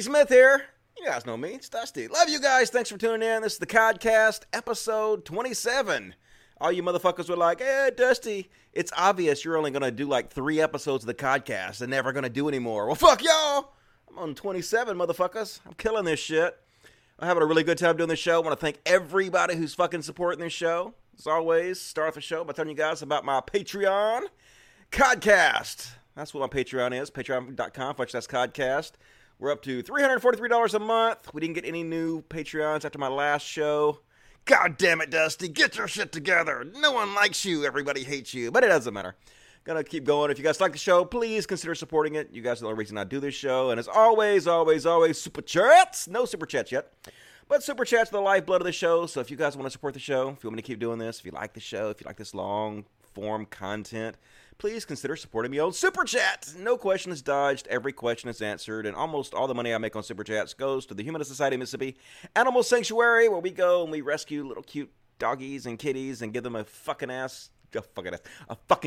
Dusty Smith here. You guys know me. It's Dusty. Love you guys. Thanks for tuning in. This is the Codcast, episode 27. All you motherfuckers were like, hey, Dusty, it's obvious you're only going to do like 3 episodes of the Codcast and never going to do any more. Well, fuck y'all. I'm on 27, motherfuckers. I'm killing this shit. I'm having a really good time doing this show. I want to thank everybody who's fucking supporting this show. As always, start the show by telling you guys about my Patreon, Codcast. That's what my Patreon is, patreon.com/Codcast. We're up to $343 a month. We didn't get any new Patreons after my last show. God damn it, Dusty. Get your shit together. No one likes you. Everybody hates you. But it doesn't matter. Gonna keep going. If you guys like the show, please consider supporting it. You guys are the only reason I do this show. And as always, super chats. No super chats yet. But super chats are the lifeblood of the show. So if you guys want to support the show, if you want me to keep doing this, if you like the show, if you like this long-form content, please consider supporting me on Super Chat. No question is dodged. Every question is answered. And almost all the money I make on Super Chats goes to the Humanist Society of Mississippi Animal Sanctuary, where we go and we rescue little cute doggies and kitties and give them a fucking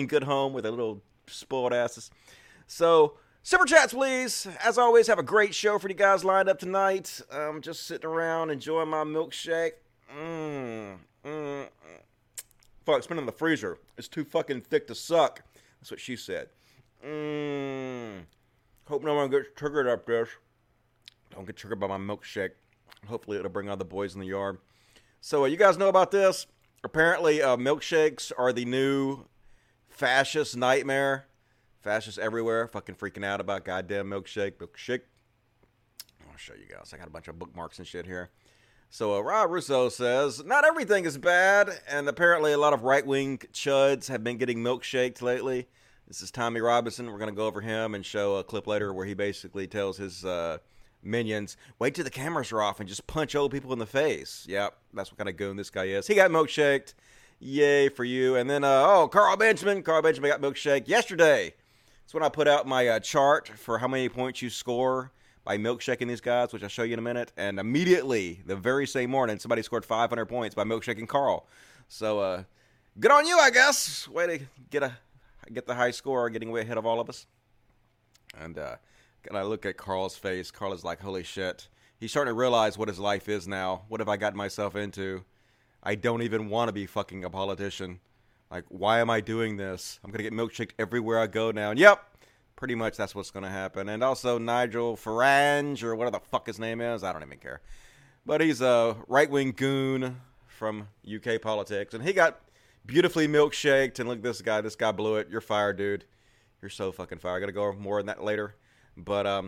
good home with their little spoiled asses. So, Super Chats, please. As always, have a great show for you guys lined up tonight. I'm just sitting around enjoying my milkshake. Fuck, it's been in the freezer. It's too fucking thick to suck. That's what she said. Hope no one gets triggered up this. Don't get triggered by my milkshake. Hopefully it'll bring out the boys in the yard. So you guys know about this. Apparently milkshakes are the new fascist nightmare. Fascists everywhere. Fucking freaking out about goddamn milkshake. Milkshake. I'll show you guys. I got a bunch of bookmarks and shit here. So Rob Russo says, not everything is bad, and apparently a lot of right-wing chuds have been getting milkshaked lately. This is Tommy Robinson. We're going to go over him and show a clip later where he basically tells his minions, wait till the cameras are off and just punch old people in the face. Yep, that's what kind of goon this guy is. He got milkshaked. Yay for you. And then, Carl Benjamin. Carl Benjamin got milkshaked yesterday. That's when I put out my chart for how many points you score by milkshaking these guys, which I'll show you in a minute. And immediately, the very same morning, somebody scored 500 points by milkshaking Carl. So, good on you, I guess. Way to get the high score, getting way ahead of all of us. And can I look at Carl's face? Carl is like, holy shit. He's starting to realize what his life is now. What have I gotten myself into? I don't even want to be fucking a politician. Like, why am I doing this? I'm going to get milkshaked everywhere I go now. And yep. Pretty much that's what's going to happen. And also Nigel Farage, or whatever the fuck his name is. I don't even care. But he's a right-wing goon from UK politics. And he got beautifully milkshaked. And look at this guy. This guy blew it. You're fired, dude. You're so fucking fired. I got to go over more on that later. But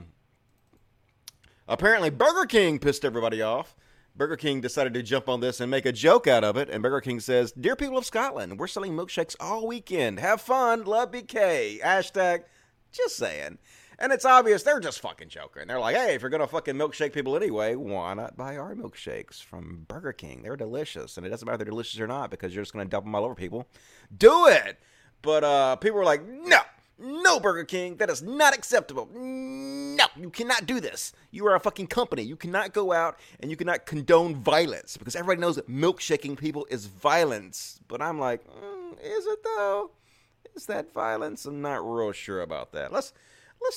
apparently Burger King pissed everybody off. Burger King decided to jump on this and make a joke out of it. And Burger King says, dear people of Scotland, we're selling milkshakes all weekend. Have fun. Love BK. # just saying. And it's obvious they're just fucking joking. They're like, hey, if you're going to fucking milkshake people anyway, why not buy our milkshakes from Burger King? They're delicious. And it doesn't matter if they're delicious or not because you're just going to dump them all over people. Do it. But people were like, no, Burger King. That is not acceptable. No, you cannot do this. You are a fucking company. You cannot go out and you cannot condone violence because everybody knows that milkshaking people is violence. But I'm like, is it though? Is that violence? I'm not real sure about that. Let's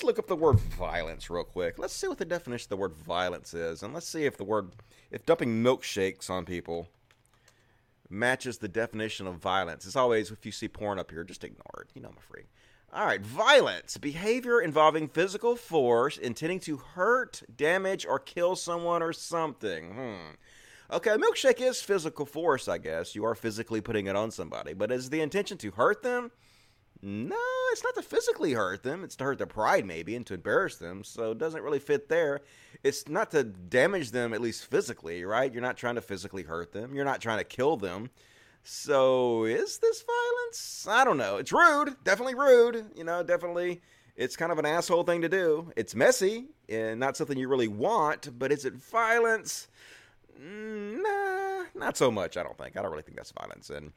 look up the word violence real quick. Let's see what the definition of the word violence is, and let's see if if dumping milkshakes on people matches the definition of violence. As always, if you see porn up here, just ignore it. You know I'm a freak. All right, violence, behavior involving physical force intending to hurt, damage, or kill someone or something. Okay, a milkshake is physical force, I guess. You are physically putting it on somebody, but is the intention to hurt them? No, it's not to physically hurt them. It's to hurt their pride, maybe, and to embarrass them. So it doesn't really fit there. It's not to damage them, at least physically, right? You're not trying to physically hurt them. You're not trying to kill them. So is this violence? I don't know. It's rude. Definitely rude. You know, definitely. It's kind of an asshole thing to do. It's messy and not something you really want. But is it violence? Nah, not so much, I don't think. I don't really think that's violence. And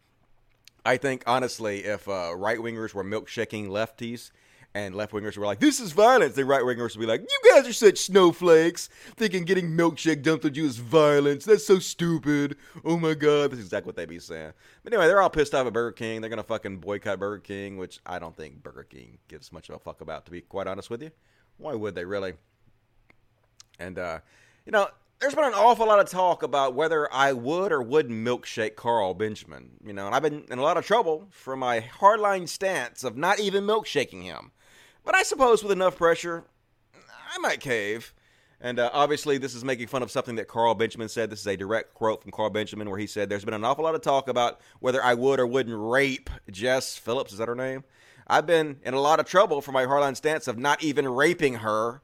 I think, honestly, if right-wingers were milkshaking lefties and left-wingers were like, this is violence, the right-wingers would be like, you guys are such snowflakes, thinking getting milkshake dumped on you is violence. That's so stupid. Oh, my God. That's exactly what they'd be saying. But anyway, they're all pissed off at Burger King. They're going to fucking boycott Burger King, which I don't think Burger King gives much of a fuck about, to be quite honest with you. Why would they, really? And, you know, there's been an awful lot of talk about whether I would or wouldn't milkshake Carl Benjamin. You know, and I've been in a lot of trouble for my hardline stance of not even milkshaking him. But I suppose with enough pressure, I might cave. And obviously, this is making fun of something that Carl Benjamin said. This is a direct quote from Carl Benjamin where he said, there's been an awful lot of talk about whether I would or wouldn't rape Jess Phillips. Is that her name? I've been in a lot of trouble for my hardline stance of not even raping her.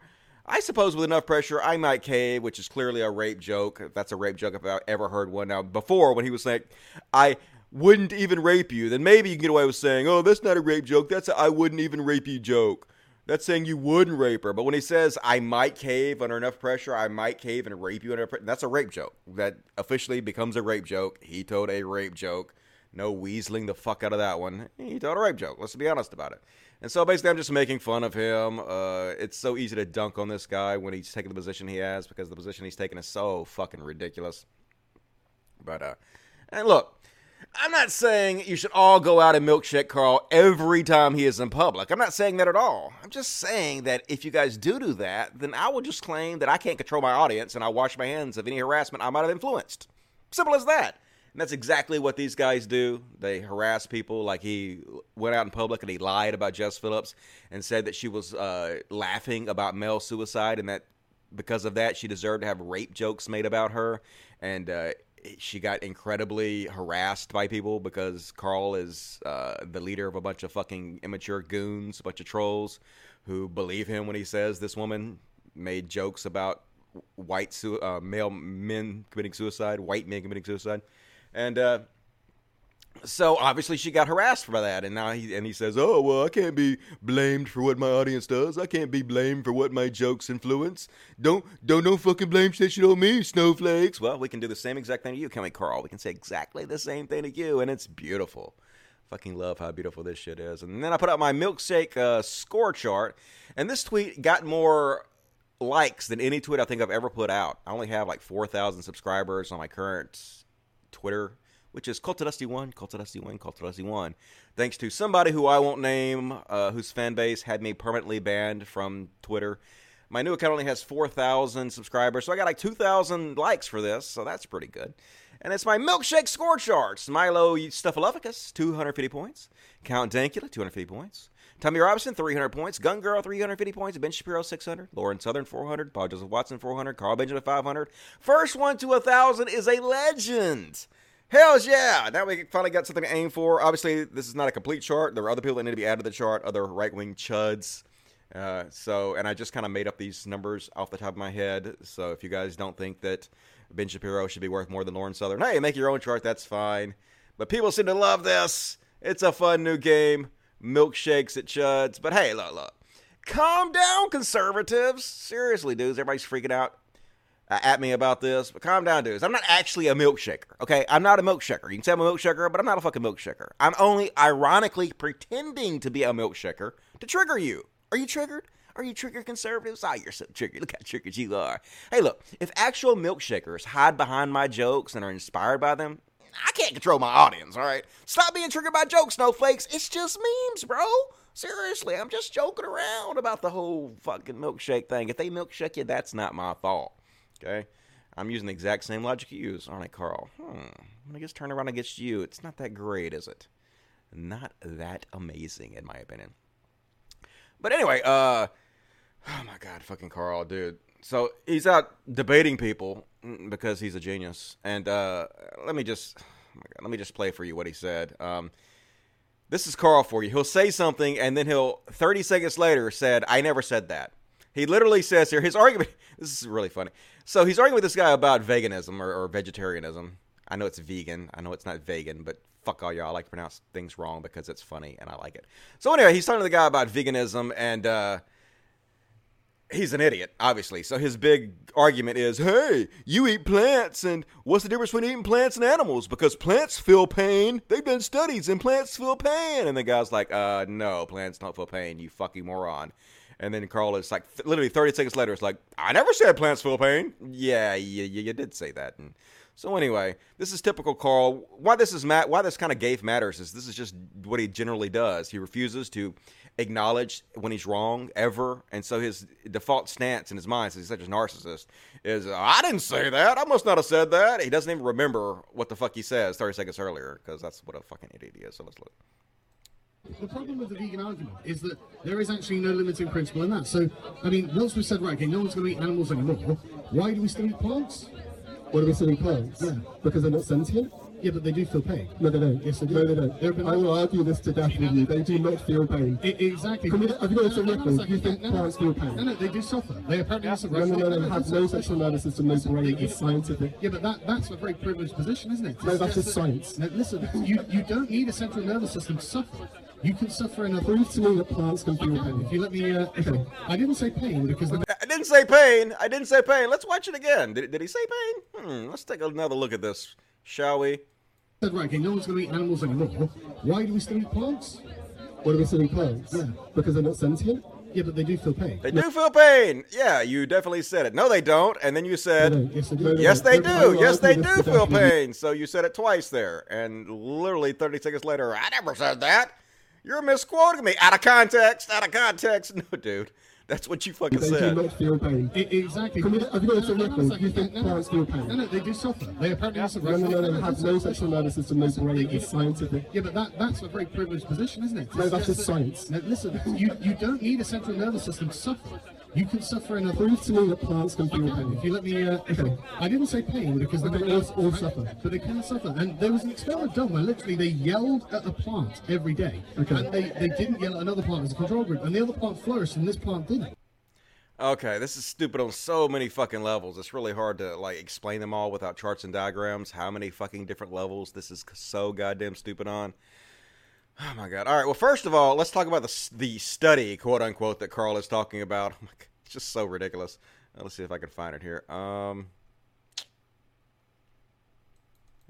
I suppose with enough pressure, I might cave, which is clearly a rape joke. If that's a rape joke, if I ever heard one. Now, before, when he was saying, I wouldn't even rape you, then maybe you can get away with saying, oh, that's not a rape joke. That's a I wouldn't even rape you joke. That's saying you wouldn't rape her. But when he says, I might cave under enough pressure, I might cave and rape you under pressure, that's a rape joke. That officially becomes a rape joke. He told a rape joke. No weaseling the fuck out of that one. He told a rape joke. Let's be honest about it. And so basically I'm just making fun of him. It's so easy to dunk on this guy when he's taking the position he has, because the position he's taking is so fucking ridiculous. But, and look, I'm not saying you should all go out and milkshake Carl every time he is in public. I'm not saying that at all. I'm just saying that if you guys do that, then I will just claim that I can't control my audience and I wash my hands of any harassment I might have influenced. Simple as that. And that's exactly what these guys do. They harass people. Like, he went out in public and he lied about Jess Phillips and said that she was laughing about male suicide and that because of that she deserved to have rape jokes made about her. And she got incredibly harassed by people because Carl is the leader of a bunch of fucking immature goons, a bunch of trolls who believe him when he says this woman made jokes about male men committing suicide, white men committing suicide. And so obviously she got harassed by that. And now he says, oh, well, I can't be blamed for what my audience does. I can't be blamed for what my jokes influence. Don't fucking blame shit on me, snowflakes. Well, we can do the same exact thing to you, Kelly Carl. We can say exactly the same thing to you. And it's beautiful. Fucking love how beautiful this shit is. And then I put out my milkshake score chart. And this tweet got more likes than any tweet I think I've ever put out. I only have like 4,000 subscribers on my current Twitter, which is Cultadusty1. Thanks to somebody who I won't name, whose fan base had me permanently banned from Twitter. My new account only has 4,000 subscribers, so I got like 2,000 likes for this, so that's pretty good. And it's my milkshake score charts. Milo Staphalovacus, 250 points. Count Dankula, 250 points. Tommy Robinson, 300 points. Gun Girl, 350 points. Ben Shapiro, 600. Lauren Southern, 400. Paul Joseph Watson, 400. Carl Benjamin, 500. First one to 1,000 is a legend. Hells yeah. Now we finally got something to aim for. Obviously, this is not a complete chart. There are other people that need to be added to the chart, other right-wing chuds. And I just kind of made up these numbers off the top of my head. So if you guys don't think that Ben Shapiro should be worth more than Lauren Southern, hey, make your own chart. That's fine. But people seem to love this. It's a fun new game. Milkshakes at chuds. But hey, look. Calm down, conservatives. Seriously, dudes. Everybody's freaking out at me about this. But calm down, dudes. I'm not actually a milkshaker, okay? I'm not a milkshaker. You can say I'm a milkshaker, but I'm not a fucking milkshaker. I'm only ironically pretending to be a milkshaker to trigger you. Are you triggered? Are you triggered, conservatives? Oh, you're so triggered. Look how triggered you are. Hey, look. If actual milkshakers hide behind my jokes and are inspired by them, I can't control my audience, all right? Stop being triggered by jokes, snowflakes. It's just memes, bro. Seriously, I'm just joking around about the whole fucking milkshake thing. If they milkshake you, that's not my fault, okay? I'm using the exact same logic you use, aren't I, Carl? When I just turn around against you, it's not that great, is it? Not that amazing, in my opinion. But anyway, oh my God, fucking Carl, dude. So he's out debating people because he's a genius. And let me just play for you what he said. This is Carl for you. He'll say something and then he'll 30 seconds later said, I never said that. He literally says here, his argument, this is really funny. So he's arguing with this guy about veganism or vegetarianism. I know it's vegan. I know it's not vegan, but fuck all y'all. I like to pronounce things wrong because it's funny and I like it. So anyway, he's talking to the guy about veganism and he's an idiot, obviously. So his big argument is, hey, you eat plants, and what's the difference between eating plants and animals? Because plants feel pain. They've done studies, and plants feel pain. And the guy's like, no, plants don't feel pain, you fucking moron. And then Carl is like, literally 30 seconds later, it's like, I never said plants feel pain. Yeah, you did say that. And so anyway, this is typical Carl. Why this kind of gaffe matters is this is just what he generally does. He refuses to acknowledge when he's wrong ever, and so his default stance in his mind, since he's such a narcissist, is I didn't say that, I must not have said that. He doesn't even remember what the fuck he says 30 seconds earlier, because that's what a fucking idiot he is. So let's look. The problem with the vegan argument is that there is actually no limiting principle in that. So, I mean, once we've said, right, okay, no one's going to eat animals anymore, why do we still eat plants? Why do we still eat plants? Yeah. Because they're not sentient? Yeah, but they do feel pain. No, they don't. Yes, they do. No, they don't. I will argue this to death with you. They do not feel pain. Exactly. Have you got a record? You think plants feel pain? No, no, they do suffer. They apparently have no, have no sexual nervous system, no brain. It's scientific. Yeah, but that's a very privileged position, isn't it? No, that's just science. No, listen, you don't need a central nervous system to suffer. You can suffer enough. Prove to me that plants can feel pain. If you let me, okay. I didn't say pain because... I didn't say pain. Let's watch it again. Did he say pain? Let's take another look at this, shall we? Said, right, okay, no one's going to eat animals anymore. Why do we still eat plants? Why do we still eat plants? Yeah. Because they're not sentient? Yeah, but they do feel pain. They do feel pain. Yeah, you definitely said it. No, they don't. And then you said, yes, they do. Yes, they do feel pain. So you said it twice there. And literally 30 seconds later, I never said that. You're misquoting me. Out of context. No, dude. That's what you fucking said. They do not feel pain. Exactly. Have you got a record? You think plants feel pain? No, no, they do suffer. They apparently have no sexual nervous system, no brain. It's scientific. Yeah, but that's a very privileged position, isn't it? No, that's just science. No, listen, you don't need a central nervous system to suffer. You can suffer enough. Prove to me that plants can feel pain. If you let me, okay. I didn't say pain because they all suffer. But they can suffer. And there was an experiment done where literally they yelled at a plant every day. Okay. And they didn't yell at another plant as a control group. And the other plant flourished and this plant didn't. Okay, this is stupid on so many fucking levels. It's really hard to, like, explain them all without charts and diagrams. How many fucking different levels this is so goddamn stupid on. Oh, my God. All right. Well, first of all, let's talk about the study, quote unquote, that Carl is talking about. Oh, my God. It's just so ridiculous. Let's see if I can find it here.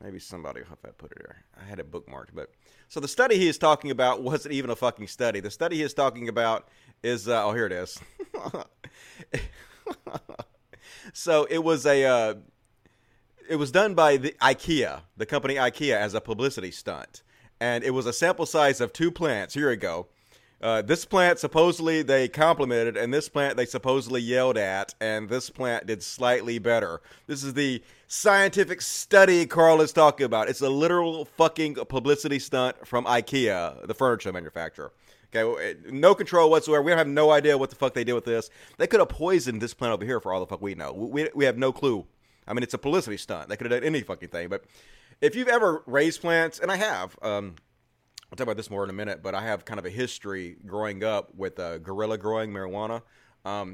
Maybe somebody will help I put it there. I had it bookmarked. But so the study he is talking about wasn't even a fucking study. The study he is talking about is, oh, here it is. So it was it was done by the company IKEA as a publicity stunt. And it was a sample size of two plants. Here we go. This plant supposedly they complimented, and this plant they supposedly yelled at, and this plant did slightly better. This is the scientific study Carl is talking about. It's a literal fucking publicity stunt from IKEA, the furniture manufacturer. Okay, no control whatsoever. We have no idea what the fuck they did with this. They could have poisoned this plant over here for all the fuck we know. We have no clue. I mean, it's a publicity stunt. They could have done any fucking thing, but... If you've ever raised plants, and I have, I'll talk about this more in a minute, but I have kind of a history growing up with guerrilla growing marijuana.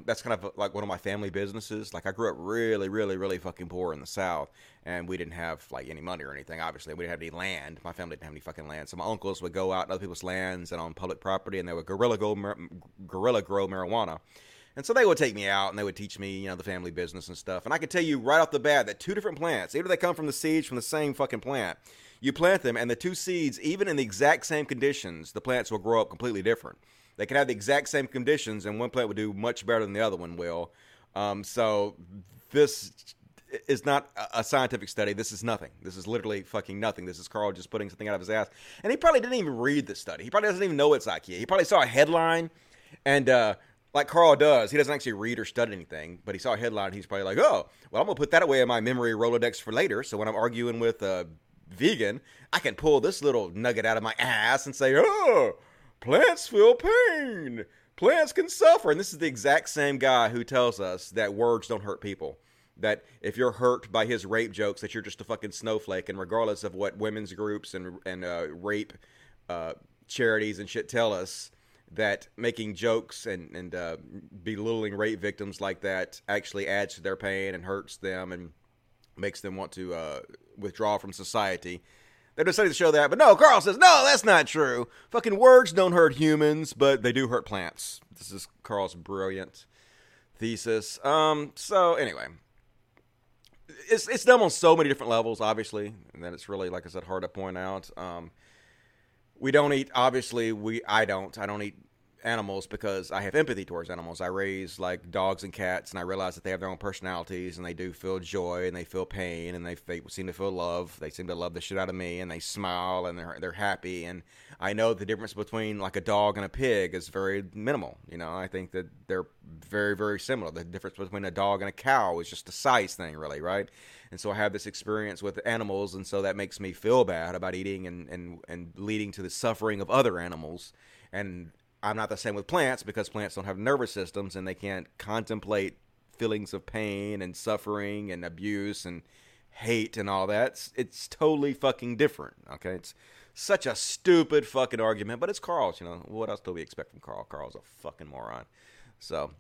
That's kind of like one of my family businesses. Like I grew up really, really, really fucking poor in the South, and we didn't have like any money or anything. Obviously, we didn't have any land. My family didn't have any fucking land. So my uncles would go out on other people's lands and on public property, and they would guerrilla grow marijuana. And so they would take me out and they would teach me, you know, the family business and stuff. And I could tell you right off the bat that two different plants, either they come from the seeds from the same fucking plant, you plant them and the two seeds, even in the exact same conditions, the plants will grow up completely different. They can have the exact same conditions and one plant would do much better than the other one will. So this is not a scientific study. This is nothing. This is literally fucking nothing. This is Carl just putting something out of his ass. And he probably didn't even read the study. He probably doesn't even know it's IKEA. He probably saw a headline and, like Carl does, he doesn't actually read or study anything, but he saw a headline and he's probably like, oh, well, I'm going to put that away in my memory Rolodex for later, so when I'm arguing with a vegan, I can pull this little nugget out of my ass and say, oh, plants feel pain. Plants can suffer. And this is the exact same guy who tells us that words don't hurt people, that if you're hurt by his rape jokes, that you're just a fucking snowflake, and regardless of what women's groups and rape charities and shit tell us, that making jokes and belittling rape victims like that actually adds to their pain and hurts them and makes them want to withdraw from society. They're just trying to show that, but no, Carl says, no, that's not true. Fucking words don't hurt humans, but they do hurt plants. This is Carl's brilliant thesis. So anyway, it's dumb on so many different levels, obviously, and then it's really, like I said, hard to point out. We don't eat, obviously, I don't eat animals because I have empathy towards animals. I raise like dogs and cats, and I realize that they have their own personalities, and they do feel joy, and they feel pain, and they seem to feel love. They seem to love the shit out of me, and they smile, and they're happy. And I know the difference between like a dog and a pig is very minimal. You know, I think that they're very, very similar. The difference between a dog and a cow is just a size thing, really, right? And so I have this experience with animals, and so that makes me feel bad about eating and leading to the suffering of other animals. And I'm not the same with plants because plants don't have nervous systems, and they can't contemplate feelings of pain and suffering and abuse and hate and all that. It's totally fucking different, okay? It's such a stupid fucking argument, but it's Carl's, you know. What else do we expect from Carl? Carl's a fucking moron. So,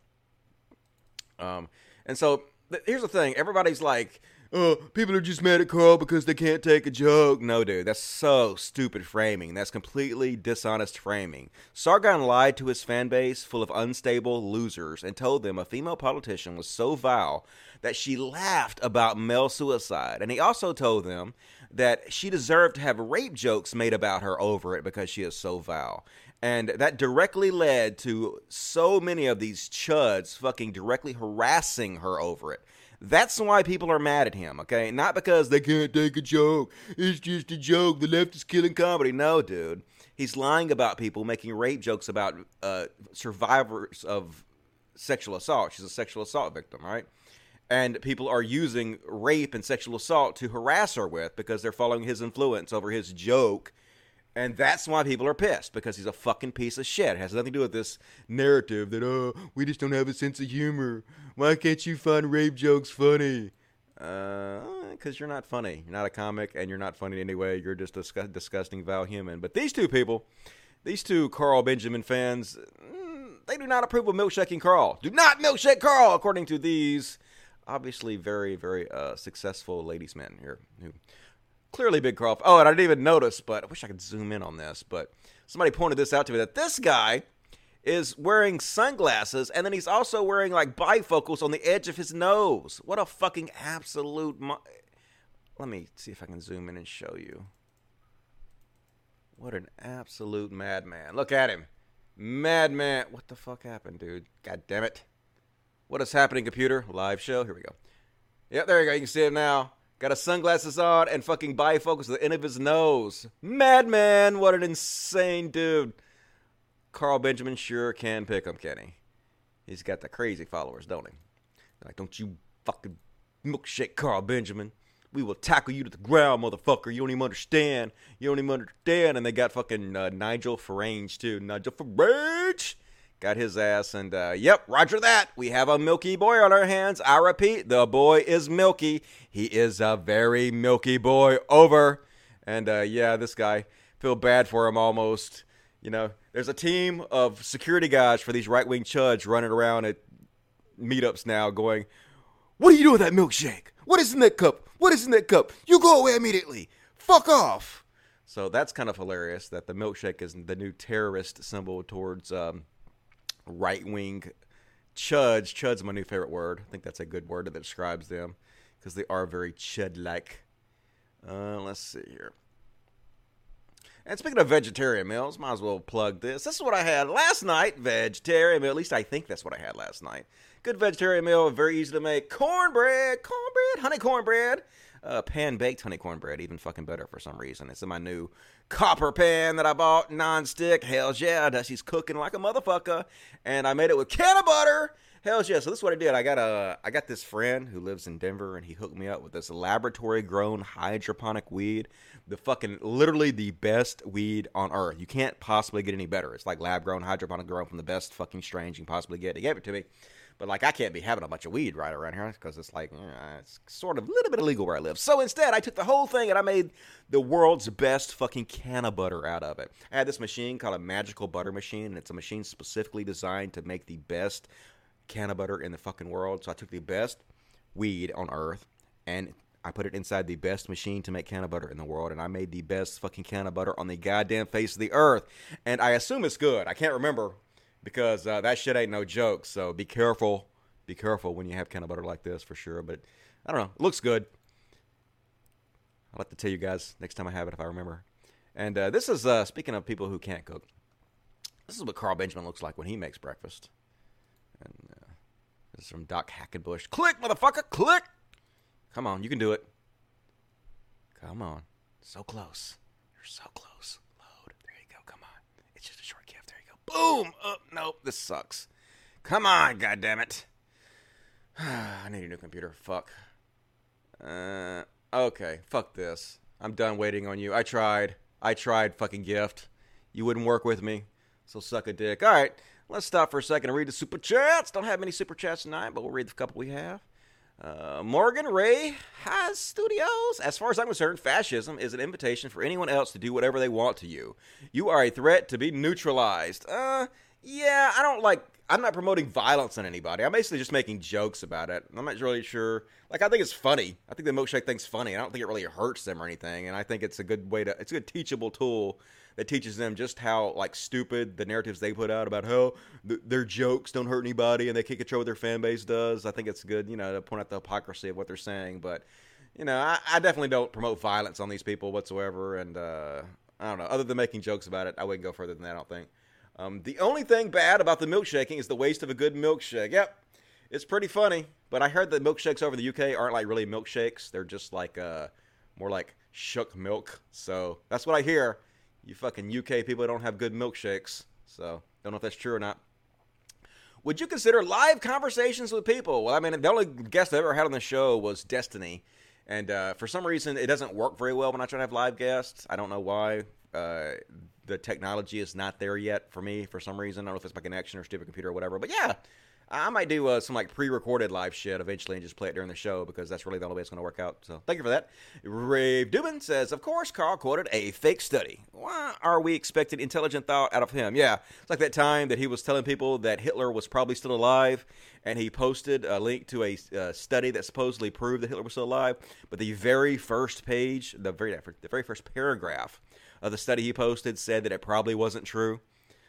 and so here's the thing. Everybody's like, oh, people are just mad at Carl because they can't take a joke. No, dude, that's so stupid framing. That's completely dishonest framing. Sargon lied to his fan base full of unstable losers and told them a female politician was so vile that she laughed about male suicide. And he also told them that she deserved to have rape jokes made about her over it because she is so vile. And that directly led to so many of these chuds fucking directly harassing her over it. That's why people are mad at him, okay? Not because they can't take a joke. It's just a joke. The left is killing comedy. No, dude. He's lying about people, making rape jokes about survivors of sexual assault. She's a sexual assault victim, right? And people are using rape and sexual assault to harass her with because they're following his influence over his joke. And that's why people are pissed, because he's a fucking piece of shit. It has nothing to do with this narrative that, oh, we just don't have a sense of humor. Why can't you find rape jokes funny? Because you're not funny. You're not a comic, and you're not funny anyway. You're just a disgusting, vile human. But these two people, these two Carl Benjamin fans, they do not approve of milkshaking Carl. Do not milkshake Carl, according to these obviously very, very successful ladies' men here who... Clearly big Carl. Oh, and I didn't even notice, but I wish I could zoom in on this, but somebody pointed this out to me, that this guy is wearing sunglasses, and then he's also wearing, like, bifocals on the edge of his nose. What a fucking absolute... Let me see if I can zoom in and show you. What an absolute madman. Look at him. Madman. What the fuck happened, dude? God damn it. What is happening, computer? Live show. Here we go. Yep, there you go. You can see him now. Got his sunglasses on and fucking bifocals at the end of his nose. Madman, what an insane dude. Carl Benjamin sure can pick him, can he? He's got the crazy followers, don't he? They're like, don't you fucking milkshake Carl Benjamin. We will tackle you to the ground, motherfucker. You don't even understand. You don't even understand. And they got fucking Nigel Farage, too. Nigel Farage got his ass. And, yep, roger that. We have a milky boy on our hands. I repeat, the boy is milky. He is a very milky boy. Over. And, yeah, this guy, feel bad for him almost. You know, there's a team of security guys for these right-wing chuds running around at meetups now going, what are you doing with that milkshake? What is in that cup? What is in that cup? You go away immediately. Fuck off. So that's kind of hilarious that the milkshake is the new terrorist symbol towards... right-wing chuds. Chud's my new favorite word. I think that's a good word that describes them because they are very chud-like. Let's see here. And speaking of vegetarian meals, might as well plug this. This is what I had last night. Vegetarian meal. At least I think that's what I had last night. Good vegetarian meal. Very easy to make. Cornbread. Honey cornbread. Pan-baked honey cornbread. Even fucking better for some reason. It's in my new copper pan that I bought. Nonstick. Hell yeah. Dusty's cooking like a motherfucker. And I made it with can of butter. Hell yeah. So this is what I did. I got this friend who lives in Denver, and he hooked me up with this laboratory-grown hydroponic weed. The fucking, literally the best weed on earth. You can't possibly get any better. It's like lab-grown, hydroponic-grown from the best fucking strains you can possibly get. He gave it to me. But, like, I can't be having a bunch of weed right around here because it's, like, it's sort of a little bit illegal where I live. So, instead, I took the whole thing and I made the world's best fucking can of butter out of it. I had this machine called a magical butter machine, and it's a machine specifically designed to make the best can of butter in the fucking world. So, I took the best weed on earth and I put it inside the best machine to make can of butter in the world, and I made the best fucking can of butter on the goddamn face of the earth. And I assume it's good. I can't remember. Because that shit ain't no joke, so be careful. Be careful when you have can of butter like this, for sure. But, I don't know. It looks good. I'll have to tell you guys next time I have it if I remember. And this is, speaking of people who can't cook, This is what Carl Benjamin looks like when he makes breakfast. And this is from Doc Hackenbush. Click, motherfucker, click! Come on, you can do it. Come on. So close. You're so close. Load. There you go. Come on. It's just a short gift. There you go. Boom! Oh, nope. This sucks. Come on, goddammit. I need a new computer. Fuck. Okay. Fuck this. I'm done waiting on you. I tried fucking gift. You wouldn't work with me. So suck a dick. All right. Let's stop for a second and read the super chats. Don't have many super chats tonight, but we'll read the couple we have. Morgan Ray High Studios. As far as I'm concerned, fascism is an invitation for anyone else to do whatever they want to you. You are a threat to be neutralized. Yeah, I'm not promoting violence on anybody. I'm basically just making jokes about it. I'm not really sure. Like, I think it's funny. I think the milkshake thing's funny. I don't think it really hurts them or anything. And I think it's a good way to, it's a good teachable tool that teaches them just how, like, stupid the narratives they put out about how their jokes don't hurt anybody and they can't control what their fan base does. I think it's good, you know, to point out the hypocrisy of what they're saying. But, you know, I definitely don't promote violence on these people whatsoever. And, I don't know. Other than making jokes about it, I wouldn't go further than that, I don't think. The only thing bad about the milkshaking is the waste of a good milkshake. Yep, it's pretty funny, but I heard that milkshakes over the UK aren't like really milkshakes. They're just like more like shook milk. So that's what I hear. You fucking UK people don't have good milkshakes. So don't know if that's true or not. Would you consider live conversations with people? Well, I mean, the only guest I ever had on the show was Destiny. And for some reason, it doesn't work very well when I try to have live guests. I don't know why. The technology is not there yet for me for some reason. I don't know if it's my connection or stupid computer or whatever. But yeah, I might do some like pre-recorded live shit eventually and just play it during the show because that's really the only way it's going to work out. So thank you for that. Rave Dubin says, of course, Carl quoted a fake study. Why are we expecting intelligent thought out of him? Yeah, it's like that time that he was telling people that Hitler was probably still alive and he posted a link to a study that supposedly proved that Hitler was still alive. But the very first page, the very first paragraph of the study he posted said that it probably wasn't true.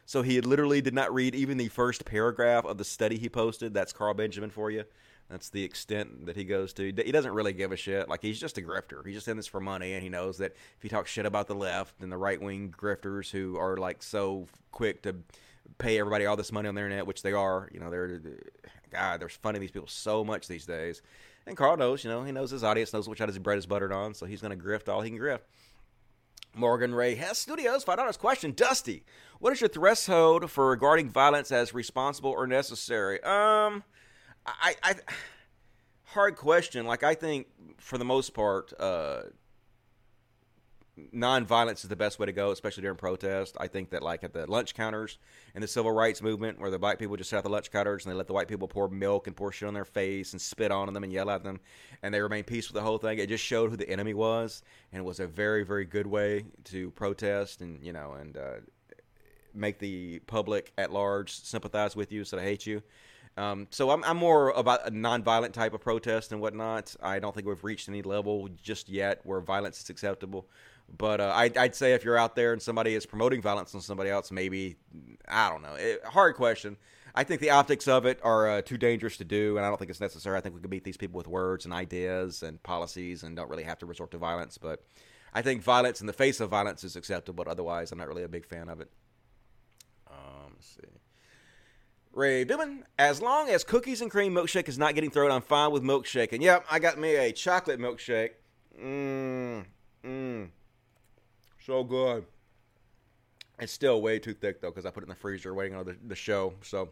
So he literally did not read even the first paragraph of the study he posted. That's Carl Benjamin for you. That's the extent that he goes to. He doesn't really give a shit. Like, he's just a grifter. He's just in this for money, and he knows that if he talks shit about the left and the right-wing grifters who are, like, so quick to pay everybody all this money on the internet, which they are. You know, they're funding these people so much these days. And Carl knows, you know, he knows his audience, knows which side his bread is buttered on, so he's going to grift all he can grift. Morgan Ray Hess Studios, $5 question. Dusty, what is your threshold for regarding violence as responsible or necessary? I hard question. Like, I think for the most part, nonviolence is the best way to go, especially during protest. I think that, like, at the lunch counters and the civil rights movement, where the black people just sat at the lunch counters and they let the white people pour milk and pour shit on their face and spit on them and yell at them, and they remained peaceful the whole thing. It just showed who the enemy was, and it was a very, very good way to protest and, you know, and make the public at large sympathize with you instead of hate you. So I'm more about a nonviolent type of protest and whatnot. I don't think we've reached any level just yet where violence is acceptable. But I'd say if you're out there and somebody is promoting violence on somebody else, maybe, I don't know. Hard question. I think the optics of it are too dangerous to do, and I don't think it's necessary. I think we can beat these people with words and ideas and policies and don't really have to resort to violence. But I think violence in the face of violence is acceptable. But otherwise, I'm not really a big fan of it. Let's see. Ray Dubin, as long as cookies and cream milkshake is not getting thrown, I'm fine with milkshake. And yep, I got me a chocolate milkshake. So good. It's still way too thick, though, because I put it in the freezer waiting on the show. So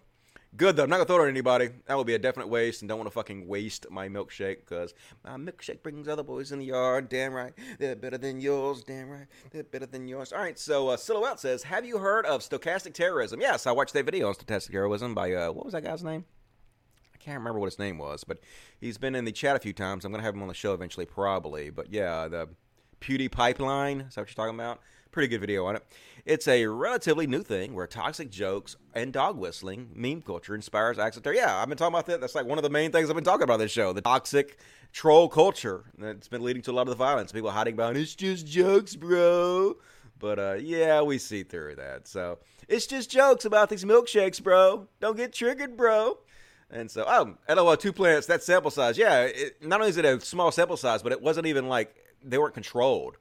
good, though. I'm not going to throw it on anybody. That would be a definite waste, and don't want to fucking waste my milkshake, because my milkshake brings other boys in the yard. Damn right. They're better than yours. Damn right. They're better than yours. All right, so Silhouette says, have you heard of stochastic terrorism? Yes, I watched that video on stochastic terrorism by, what was that guy's name? Can't remember what his name was, but he's been in the chat a few times. I'm going to have him on the show eventually, probably. But yeah, the Pewdie Pipeline, is that what you're talking about? Pretty good video on it. It's a relatively new thing where toxic jokes and dog whistling, meme culture inspires acts of terror. Yeah, I've been talking about that. That's like one of the main things I've been talking about on this show, the toxic troll culture that's been leading to a lot of the violence. People hiding behind, it's just jokes, bro. But yeah, we see through that. So it's just jokes about these milkshakes, bro. Don't get triggered, bro. And so, LOL, 2 plants, that sample size. Yeah, not only is it a small sample size, but it wasn't even like they weren't controlled.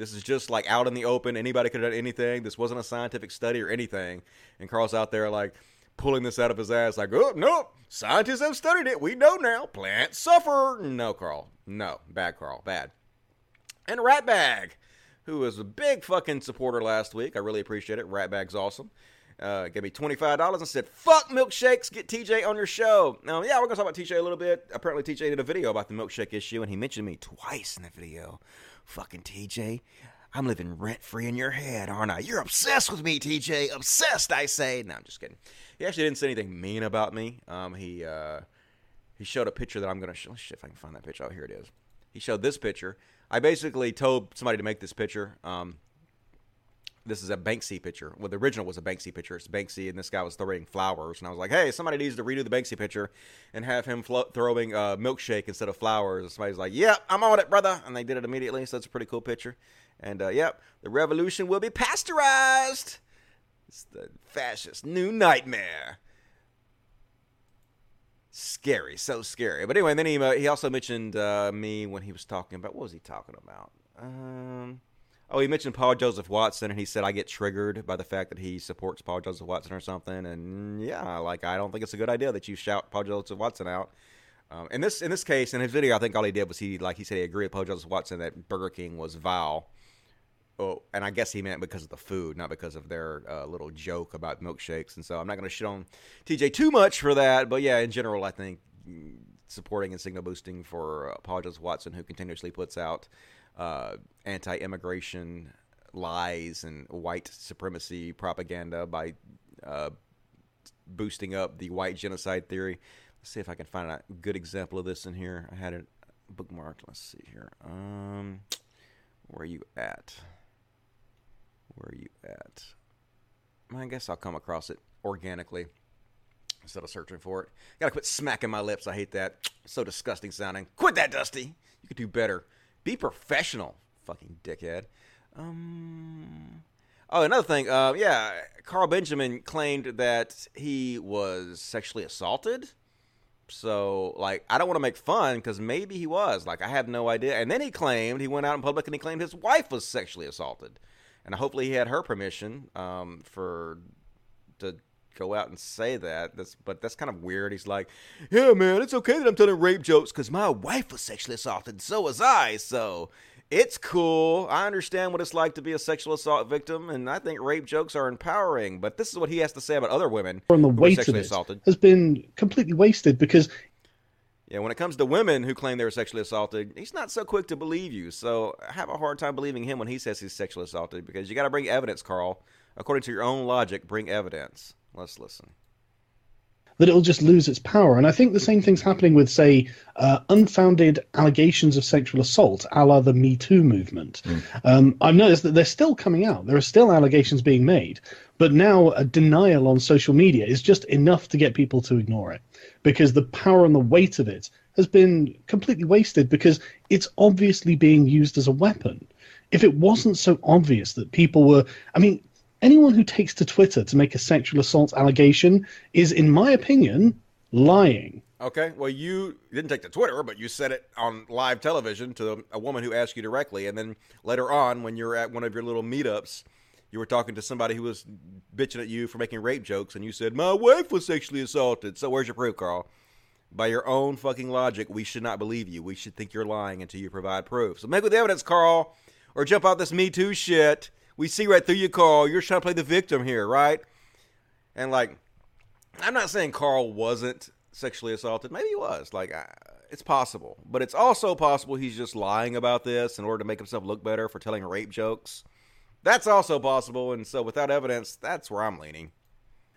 This is just like out in the open. Anybody could have done anything. This wasn't a scientific study or anything. And Carl's out there like pulling this out of his ass like, oh, nope. Scientists have studied it. We know now. Plants suffer. No, Carl. No. Bad, Carl. Bad. And Ratbag, who was a big fucking supporter last week. I really appreciate it. Ratbag's awesome. Gave me $25 and said, fuck milkshakes. Get TJ on your show. Now, yeah, we're going to talk about TJ a little bit. Apparently, TJ did a video about the milkshake issue, and he mentioned me twice in the video. Fucking TJ, I'm living rent-free in your head, aren't I? You're obsessed with me, TJ. Obsessed, I say. No, I'm just kidding. He actually didn't say anything mean about me. He showed a picture that I'm going to show. Shit, if I can find that picture. Oh, here it is. He showed this picture. I basically told somebody to make this picture. This is a Banksy picture. Well, the original was a Banksy picture. It's Banksy, and this guy was throwing flowers. And I was like, hey, somebody needs to redo the Banksy picture and have him throwing a milkshake instead of flowers. And somebody's like, yep, I'm on it, brother. And they did it immediately, so it's a pretty cool picture. And, yep, the revolution will be pasteurized. It's the fascist new nightmare. Scary, so scary. But anyway, then he also mentioned me when he was talking about, what was he talking about? Oh, he mentioned Paul Joseph Watson, and he said I get triggered by the fact that he supports Paul Joseph Watson or something. And yeah, like I don't think it's a good idea that you shout Paul Joseph Watson out. In this case, in his video, I think all he did was he said he agreed with Paul Joseph Watson that Burger King was vile. Oh, and I guess he meant because of the food, not because of their little joke about milkshakes. And so I'm not going to shit on TJ too much for that. But yeah, in general, I think supporting and signal boosting for Paul Joseph Watson, who continuously puts out anti-immigration lies and white supremacy propaganda by boosting up the white genocide theory. Let's see if I can find a good example of this in here. I had it bookmarked. Let's see here. Where are you at? Where are you at? I guess I'll come across it organically instead of searching for it. Gotta quit smacking my lips. I hate that. It's so disgusting sounding. Quit that, Dusty. You could do better. Be professional, fucking dickhead. Oh, another thing. Yeah, Carl Benjamin claimed that he was sexually assaulted. So, like, I don't want to make fun because maybe he was. Like, I have no idea. And then he went out in public and he claimed his wife was sexually assaulted. And hopefully he had her permission to go out and say that. But that's kind of weird. He's like, yeah, man, it's okay that I'm telling rape jokes because my wife was sexually assaulted and so was I. So it's cool. I understand what it's like to be a sexual assault victim, and I think rape jokes are empowering. But this is what he has to say about other women who are sexually assaulted. Has been completely wasted because... Yeah, when it comes to women who claim they were sexually assaulted, he's not so quick to believe you. So I have a hard time believing him when he says he's sexually assaulted because you got to bring evidence, Carl. According to your own logic, bring evidence. Let's listen. That it'll just lose its power. And I think the same thing's happening with, say, unfounded allegations of sexual assault, a la the Me Too movement. I've noticed that they're still coming out. There are still allegations being made. But now a denial on social media is just enough to get people to ignore it because the power and the weight of it has been completely wasted because it's obviously being used as a weapon. If it wasn't so obvious that people were... I mean... Anyone who takes to Twitter to make a sexual assault allegation is, in my opinion, lying. Okay, well, you didn't take to Twitter, but you said it on live television to a woman who asked you directly. And then later on, when you're at one of your little meetups, you were talking to somebody who was bitching at you for making rape jokes. And you said, my wife was sexually assaulted. So where's your proof, Carl? By your own fucking logic, we should not believe you. We should think you're lying until you provide proof. So make with the evidence, Carl, or jump out this Me Too shit. We see right through you, Carl. You're trying to play the victim here, right? And, like, I'm not saying Carl wasn't sexually assaulted. Maybe he was. Like, it's possible. But it's also possible he's just lying about this in order to make himself look better for telling rape jokes. That's also possible. And so without evidence, that's where I'm leaning.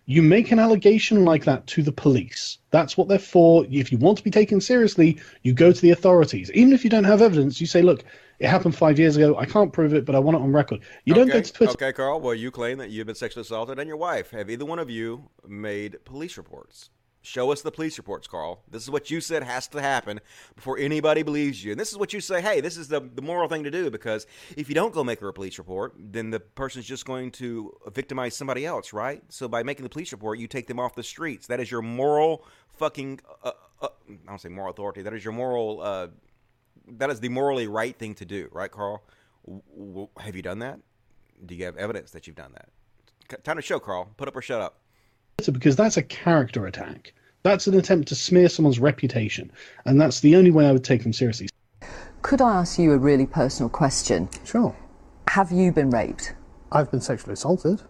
You make an allegation like that to the police. That's what they're for. If you want to be taken seriously, you go to the authorities. Even if you don't have evidence, you say, look, it happened 5 years ago. I can't prove it, but I want it on record. You don't go to Twitter. Okay, Carl. Well, you claim that you've been sexually assaulted and your wife. Have either one of you made police reports? Show us the police reports, Carl. This is what you said has to happen before anybody believes you. And this is what you say, hey, this is the moral thing to do because if you don't go make a police report, then the person's just going to victimize somebody else, right? So by making the police report, you take them off the streets. That is your moral fucking I don't say moral authority. That is the morally right thing to do, right, Carl? Have you done that? Do you have evidence that you've done that? Time to show, Carl. Put up or shut up. Because that's a character attack. That's an attempt to smear someone's reputation. And that's the only way I would take them seriously. Could I ask you a really personal question? Sure. Have you been raped? I've been sexually assaulted.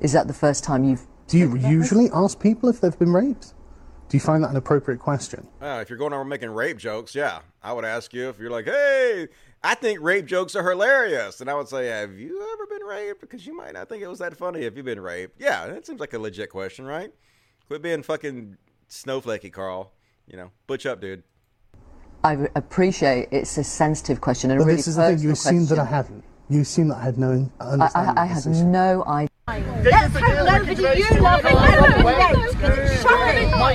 Is that the first time you've... Do you usually ask people if they've been raped? Do you find that an appropriate question? If you're going over making rape jokes, yeah. I would ask you if you're like, hey, I think rape jokes are hilarious. And I would say, have you ever been raped? Because you might not think it was that funny if you've been raped. Yeah, that seems like a legit question, right? Quit being fucking snowflakey, Carl. You know, butch up, dude. I appreciate it's a sensitive question. But really this is the thing, you assumed that I hadn't. You assumed that I had no understanding. I had no idea. Let's hope nobody you love and nobody raped, because it's shocking. Well,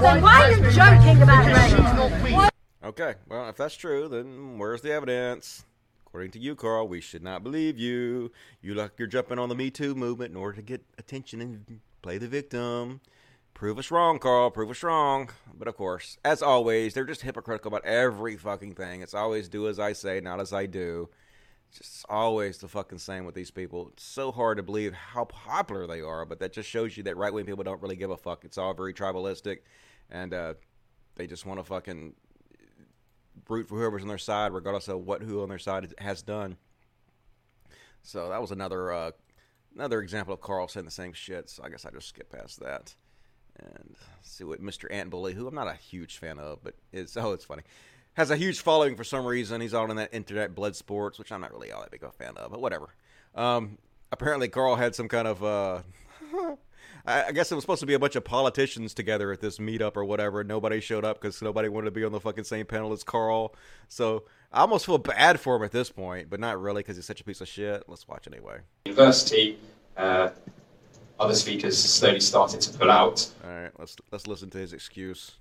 then why are you joking about rape? Okay, well, if that's true, then where's the evidence? According to you, Carl, we should not believe you. You look, you're jumping on the Me Too movement in order to get attention and play the victim. Prove us wrong, Carl. Prove us wrong. But of course, as always, they're just hypocritical about every fucking thing. It's always do as I say, not as I do. Just always the fucking same with these people. It's so hard to believe how popular they are, but that just shows you that right-wing people don't really give a fuck. It's all very tribalistic, and they just want to fucking root for whoever's on their side, regardless of who on their side has done. So that was another example of Carl saying the same shit, so I guess I just skip past that and see what Mr. Ant Bully, who I'm not a huge fan of, but it's funny. Has a huge following for some reason. He's on in that internet blood sports, which I'm not really all that big of a fan of, but whatever. Apparently, Carl had some kind of, I guess it was supposed to be a bunch of politicians together at this meetup or whatever. Nobody showed up because nobody wanted to be on the fucking same panel as Carl. So I almost feel bad for him at this point, but not really because he's such a piece of shit. Let's watch anyway. University, other speakers slowly started to pull out. All right, let's listen to his excuse.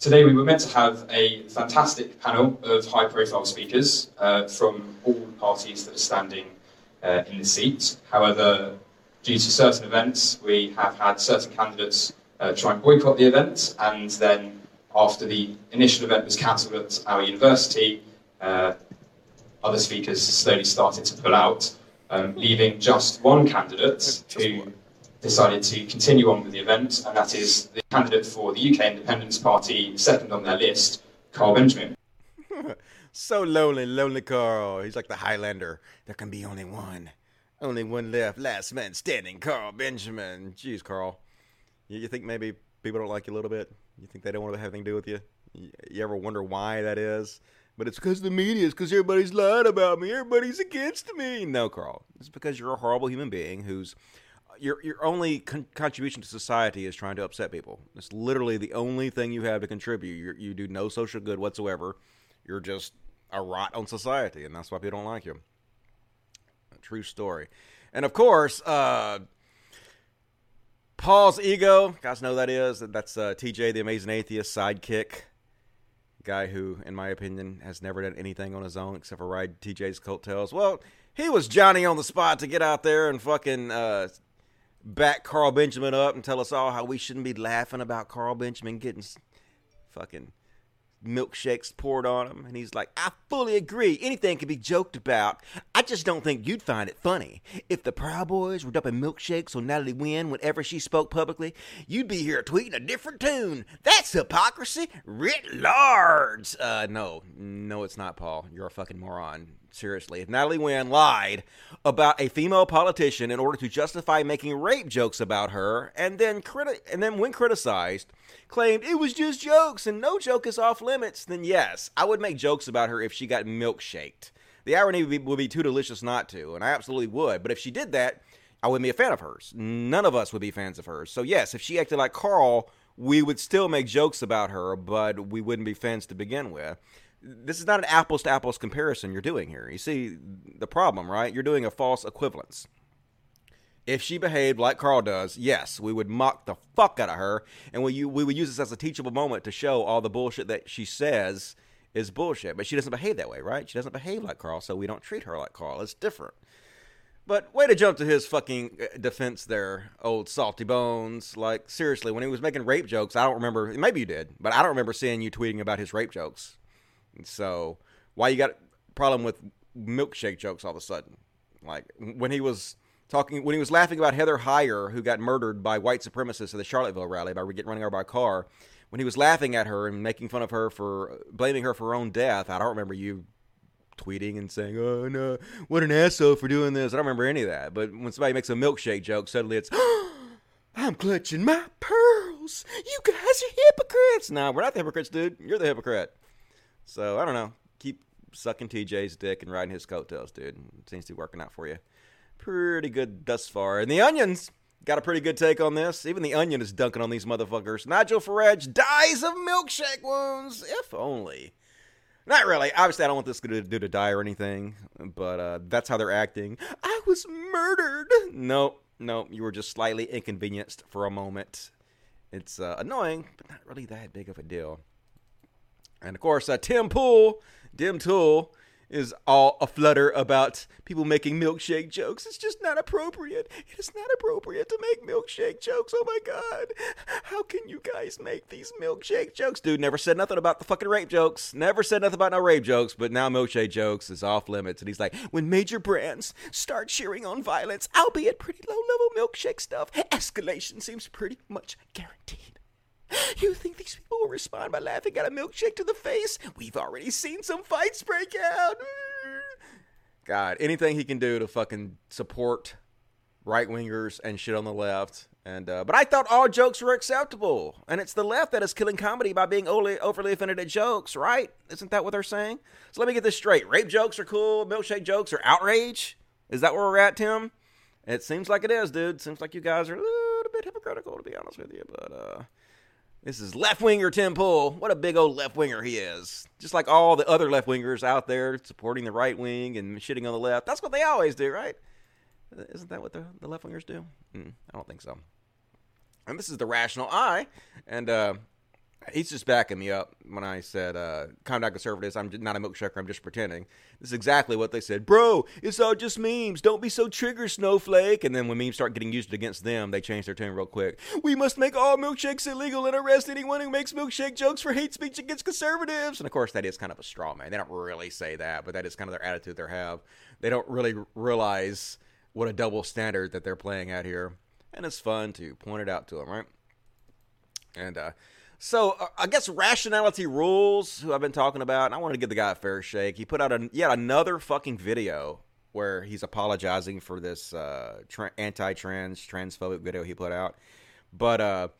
Today we were meant to have a fantastic panel of high-profile speakers from all parties that are standing in the seat. However, due to certain events, we have had certain candidates try and boycott the event, and then after the initial event was cancelled at our university, other speakers slowly started to pull out, leaving just one candidate who decided to continue on with the event, and that is the candidate for the UK Independence Party, second on their list, Carl Benjamin. So lonely, lonely Carl. He's like the Highlander. There can be only one. Only one left. Last man standing, Carl Benjamin. Jeez, Carl. You think maybe people don't like you a little bit? You think they don't want to have anything to do with you? You ever wonder why that is? But it's because the media, it's because everybody's lying about me, everybody's against me. No, Carl. It's because you're a horrible human being who's... Your only contribution to society is trying to upset people. It's literally the only thing you have to contribute. You do no social good whatsoever. You're just a rot on society, and that's why people don't like you. A true story. And, of course, Paul's ego. Guys know who that is. That's TJ, the Amazing Atheist sidekick. Guy who, in my opinion, has never done anything on his own except for ride TJ's coattails. Well, he was Johnny on the spot to get out there and fucking... back Carl Benjamin up and tell us all how we shouldn't be laughing about Carl Benjamin getting fucking milkshakes poured on him. And he's like, I fully agree. Anything can be joked about. I just don't think you'd find it funny. If the Proud Boys were dumping milkshakes on Natalie Wynn whenever she spoke publicly, you'd be here tweeting a different tune. That's hypocrisy writ large. No, it's not, Paul. You're a fucking moron. Seriously, if Natalie Wynn lied about a female politician in order to justify making rape jokes about her, and then when criticized, claimed it was just jokes and no joke is off limits, then yes, I would make jokes about her if she got milkshaked. The irony would be too delicious not to, and I absolutely would. But if she did that, I wouldn't be a fan of hers. None of us would be fans of hers. So yes, if she acted like Carl, we would still make jokes about her, but we wouldn't be fans to begin with. This is not an apples-to-apples comparison you're doing here. You see the problem, right? You're doing a false equivalence. If she behaved like Carl does, yes, we would mock the fuck out of her, and we would use this as a teachable moment to show all the bullshit that she says is bullshit. But she doesn't behave that way, right? She doesn't behave like Carl, so we don't treat her like Carl. It's different. But way to jump to his fucking defense there, old salty bones. Like, seriously, when he was making rape jokes, I don't remember. Maybe you did, but I don't remember seeing you tweeting about his rape jokes. And so why you got a problem with milkshake jokes all of a sudden? Like when he was laughing about Heather Heyer, who got murdered by white supremacists at the Charlottesville rally by running over by a car, when he was laughing at her and making fun of her for blaming her for her own death, I don't remember you tweeting and saying, "Oh no, what an asshole for doing this." I don't remember any of that. But when somebody makes a milkshake joke, suddenly it's, "I'm clutching my pearls. You guys are hypocrites." No, we're not the hypocrites, dude. You're the hypocrite. So I don't know. Keep sucking TJ's dick and riding his coattails, dude. It seems to be working out for you pretty good thus far. And the Onion's got a pretty good take on this. Even the Onion is dunking on these motherfuckers. Nigel Farage dies of milkshake wounds, if only. Not really. Obviously, I don't want this to do to die or anything, but that's how they're acting. I was murdered. No, you were just slightly inconvenienced for a moment. It's annoying, but not really that big of a deal. And, of course, Tim Pool, is all aflutter about people making milkshake jokes. It's just not appropriate. It is not appropriate to make milkshake jokes. Oh, my God. How can you guys make these milkshake jokes? Dude, never said nothing about the fucking rape jokes. Never said nothing about no rape jokes, but now milkshake jokes is off limits. And he's like, when major brands start cheering on violence, albeit pretty low-level milkshake stuff, escalation seems pretty much guaranteed. You think these people will respond by laughing at a milkshake to the face? We've already seen some fights break out. God, anything he can do to fucking support right-wingers and shit on the left. And but I thought all jokes were acceptable. And it's the left that is killing comedy by being overly offended at jokes, right? Isn't that what they're saying? So let me get this straight. Rape jokes are cool. Milkshake jokes are outrage. Is that where we're at, Tim? It seems like it is, dude. Seems like you guys are a little bit hypocritical, to be honest with you. But, this is left-winger Tim Pool. What a big old left-winger he is. Just like all the other left-wingers out there supporting the right wing and shitting on the left. That's what they always do, right? Isn't that what the left-wingers do? I don't think so. And this is the rational eye. And he's just backing me up when I said, calm down, conservatives. I'm not a milkshaker. I'm just pretending. This is exactly what they said. Bro, it's all just memes. Don't be so trigger, snowflake. And then when memes start getting used against them, they change their tune real quick. We must make all milkshakes illegal and arrest anyone who makes milkshake jokes for hate speech against conservatives. And, of course, that is kind of a straw man. They don't really say that, but that is kind of their attitude they have. They don't really realize what a double standard that they're playing out here. And it's fun to point it out to them, right? And, so, I guess Rationality Rules, who I've been talking about, and I wanted to give the guy a fair shake. He put out yet another fucking video where he's apologizing for this anti-trans, transphobic video he put out. But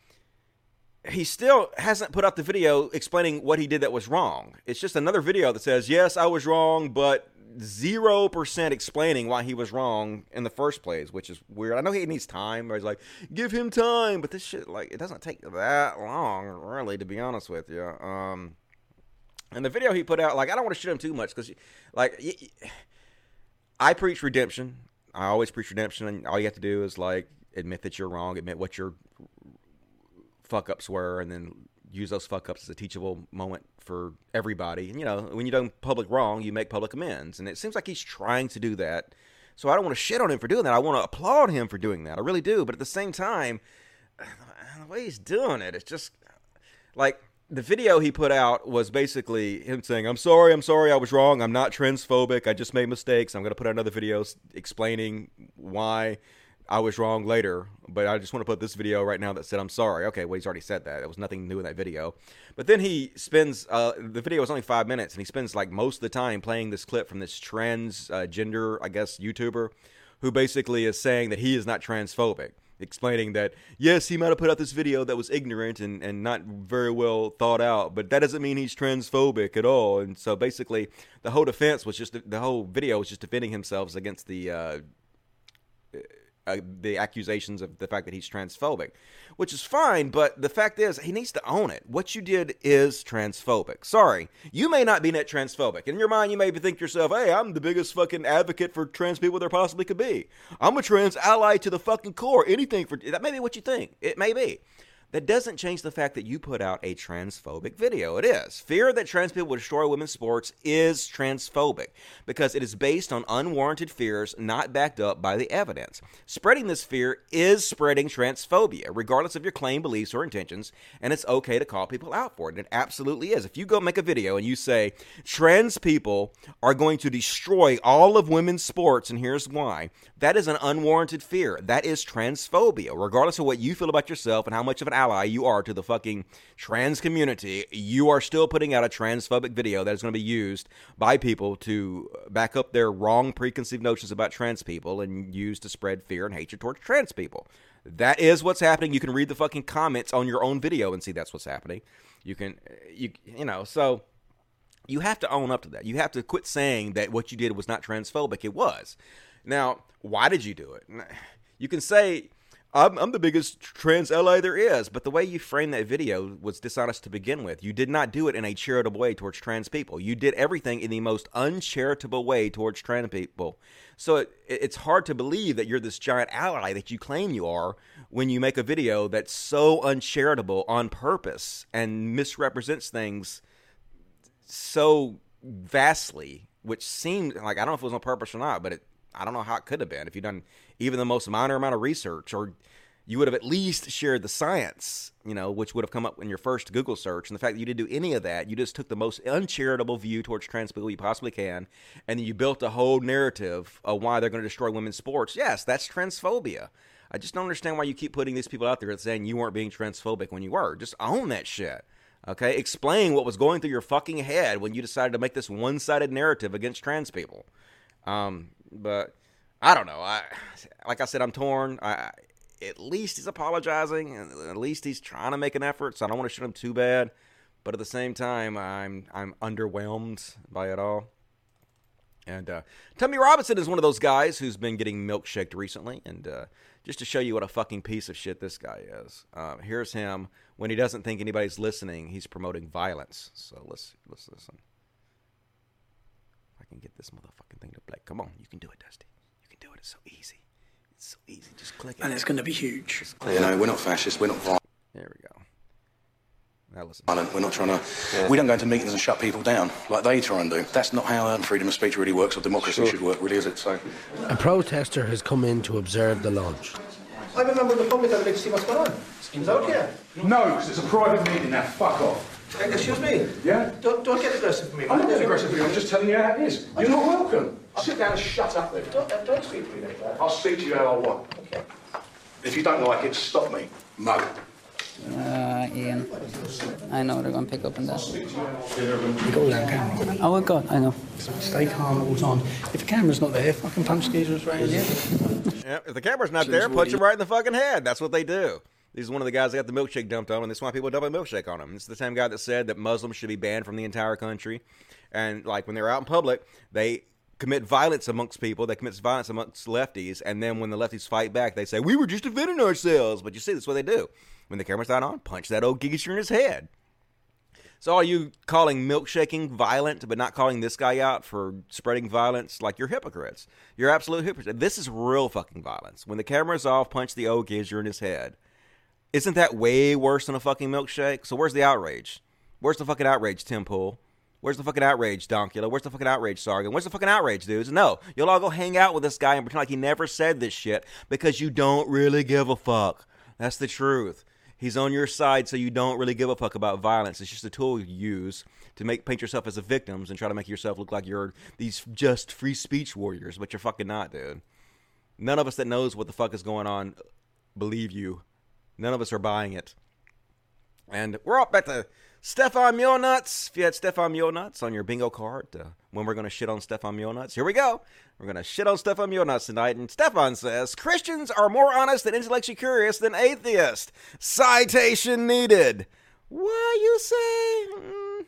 he still hasn't put out the video explaining what he did that was wrong. It's just another video that says, yes, I was wrong, but 0% explaining why he was wrong in the first place, which is weird. I know he needs time. He's like, give him time. But this shit, like, it doesn't take that long, really, to be honest with you. And the video he put out, like, I don't want to shit him too much because, like, I preach redemption. I always preach redemption. And all you have to do is, like, admit that you're wrong, admit what your fuck-ups were, and then use those fuck-ups as a teachable moment for everybody. And, you know, when you do public wrong, you make public amends. And it seems like he's trying to do that. So I don't want to shit on him for doing that. I want to applaud him for doing that. I really do. But at the same time, the way he's doing it, it's just like the video he put out was basically him saying, I'm sorry, I was wrong. I'm not transphobic. I just made mistakes. I'm going to put out another video explaining why I was wrong later, but I just want to put this video right now that said, I'm sorry. Okay, well, he's already said that. There was nothing new in that video. But then he spends, the video was only 5 minutes, and he spends, like, most of the time playing this clip from this transgender, I guess, YouTuber, who basically is saying that he is not transphobic, explaining that, yes, he might have put out this video that was ignorant and not very well thought out, but that doesn't mean he's transphobic at all. And so basically the whole defense was just, the whole video was just defending himself against the accusations of the fact that he's transphobic, which is fine, but the fact is he needs to own it. What you did is transphobic. Sorry, you may not be net transphobic. In your mind, you may think to yourself, hey, I'm the biggest fucking advocate for trans people there possibly could be. I'm a trans ally to the fucking core. Anything for that may be what you think. It may be. That doesn't change the fact that you put out a transphobic video. It is. Fear that trans people will destroy women's sports is transphobic because it is based on unwarranted fears not backed up by the evidence. Spreading this fear is spreading transphobia, regardless of your claim, beliefs, or intentions, and it's okay to call people out for it. It absolutely is. If you go make a video and you say, trans people are going to destroy all of women's sports, and here's why, that is an unwarranted fear. That is transphobia, regardless of what you feel about yourself and how much of an ally you are to the fucking trans community. You are still putting out a transphobic video that is going to be used by people to back up their wrong preconceived notions about trans people and used to spread fear and hatred towards trans people. That is what's happening. You can read the fucking comments on your own video and see that's what's happening. So you have to own up to that. You have to quit saying that what you did was not transphobic. It was. Now, why did you do it? You can say, I'm the biggest trans ally there is, but the way you framed that video was dishonest to begin with. You did not do it in a charitable way towards trans people. You did everything in the most uncharitable way towards trans people. So it's hard to believe that you're this giant ally that you claim you are when you make a video that's so uncharitable on purpose and misrepresents things so vastly, which seemed like, I don't know if it was on purpose or not, but I don't know how it could have been. If you'd done even the most minor amount of research, or you would have at least shared the science, which would have come up in your first Google search. And the fact that you didn't do any of that, you just took the most uncharitable view towards trans people you possibly can, and then you built a whole narrative of why they're going to destroy women's sports. Yes, that's transphobia. I just don't understand why you keep putting these people out there saying you weren't being transphobic when you were. Just own that shit. Okay? Explain what was going through your fucking head when you decided to make this one-sided narrative against trans people. But I don't know. Like I said, I'm torn. At least he's apologizing. At least he's trying to make an effort. So I don't want to shoot him too bad. But at the same time, I'm underwhelmed by it all. And Tommy Robinson is one of those guys who's been getting milkshaked recently. And just to show you what a fucking piece of shit this guy is, here's him when he doesn't think anybody's listening. He's promoting violence. So let's listen. I can get this motherfucking thing to play. Come on, you can do it, Dusty. You can do it. It's so easy. It's so easy. Just click it. And it's going to be huge. We're not fascists. We're not violent. There we go. Now listen. We're not trying to... Yeah. We don't go into meetings and shut people down like they try and do. That's not how freedom of speech really works, or democracy should work, really, is it? So. A protester has come in to observe the launch. I remember the public. I'd like to see what's going on. Is that okay? No, because it's a private meeting now. Fuck off. Excuse me? Yeah? Don't get aggressive for me. I'm not getting aggressive for you. I'm just telling you how it is. You're not welcome. Sit down and shut up there. Don't speak to me like that. I'll speak to you how I want. Okay. If you don't like it, stop me. No. Ian, I know they're going to pick up on that. You've got all that camera. Oh, my God, I know. Stay calm all the time. If the camera's not there, fucking punch geezers right in the head. Yeah, if the camera's not there, punch him right in the fucking head. That's what they do. He's one of the guys that got the milkshake dumped on, and this is why people dump a milkshake on him. It's the same guy that said that Muslims should be banned from the entire country. And, like, when they're out in public, they commit violence amongst people. They commit violence amongst lefties. And then when the lefties fight back, they say, we were just defending ourselves. But you see, that's what they do. When the camera's not on, punch that old geezer in his head. So all you calling milkshaking violent, but not calling this guy out for spreading violence, like, you're hypocrites. You're absolute hypocrites. This is real fucking violence. When the camera's off, punch the old geezer in his head. Isn't that way worse than a fucking milkshake? So where's the outrage? Where's the fucking outrage, Tim Pool? Where's the fucking outrage, Dankula? Where's the fucking outrage, Sargon? Where's the fucking outrage, dudes? No, you'll all go hang out with this guy and pretend like he never said this shit because you don't really give a fuck. That's the truth. He's on your side, so you don't really give a fuck about violence. It's just a tool you use to paint yourself as a victim and try to make yourself look like you're these just free speech warriors, but you're fucking not, dude. None of us that knows what the fuck is going on believe you. None of us are buying it. And we're all back to Stefan Molyneux. If you had Stefan Molyneux on your bingo card, when we're going to shit on Stefan Molyneux, here we go. We're going to shit on Stefan Molyneux tonight. And Stefan says, Christians are more honest and intellectually curious than atheists. Citation needed. What you say?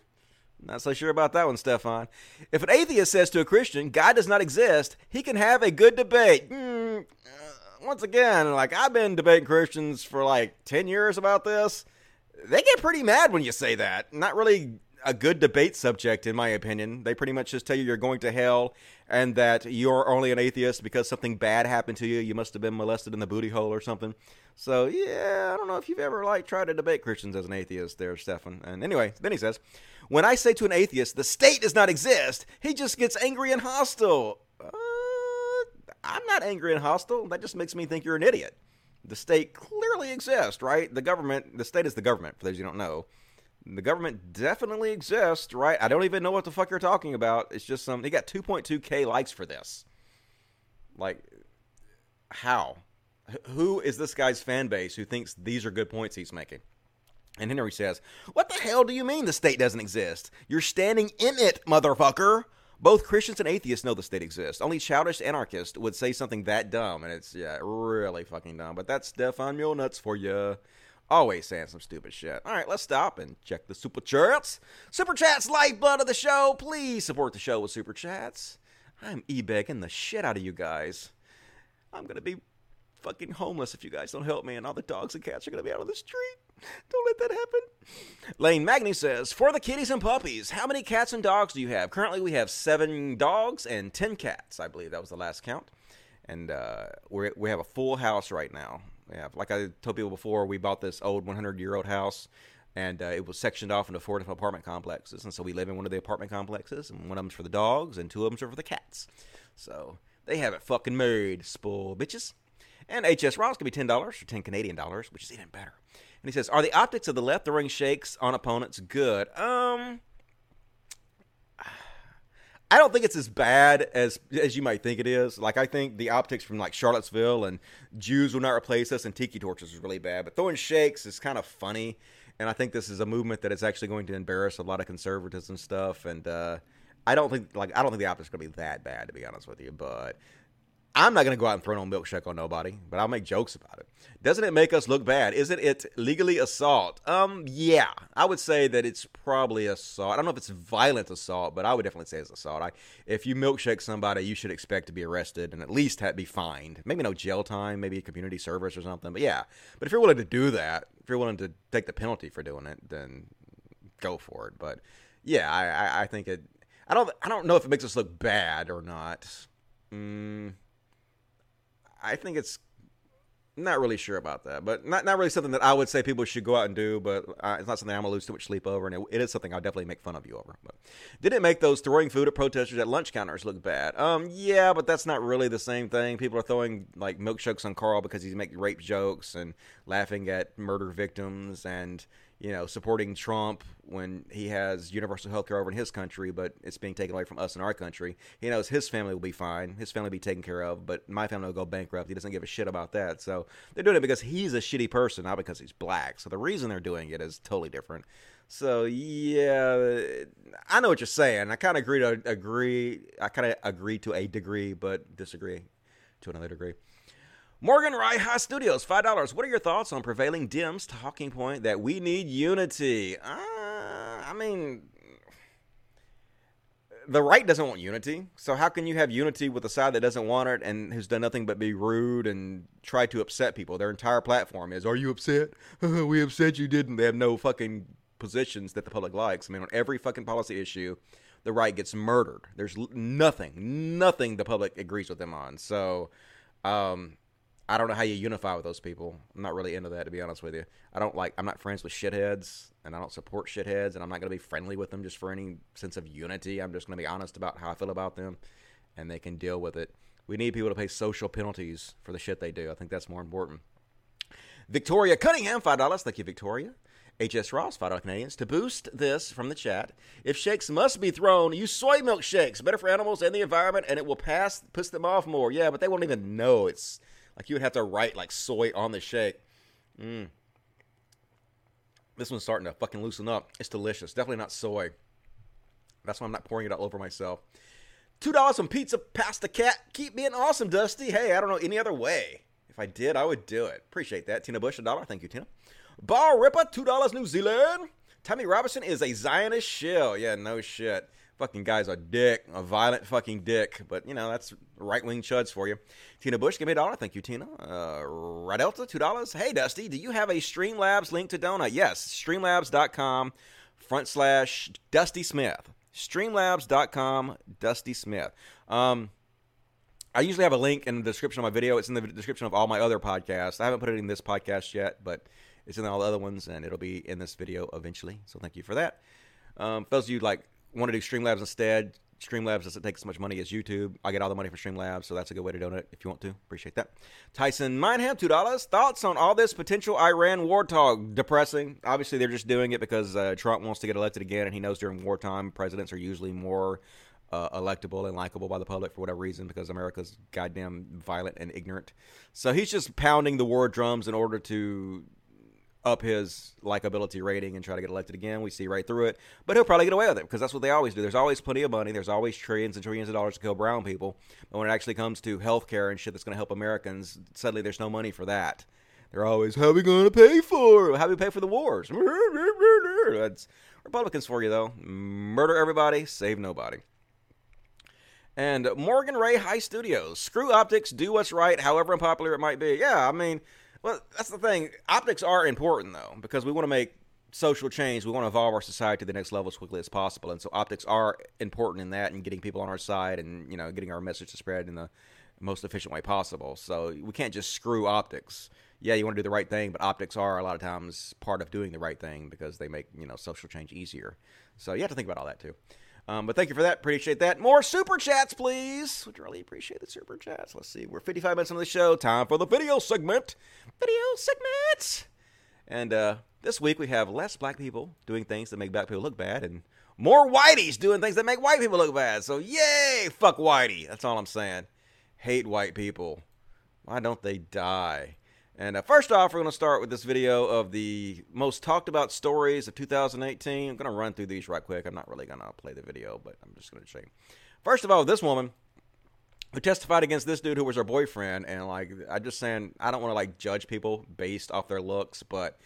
Not so sure about that one, Stefan. If an atheist says to a Christian, God does not exist, he can have a good debate. Once again, like, I've been debating Christians for like 10 years about this. They get pretty mad when you say that. Not really a good debate subject, in my opinion. They pretty much just tell you you're going to hell and that you're only an atheist because something bad happened to you. You must have been molested in the booty hole or something. So, yeah, I don't know if you've ever, like, tried to debate Christians as an atheist there, Stefan. And anyway, then he says, when I say to an atheist, the state does not exist, he just gets angry and hostile. I'm not angry and hostile. That just makes me think you're an idiot. The state clearly exists, right? The government, the state is the government, for those you don't know. The government definitely exists, right? I don't even know what the fuck you're talking about. It's just some... He got 2.2K likes for this. Like, how? Who is this guy's fan base who thinks these are good points he's making? And Henry says, what the hell do you mean the state doesn't exist? You're standing in it, motherfucker. Both Christians and atheists know the state exists. Only childish anarchists would say something that dumb. And it's, yeah, really fucking dumb. But that's Stefan Molyneux for you. Always saying some stupid shit. All right, let's stop and check the Super Chats. Super Chats, lifeblood of the show. Please support the show with Super Chats. I'm e-begging the shit out of you guys. I'm going to be fucking homeless if you guys don't help me, and all the dogs and cats are going to be out on the street. Don't let that happen. Lane Magny says, for the kitties and puppies, how many cats and dogs do you have? Currently, we have 7 dogs and 10 cats. I believe that was the last count. And we have a full house right now. Yeah, like I told people before, we bought this old 100-year-old house, and it was sectioned off into 4 different apartment complexes. And so we live in one of the apartment complexes, and one of them's for the dogs, and 2 of them's are for the cats. So they have it fucking married, spoiled bitches. And H.S. Ross can be $10 or 10 Canadian dollars, which is even better. And he says, are the optics of the left throwing shakes on opponents good? I don't think it's as bad as you might think it is. Like, I think the optics from, like, Charlottesville and Jews Will Not Replace Us and Tiki Torches is really bad. But throwing shakes is kind of funny. And I think this is a movement that is actually going to embarrass a lot of conservatives and stuff. And I don't think the optics are going to be that bad, to be honest with you. But I'm not going to go out and throw no milkshake on nobody. But I'll make jokes about it. Doesn't it make us look bad? Isn't it legally assault? Yeah. I would say that it's probably assault. I don't know if it's violent assault, but I would definitely say it's assault. If you milkshake somebody, you should expect to be arrested and at least be fined. Maybe no jail time, maybe community service or something. But yeah. But if you're willing to do that, if you're willing to take the penalty for doing it, then go for it. But yeah, I think it. I don't know if it makes us look bad or not. I think it's. Not really sure about that, but not really something that I would say people should go out and do, but it's not something I'm going to lose too much sleep over, and it is something I'll definitely make fun of you over. But did it make those throwing food at protesters at lunch counters look bad? Yeah, but that's not really the same thing. People are throwing, like, milkshakes on Carl because he's making rape jokes and laughing at murder victims and, you know, supporting Trump when he has universal health care over in his country, but it's being taken away from us in our country. He knows his family will be fine. His family will be taken care of, but my family will go bankrupt. He doesn't give a shit about that. So they're doing it because he's a shitty person, not because he's black. So the reason they're doing it is totally different. So, yeah, I know what you're saying. I kind of agree to a degree, but disagree to another degree. Morgan Raiha Studios, $5. What are your thoughts on prevailing Dems' talking point that we need unity? I mean, the right doesn't want unity. So how can you have unity with a side that doesn't want it and who's done nothing but be rude and try to upset people? Their entire platform is, are you upset? We upset you didn't. They have no fucking positions that the public likes. I mean, on every fucking policy issue, the right gets murdered. There's nothing the public agrees with them on. So, I don't know how you unify with those people. I'm not really into that, to be honest with you. I'm not friends with shitheads, and I don't support shitheads, and I'm not going to be friendly with them just for any sense of unity. I'm just going to be honest about how I feel about them, and they can deal with it. We need people to pay social penalties for the shit they do. I think that's more important. Victoria Cunningham, $5. Thank you, Victoria. H.S. Ross, $5 Canadians. To boost this from the chat, if shakes must be thrown, use soy milk shakes. Better for animals and the environment, and it will piss them off more. Yeah, but they won't even know it's... Like, you would have to write, like, soy on the shake. This one's starting to fucking loosen up. It's delicious. Definitely not soy. That's why I'm not pouring it all over myself. $2 from Pizza Pasta Cat. Keep being awesome, Dusty. Hey, I don't know any other way. If I did, I would do it. Appreciate that. Tina Bush, $1. Thank you, Tina. Ball Ripper, $2 New Zealand. Tommy Robinson is a Zionist shill. Yeah, no shit. Fucking guy's a dick, a violent fucking dick. But, you know, that's right-wing chuds for you. Tina Bush, give me $1. Thank you, Tina. Radelta, $2. Hey, Dusty, do you have a Streamlabs link to donut? Yes, streamlabs.com /DustySmith. Streamlabs.com, Dusty Smith. I usually have a link in the description of my video. It's in the description of all my other podcasts. I haven't put it in this podcast yet, but it's in all the other ones, and it'll be in this video eventually. So thank you for that. For those of you want to do Streamlabs instead, Streamlabs doesn't take as much money as YouTube. I get all the money from Streamlabs, so that's a good way to donate if you want to. Appreciate that. Tyson Mineham, $2. Thoughts on all this potential Iran war talk? Depressing. Obviously, they're just doing it because Trump wants to get elected again, and he knows during wartime presidents are usually more electable and likable by the public for whatever reason, because America's goddamn violent and ignorant. So he's just pounding the war drums in order to up his likability rating and try to get elected again. We see right through it. But he'll probably get away with it because that's what they always do. There's always plenty of money. There's always trillions and trillions of dollars to kill brown people. But when it actually comes to health care and shit that's going to help Americans, suddenly there's no money for that. They're always, how are we going to pay for? How do we pay for the wars? That's Republicans for you, though. Murder everybody, save nobody. And Morgan Ray High Studios. Screw optics, do what's right, however unpopular it might be. Yeah, I mean... Well, that's the thing. Optics are important, though, because we want to make social change. We want to evolve our society to the next level as quickly as possible. And so optics are important in that and getting people on our side and, you know, getting our message to spread in the most efficient way possible. So we can't just screw optics. Yeah, you want to do the right thing, but optics are a lot of times part of doing the right thing because they make, you know, social change easier. So you have to think about all that, too. But thank you for that. Appreciate that. More Super Chats, please. Would really appreciate the Super Chats. Let's see. We're 55 minutes into the show. Time for the video segment. And this week we have less black people doing things that make black people look bad and more whiteys doing things that make white people look bad. So, yay! Fuck whitey. That's all I'm saying. Hate white people. Why don't they die? And first off, we're going to start with this video of the most talked about stories of 2018. I'm going to run through these right quick. I'm not really going to play the video, but I'm just going to show you. First of all, this woman who testified against this dude who was her boyfriend. And, I'm just saying, I don't want to, judge people based off their looks, but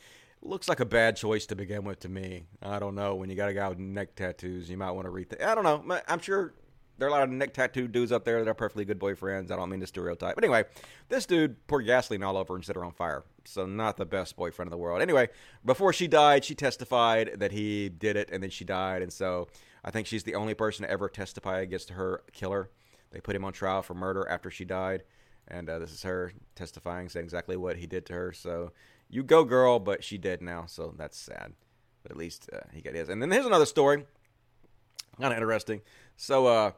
it looks like a bad choice to begin with to me. I don't know. When you got a guy with neck tattoos, you might want to rethink. I don't know. I'm sure there are a lot of neck tattoo dudes up there that are perfectly good boyfriends. I don't mean to stereotype. But anyway, this dude poured gasoline all over and set her on fire. So not the best boyfriend in the world. Anyway, before she died, she testified that he did it, and then she died. And so I think she's the only person to ever testify against her killer. They put him on trial for murder after she died. And this is her testifying, saying exactly what he did to her. So you go, girl, but she dead now. So that's sad. But at least he got his. And then here's another story. Kind of interesting. So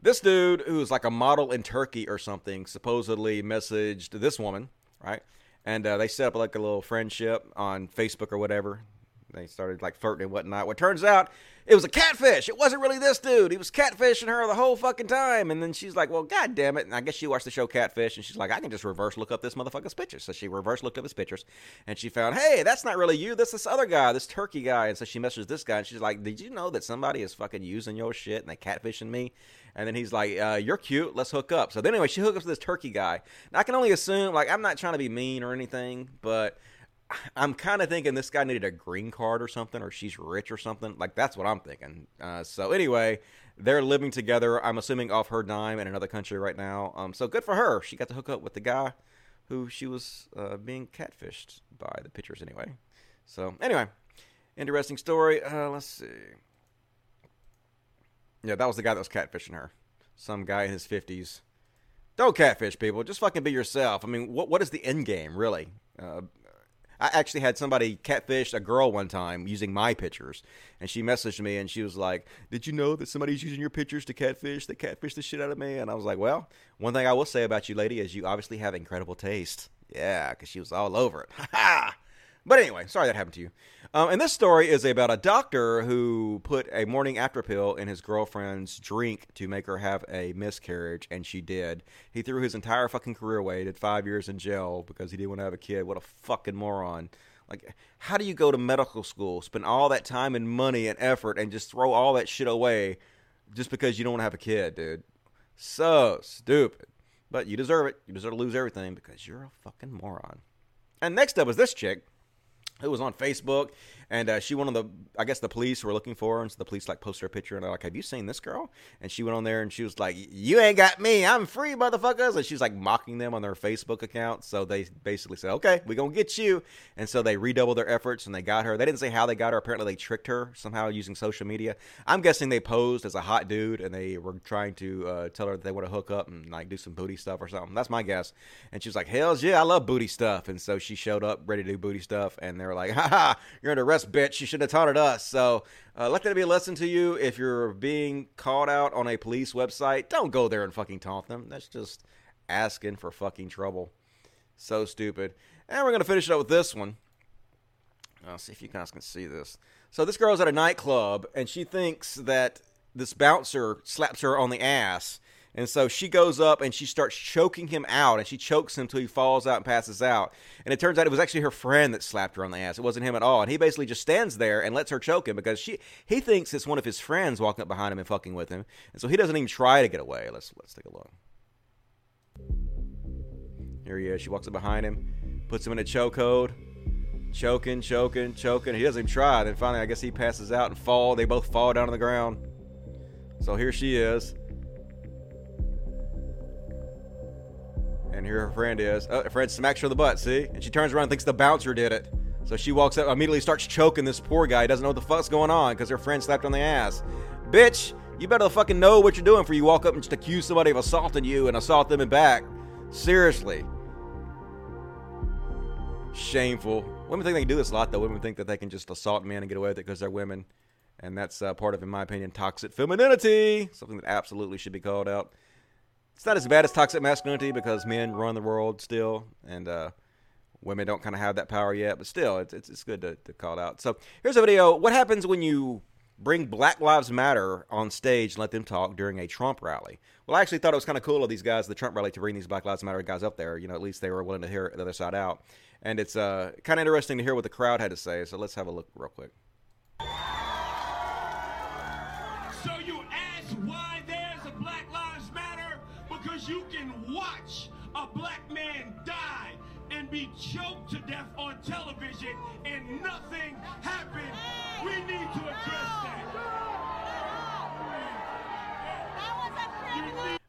this dude who's a model in Turkey or something supposedly messaged this woman, right? And they set up a little friendship on Facebook or whatever. They started flirting and whatnot. Well, it turns out it was a catfish. It wasn't really this dude. He was catfishing her the whole fucking time. And then she's like, well, God damn it. And I guess she watched the show Catfish and she's like, I can just reverse look up this motherfucker's pictures. So she reverse looked up his pictures and she found, hey, that's not really you. That's this other guy, this Turkey guy. And so she messaged this guy and she's like, did you know that somebody is fucking using your shit and they catfishing me? And then he's like, you're cute. Let's hook up. So then anyway, she hooked up to this Turkey guy. Now, I can only assume, I'm not trying to be mean or anything, but I'm kind of thinking this guy needed a green card or something, or she's rich or something. That's what I'm thinking. So anyway, they're living together, I'm assuming off her dime in another country right now. So good for her. She got to hook up with the guy who she was being catfished by, the pictures anyway. So anyway, interesting story. Let's see. Yeah, that was the guy that was catfishing her. Some guy in his 50s. Don't catfish people. Just fucking be yourself. I mean, what is the end game, really? I actually had somebody catfish a girl one time using my pictures, and she messaged me, and she was like, did you know that somebody's using your pictures to catfish? They catfish the shit out of me. And I was like, well, one thing I will say about you, lady, is you obviously have incredible taste. Yeah, because she was all over it. Ha-ha! But anyway, sorry that happened to you. And this story is about a doctor who put a morning after pill in his girlfriend's drink to make her have a miscarriage, and she did. He threw his entire fucking career away, did 5 years in jail because he didn't want to have a kid. What a fucking moron. How do you go to medical school, spend all that time and money and effort, and just throw all that shit away just because you don't want to have a kid, dude? So stupid. But you deserve it. You deserve to lose everything because you're a fucking moron. And next up is this chick who was on Facebook, And she went on the, I guess the police were looking for her, and so the police like posted her picture, and they're like, have you seen this girl? And she went on there and she was like, you ain't got me, I'm free, motherfuckers. And she's like mocking them on their Facebook account. So they basically said, okay, we're going to get you. And so they redoubled their efforts and they got her. They didn't say how they got her. Apparently they tricked her somehow using social media. I'm guessing they posed as a hot dude and they were trying to tell her that they want to hook up and like do some booty stuff or something. That's my guess. And she was like, hells yeah, I love booty stuff. And so she showed up ready to do booty stuff, and they were like, haha, you're under arrest, bitch. You shouldn't have taunted us. So let that be a lesson to you. If you're being called out on a police website, don't go there and fucking taunt them. That's just asking for fucking trouble. So stupid. And we're going to finish it up with this one. I'll see if you guys can see this. So this girl's at a nightclub, and she thinks that this bouncer slaps her on the ass. And so she goes up and she starts choking him out, and she chokes him till he falls out and passes out. And it turns out it was actually her friend that slapped her on the ass. It wasn't him at all. And he basically just stands there and lets her choke him because he thinks it's one of his friends walking up behind him and fucking with him. And so he doesn't even try to get away. Let's take a look. Here he is. She walks up behind him, puts him in a chokehold. Choking. He doesn't even try. Then finally, I guess he passes out and fall. They both fall down on the ground. So here she is. And here her friend is. Oh, her friend smacks her in the butt, see? And she turns around and thinks the bouncer did it. So she walks up, immediately starts choking this poor guy. He doesn't know what the fuck's going on because her friend slapped on the ass. Bitch, you better fucking know what you're doing before you walk up and just accuse somebody of assaulting you and assault them in back. Seriously. Shameful. Women think they can do this a lot, though. Women think that they can just assault men and get away with it because they're women. And that's part of, in my opinion, toxic femininity. Something that absolutely should be called out. It's not as bad as toxic masculinity because men run the world still, and women don't kind of have that power yet. But still, it's good to call it out. So here's a video. What happens when you bring Black Lives Matter on stage and let them talk during a Trump rally? Well, I actually thought it was kind of cool of these guys, the Trump rally, to bring these Black Lives Matter guys up there. You know, at least they were willing to hear the other side out. And it's kind of interesting to hear what the crowd had to say. So let's have a look real quick. So you asked why there's a Black Lives Matter? Because you can watch a black man die and be choked to death on television and nothing happened. We need to address that.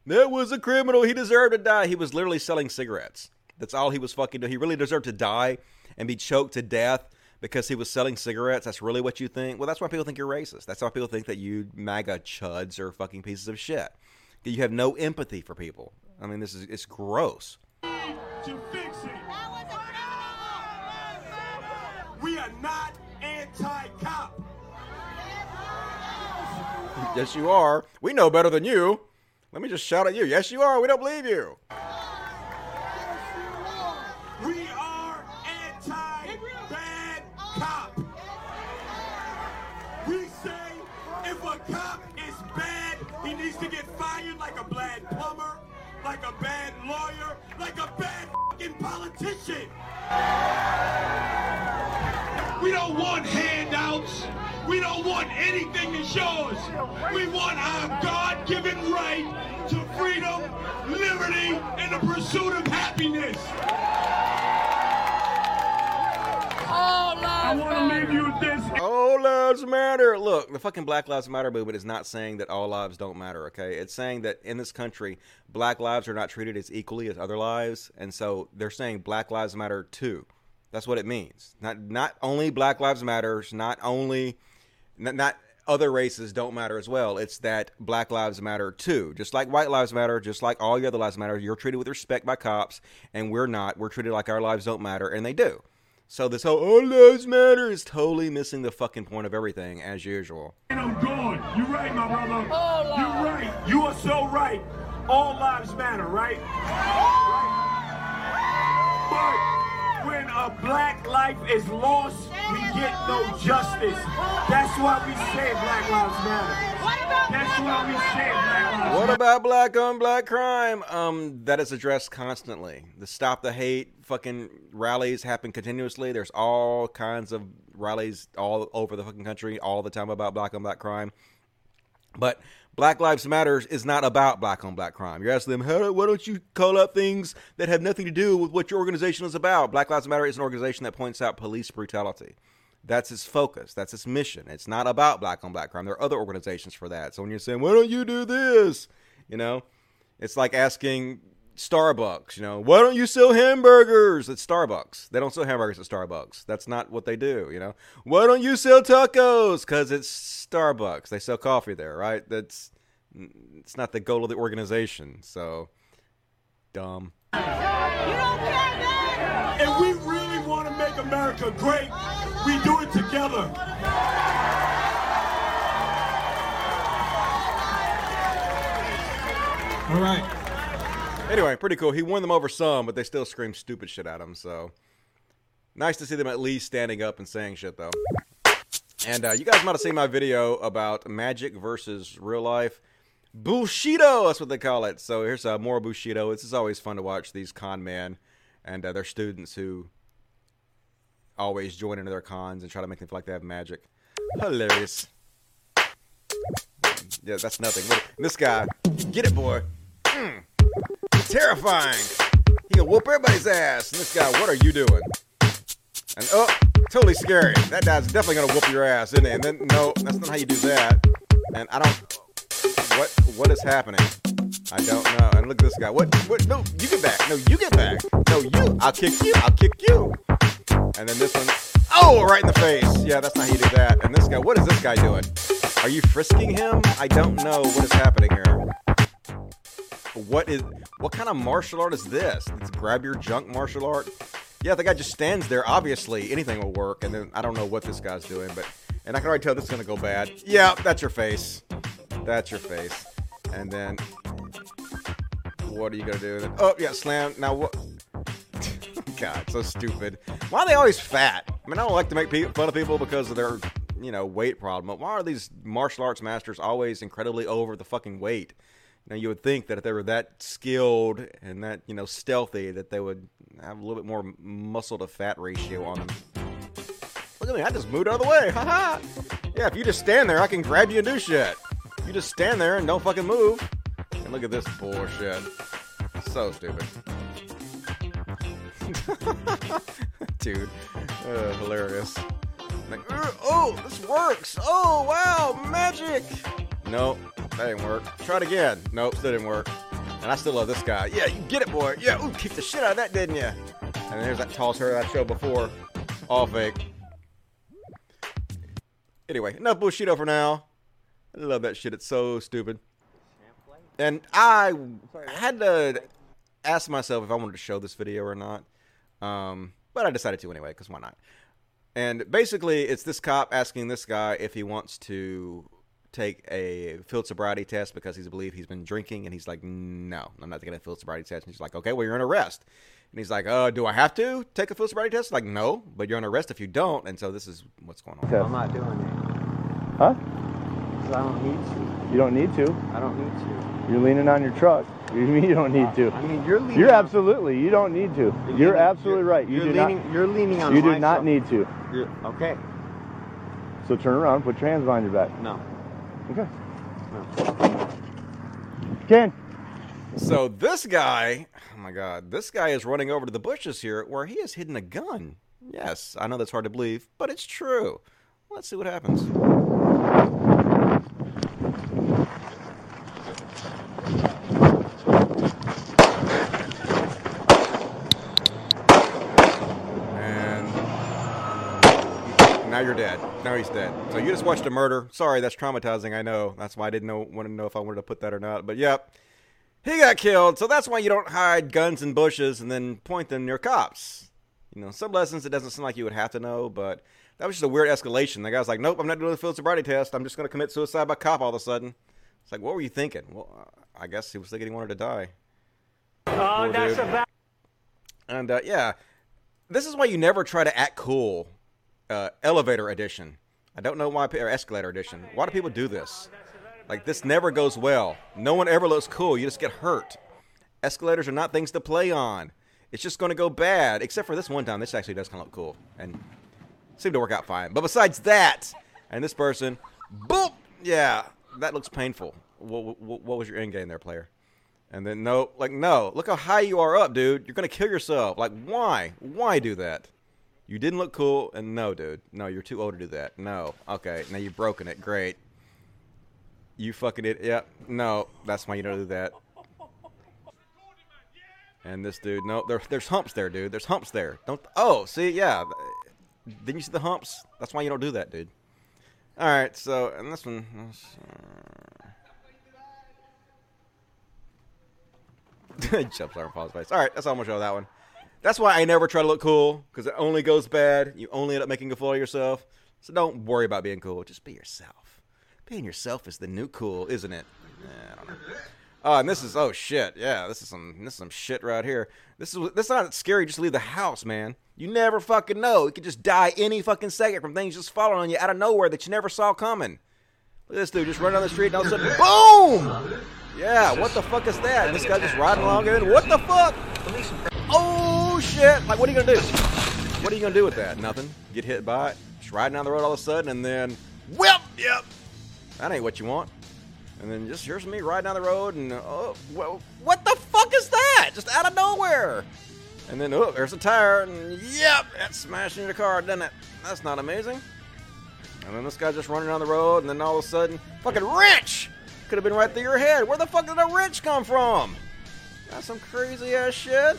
That was a criminal. He deserved to die. He was literally selling cigarettes. That's all he was fucking doing. He really deserved to die and be choked to death because he was selling cigarettes. That's really what you think? Well, that's why people think you're racist. That's why people think that you MAGA chuds are fucking pieces of shit. You have no empathy for people. I mean, it's gross. To fix it. We are not anti-cop. Yes, you are. We know better than you. Let me just shout at you. Yes, you are. We don't believe you. Like a bad lawyer, like a bad fucking politician. We don't want handouts. We don't want anything that's yours. We want our God-given right to freedom, liberty, and the pursuit of happiness. All lives matter. I want to leave you with this. All lives matter. Look, the fucking Black Lives Matter movement is not saying that all lives don't matter, okay? It's saying that in this country, black lives are not treated as equally as other lives, and so they're saying Black Lives Matter too. That's what it means. Not only Black Lives Matters, not only not other races don't matter as well. It's that Black Lives Matter too. Just like white lives matter, just like all your other lives matter, you're treated with respect by cops, and we're not. We're treated like our lives don't matter, and they do. So this whole all lives matter is totally missing the fucking point of everything, as usual. And I'm gone. You're right, my brother. You're right. You are so right. All lives matter, right? But when a black life is lost, we get no justice. That's why we say Black Lives Matter. That's why we say Black Lives Matter. What about black on black crime? That is addressed constantly. The Stop the Hate fucking rallies happen continuously. There's all kinds of rallies all over the fucking country all the time about black on black crime. But Black Lives Matters is not about black on black crime. You're asking them, why don't you call out things that have nothing to do with what your organization is about? Black Lives Matter is an organization that points out police brutality. That's its focus. That's its mission. It's not about black on black crime. There are other organizations for that. So when you're saying, why don't you do this? You know, it's like asking Starbucks, you know, why don't you sell hamburgers at Starbucks? They don't sell hamburgers at Starbucks. That's not what they do, you know. Why don't you sell tacos? Because it's Starbucks. They sell coffee there, right? It's not the goal of the organization. So, dumb. You don't care, man. And we really want to make America great. We do it together. All right. Anyway, pretty cool. He won them over some, but they still scream stupid shit at him, so. Nice to see them at least standing up and saying shit, though. And you guys might have seen my video about magic versus real life. Bushido, that's what they call it. So here's more Bushido. It's just always fun to watch these con men and their students who always join into their cons and try to make them feel like they have magic. Hilarious. Yeah, that's nothing. Look, this guy, get it, boy. Terrifying. He can whoop everybody's ass. And this guy, what are you doing? And oh, totally scary. That guy's definitely gonna whoop your ass, isn't he? And then no, that's not how you do that. And I don't. What is happening? I don't know. And look at this guy. What? No, you get back. No, you get back. No, you. I'll kick you. I'll kick you. And then this one. Oh, right in the face. Yeah, that's not how you do that. And this guy. What is this guy doing? Are you frisking him? I don't know what is happening here. What kind of martial art is this? It's grab your junk martial art? Yeah, the guy just stands there. Obviously, anything will work. And then I don't know what this guy's doing, but and I can already tell this is gonna go bad. Yeah, that's your face. That's your face. And then what are you gonna do? Then, oh yeah, slam. Now what? God, so stupid. Why are they always fat? I mean, I don't like to make fun of people because of their weight problem. But why are these martial arts masters always incredibly over the fucking weight? Now, you would think that if they were that skilled and that, stealthy, that they would have a little bit more muscle to fat ratio on them. Look at me, I just moved out of the way. Ha-ha! Yeah, if you just stand there, I can grab you and do shit. You just stand there and don't fucking move. And look at this bullshit. So stupid. Dude. Hilarious. Like, oh, this works. Oh, wow, magic. Nope. That didn't work. Try it again. Nope, still didn't work. And I still love this guy. Yeah, you get it, boy. Yeah, ooh, kicked the shit out of that, didn't you? And there's that toss her that I showed before. All fake. Anyway, enough Bushido for now. I love that shit. It's so stupid. And I had to ask myself if I wanted to show this video or not. But I decided to anyway, because why not? And basically, it's this cop asking this guy if he wants to take a field sobriety test because he's believed he's been drinking, and he's like, no, I'm not taking a field sobriety test. And she's like, okay, well, you're under arrest. And he's like, do I have to take a field sobriety test? Like, no, but you're under arrest if you don't. And so this is what's going on. I'm not doing it. Huh? Because I don't need to. You don't need to. I don't need to. You're leaning on your truck. You mean you don't need to? I mean, you're leaning. You're absolutely. You don't need to. You're absolutely right. You do leaning, not. You're leaning on. You do not truck. Need to. You're, okay. So turn around. Put your hands behind your back. No. Okay. Ken. So this guy, oh my God, this guy is running over to the bushes here where he has hidden a gun. Yes, I know that's hard to believe, but it's true. Let's see what happens. Now you're dead. Now he's dead. So you just watched a murder. Sorry, that's traumatizing, I know. That's why I didn't know if I wanted to put that or not. But yep, he got killed. So that's why you don't hide guns in bushes and then point them near cops. Some lessons it doesn't seem like you would have to know, but that was just a weird escalation. The guy's like, nope, I'm not doing the field sobriety test. I'm just going to commit suicide by cop all of a sudden. It's like, what were you thinking? Well, I guess he was thinking he wanted to die. Oh, that's a bad. And yeah, this is why you never try to act cool. Elevator edition. I don't know why, or escalator edition. Why do people do this? Like, this never goes well. No one ever looks cool. You just get hurt. Escalators are not things to play on. It's just going to go bad. Except for this one time. This actually does kind of look cool. And seemed to work out fine. But besides that, and this person, boop! Yeah, that looks painful. What was your end game there, player? And then, no, like, no. Look how high you are up, dude. You're going to kill yourself. Like, why? Why do that? You didn't look cool, and no, dude. No, you're too old to do that. No. Okay, now you've broken it. Great. You fucking idiot. Yep. Yeah. No, that's why you don't do that. And this dude, no, there's humps there, dude. There's humps there. Don't. Oh, see, yeah. Didn't you see the humps? That's why you don't do that, dude. All right, so, and this one. Jumps over Paul's face. All right, that's all I'm going to show that one. That's why I never try to look cool, because it only goes bad. You only end up making a fool of yourself. So don't worry about being cool. Just be yourself. Being yourself is the new cool, isn't it? Yeah, I don't know. Oh, and this is, oh, shit. Yeah, this is some shit right here. This is not scary. Just leave the house, man. You never fucking know. You could just die any fucking second from things just falling on you out of nowhere that you never saw coming. Look at this dude just running down the street, and all of a sudden, boom! Yeah, what the fuck is that? This guy just riding along, and what the fuck? Oh, shit. Like, what are you going to do? What are you going to do with that? Nothing. Get hit by it. Just riding down the road all of a sudden, and then, whip! Yep. That ain't what you want. And then just here's me riding down the road, and oh, well, what the fuck is that? Just out of nowhere. And then, oh, there's a tire, and yep, that's smashing your car, doesn't it? That's not amazing. And then this guy's just running down the road, and then all of a sudden, fucking wrench! Could have been right through your head. Where the fuck did a wrench come from? That's some crazy-ass shit.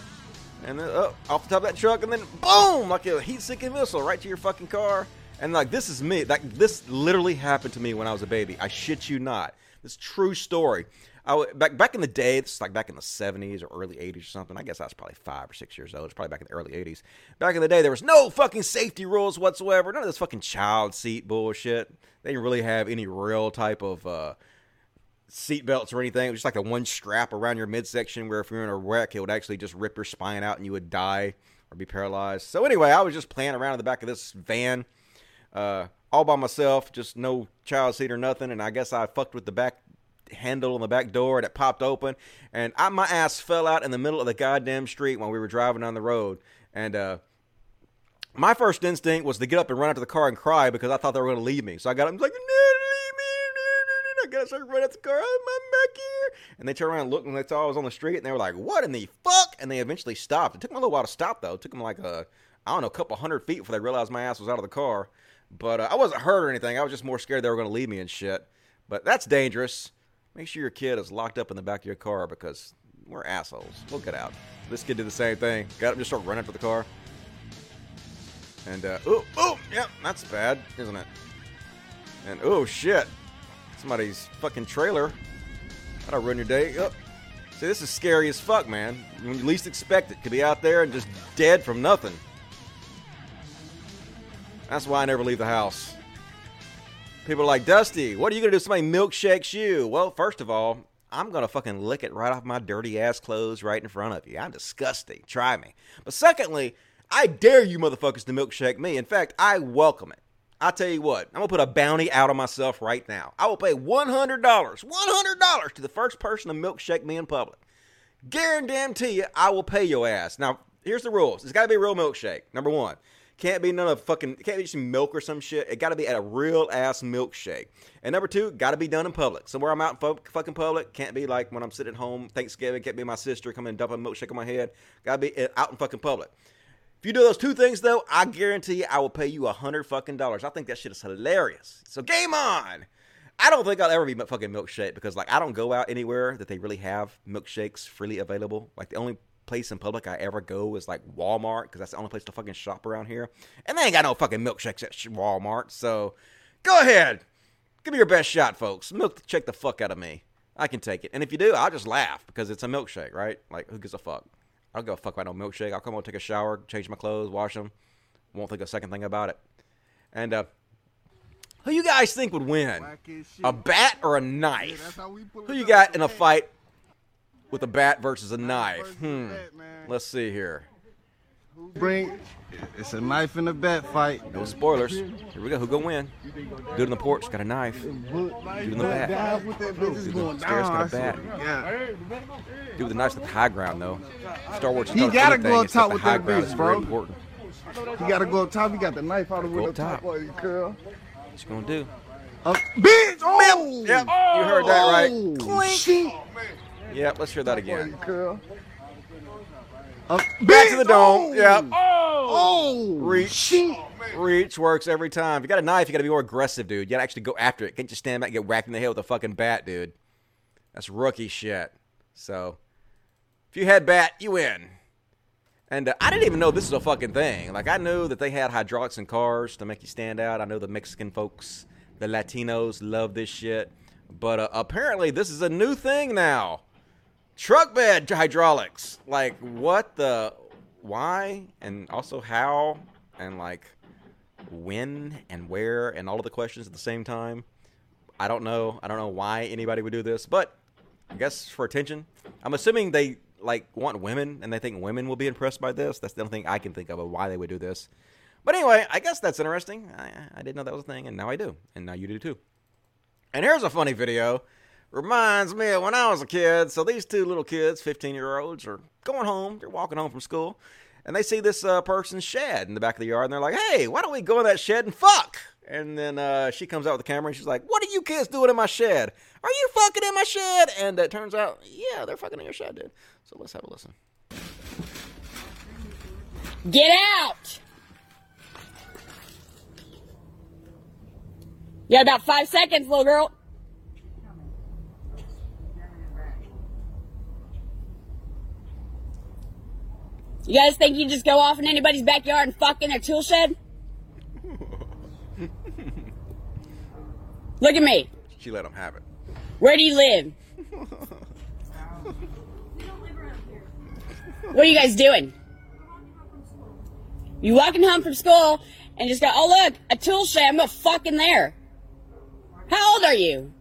And then, oh, off the top of that truck, and then boom! Like a heat-seeking missile right to your fucking car. And like, this is me. Like, this literally happened to me when I was a baby. I shit you not. This true story. Back in the day, this is like back in the 70s or early 80s or something. I guess I was probably 5 or 6 years old. It's probably back in the early 80s. Back in the day, there was no fucking safety rules whatsoever. None of this fucking child seat bullshit. They didn't really have any real type of seat belts or anything. It was just like the one strap around your midsection where if you're in a wreck, it would actually just rip your spine out and you would die or be paralyzed. So anyway, I was just playing around in the back of this van. All by myself, just no child seat or nothing, and I guess I fucked with the back handle on the back door, and it popped open, and my ass fell out in the middle of the goddamn street while we were driving down the road, and my first instinct was to get up and run out to the car and cry, because I thought they were going to leave me, so I got up and was like, no, leave me, I guess I run out to the car, I'm back here, and they turned around and looked, and they saw I was on the street, and they were like, what in the fuck, and they eventually stopped. It took them a little while to stop, though. It took them like, a couple 100 feet before they realized my ass was out of the car. But I wasn't hurt or anything. I was just more scared they were going to leave me and shit. But that's dangerous. Make sure your kid is locked up in the back of your car because we're assholes. We'll get out. This kid did the same thing. Got up and just started running for the car. And, ooh, yep, that's bad, isn't it? And, oh, shit. Somebody's fucking trailer. That'll ruin your day. Oh. See, this is scary as fuck, man. When you least expect it. Could be out there and just dead from nothing. That's why I never leave the house. People are like, Dusty, what are you going to do if somebody milkshakes you? Well, first of all, I'm going to fucking lick it right off my dirty ass clothes right in front of you. I'm disgusting. Try me. But secondly, I dare you motherfuckers to milkshake me. In fact, I welcome it. I tell you what, I'm going to put a bounty out on myself right now. I will pay $100 to the first person to milkshake me in public. Guarantee you, I will pay your ass. Now, here's the rules. It's got to be a real milkshake, number one. Can't be none of fucking, can't be just milk or some shit. It got to be a real ass milkshake. And number two, got to be done in public. Somewhere I'm out in fucking public. Can't be like when I'm sitting at home, Thanksgiving. Can't be my sister coming and dumping a milkshake on my head. Got to be out in fucking public. If you do those two things though, I guarantee you I will pay you $100. I think that shit is hilarious. So game on. I don't think I'll ever be fucking milkshake because like I don't go out anywhere that they really have milkshakes freely available. Like the only place in public I ever go is like Walmart because that's the only place to fucking shop around here, and they ain't got no fucking milkshakes at Walmart. So go ahead, give me your best shot, folks. Milkshake the fuck out of me. I can take it, and if you do, I'll just laugh because it's a milkshake, right? Like who gives a fuck? I don't give a fuck about no milkshake. I'll come home, take a shower, change my clothes, wash them. Won't think a second thing about it. And who you guys think would win, a bat or a knife? Who you got in a fight? With a bat versus a knife. Let's see here. It's a knife and a bat fight. No spoilers. Here we go. Who gonna win? Dude on the porch got a knife. Dude in the bat. Dude on the stairs got a bat. Dude with the knife's at the high ground though. Star Wars. He gotta go up top with that bitch, bro. He gotta go up top. He got the knife out of the top. What's he gonna do? Bitch! Oh! Yep. You heard that right. Clink. Yeah, let's hear that again. Back to the dome. Yeah. Oh. Reach works every time. If you got a knife, you got to be more aggressive, dude. You got to actually go after it. You can't just stand back and get whacked in the head with a fucking bat, dude. That's rookie shit. So, if you had bat, you win. And I didn't even know this is a fucking thing. Like, I knew that they had hydraulics in cars to make you stand out. I know the Mexican folks, the Latinos love this shit. But apparently this is a new thing now. Truck bed hydraulics. Like, what the... Why? And also how? And, like, when and where? And all of the questions at the same time. I don't know. I don't know why anybody would do this. But I guess for attention. I'm assuming they... like, want women, and they think women will be impressed by this. That's the only thing I can think of why they would do this. But anyway, I guess that's interesting. I didn't know that was a thing, and now I do. And now you do, too. And here's a funny video. Reminds me of when I was a kid. So these two little kids, 15-year-olds, are going home. They're walking home from school. And they see this person's shed in the back of the yard, and they're like, hey, why don't we go in that shed and fuck? And then she comes out with the camera, and she's like, what are you kids doing in my shed? Are you fucking in my shed? And it turns out, yeah, they're fucking in your shed, dude. So let's have a listen. Get out! You got about 5 seconds, little girl. You guys think you just go off in anybody's backyard and fuck in their tool shed? Look at me. She let him have it. Where do you live? We don't live around here. What are you guys doing? You walking home from school and just go, oh look, a tool shed, I'm gonna fuck in there. How old are you?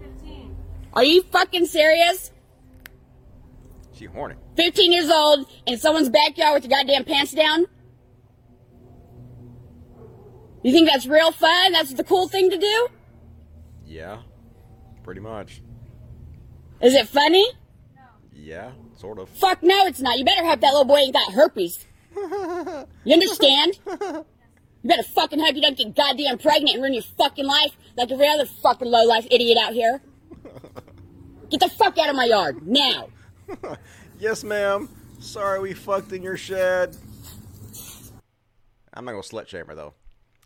15. Are you fucking serious? She horny. 15 years old in someone's backyard with your goddamn pants down? You think that's real fun? That's the cool thing to do? Yeah, pretty much. Is it funny? No. Yeah, sort of. Fuck no, it's not. You better hope that little boy ain't got herpes. You understand? You better fucking hope you don't get goddamn pregnant and ruin your fucking life like every other fucking low-life idiot out here. Get the fuck out of my yard, now. Yes, ma'am. Sorry we fucked in your shed. I'm not gonna slut-shame her, though.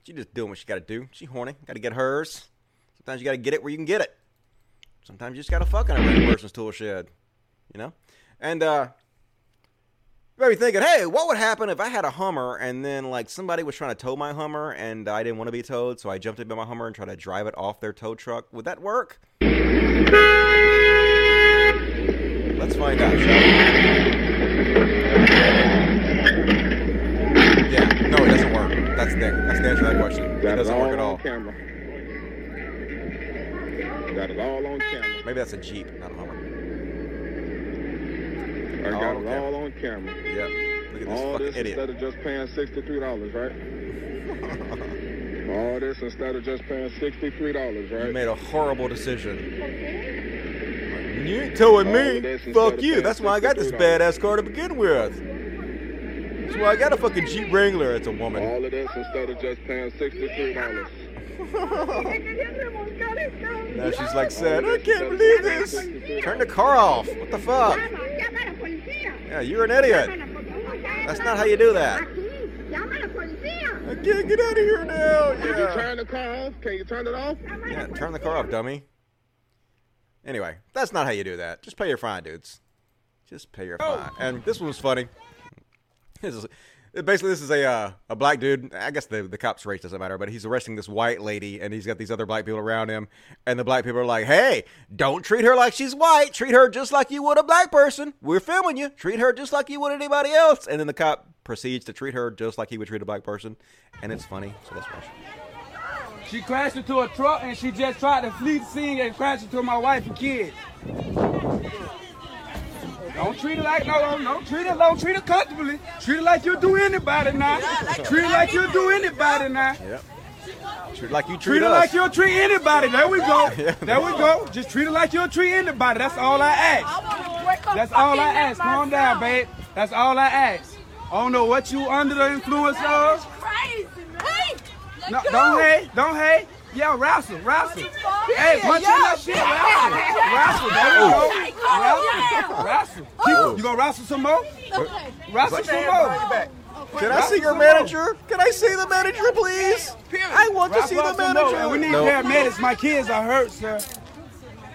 She just doing what she gotta do. She horny. Gotta get hers. Sometimes you gotta get it where you can get it. Sometimes you just gotta fuck on a random person's tool shed. You know? And, you might be thinking, hey, what would happen if I had a Hummer and then, like, somebody was trying to tow my Hummer and I didn't want to be towed, so I jumped into my Hummer and tried to drive it off their tow truck? Would that work? Let's find out, shall we? Yeah, no, it doesn't work. That's the answer to that question. It doesn't work at all. Got it all on camera. Maybe that's a Jeep, not a Hummer. I got it all on camera. Yep. Look at this fucking idiot. All this instead of just paying $63, right? All this instead of just paying $63, right? You made a horrible decision. You ain't towing me. Fuck you. That's why I got this badass car to begin with. That's why I got a fucking Jeep Wrangler. It's a woman. All of this instead of just paying $63. Now she's like sad. I can't believe this. Turn the car off. What the fuck? Yeah, you're an idiot. That's not how you do that. I can't get out of here now. Yeah. Can you turn the car off? Can you turn it off? Yeah, turn the car off, dummy. Anyway, that's not how you do that. Just pay your fine, dudes. Just pay your fine. And this one was funny. This is a black dude. I guess the cop's race doesn't matter, but he's arresting this white lady, and he's got these other black people around him. And the black people are like, hey, don't treat her like she's white. Treat her just like you would a black person. We're filming you. Treat her just like you would anybody else. And then the cop proceeds to treat her just like he would treat a black person. And it's funny, so let's watch. She crashed into a truck and she just tried to flee the scene and crashed into my wife and kids. Don't treat her like don't treat her comfortably. Treat her like you do anybody now. Treat her like you do anybody now. Yep. Treat her like you treat us. Treat her like you'll treat anybody. There we go. There we go. Just treat her like you'll treat anybody. That's all I ask. That's all I ask. Calm down, babe. That's all I ask. I don't know what you under the influence of. Crazy. No, don't hate. Yeah, wrestle. Hey, punch in that shit, wrestle. You gonna wrestle some more? Okay. Wrestle some more. Can I see your manager? Can I see the manager, please? I want to see the manager. We need paramedics. My kids are hurt, sir.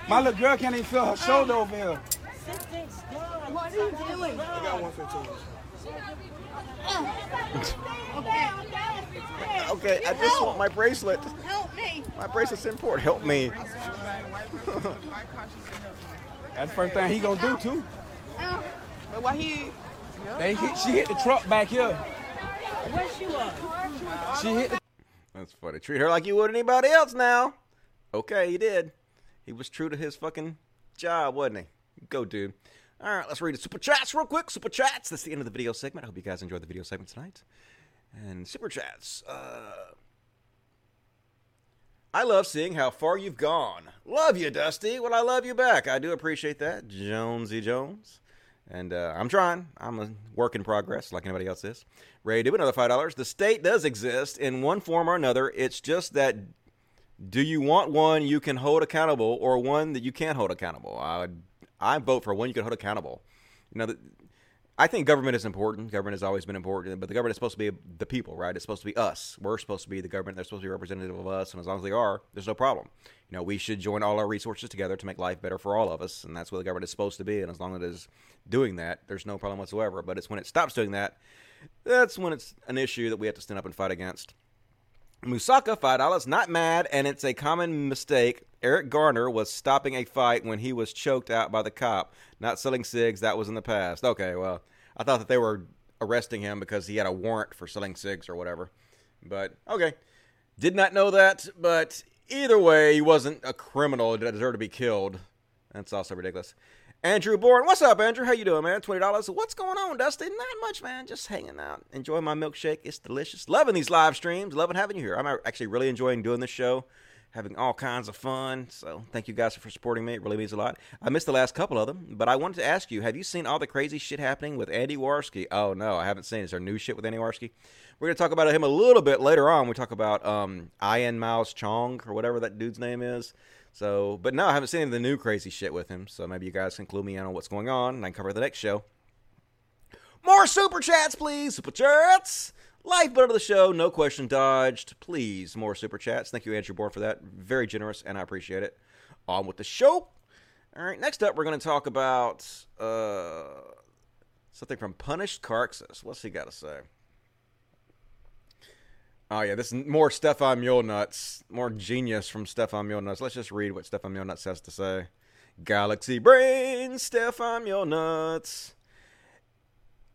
My little girl can't even feel her shoulder over here. What are you doing? I got 115. Okay, I just want my bracelet. Help me. My bracelet's in port. Help me. That's the first thing he gonna do, too. But why he... She hit the truck back here. Where she was? She hit the... That's funny. Treat her like you would anybody else now. Okay, he did. He was true to his fucking job, wasn't he? Go, dude. All right, let's read the Super Chats real quick. Super Chats. That's the end of the video segment. I hope you guys enjoyed the video segment tonight. And Super Chats. I love seeing how far you've gone. Love you, Dusty. Well, I love you back. I do appreciate that, Jonesy Jones. And I'm trying. I'm a work in progress, like anybody else is. Ray, do another $5. The state does exist in one form or another. It's just that do you want one you can hold accountable or one that you can't hold accountable? I vote for one you can hold accountable. You know, I think government is important. Government has always been important. But the government is supposed to be the people, right? It's supposed to be us. We're supposed to be the government. They're supposed to be representative of us. And as long as they are, there's no problem. You know, we should join all our resources together to make life better for all of us. And that's what the government is supposed to be. And as long as it is doing that, there's no problem whatsoever. But it's when it stops doing that, that's when it's an issue that we have to stand up and fight against. Musaka, $5, not mad, and it's a common mistake. Eric Garner was stopping a fight when he was choked out by the cop, not selling cigs. That was in the past. Okay, well, I thought that they were arresting him because he had a warrant for selling cigs or whatever. But, okay, did not know that, but either way, he wasn't a criminal that deserved to be killed. That's also ridiculous. Andrew Bourne, what's up, Andrew? How you doing, man? $20. What's going on, Dusty? Not much, man. Just hanging out. Enjoying my milkshake. It's delicious. Loving these live streams. Loving having you here. I'm actually really enjoying doing this show. Having all kinds of fun. So thank you guys for supporting me. It really means a lot. I missed the last couple of them, but I wanted to ask you, have you seen all the crazy shit happening with Andy Warski? Oh, no, I haven't seen it. Is there new shit with Andy Warski? We're going to talk about him a little bit later on. We talk about Ian Miles Cheong or whatever that dude's name is. So, but no, I haven't seen any of the new crazy shit with him, so maybe you guys can clue me in on what's going on, and I can cover the next show. More Super Chats, please! Super Chats! Lifeblood of the show, no question dodged. Please, more Super Chats. Thank you, Andrew Bourne, for that. Very generous, and I appreciate it. On with the show! All right, next up, we're going to talk about something from Punished Carxus. What's he got to say? Oh, yeah, this is more Stefan Molyneux, more genius from Stefan Molyneux. Let's just read what Stefan Molyneux has to say. Galaxy Brain, Stefan Molyneux.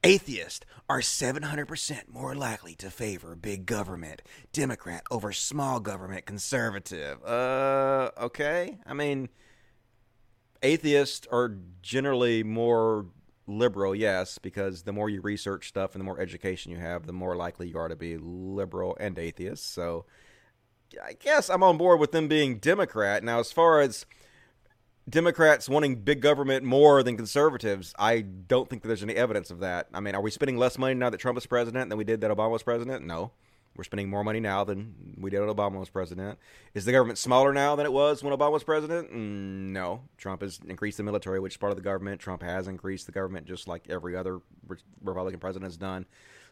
Atheists are 700% more likely to favor big government, Democrat over small government, conservative. Okay. I mean, atheists are generally more liberal, yes, because the more you research stuff and the more education you have, the more likely you are to be liberal and atheist. So I guess I'm on board with them being Democrat. Now, as far as Democrats wanting big government more than conservatives, I don't think that there's any evidence of that. I mean, are we spending less money now that Trump is president than we did that Obama was president? No. We're spending more money now than we did when Obama was president. Is the government smaller now than it was when Obama was president? No. Trump has increased the military, which is part of the government. Trump has increased the government just like every other Republican president has done.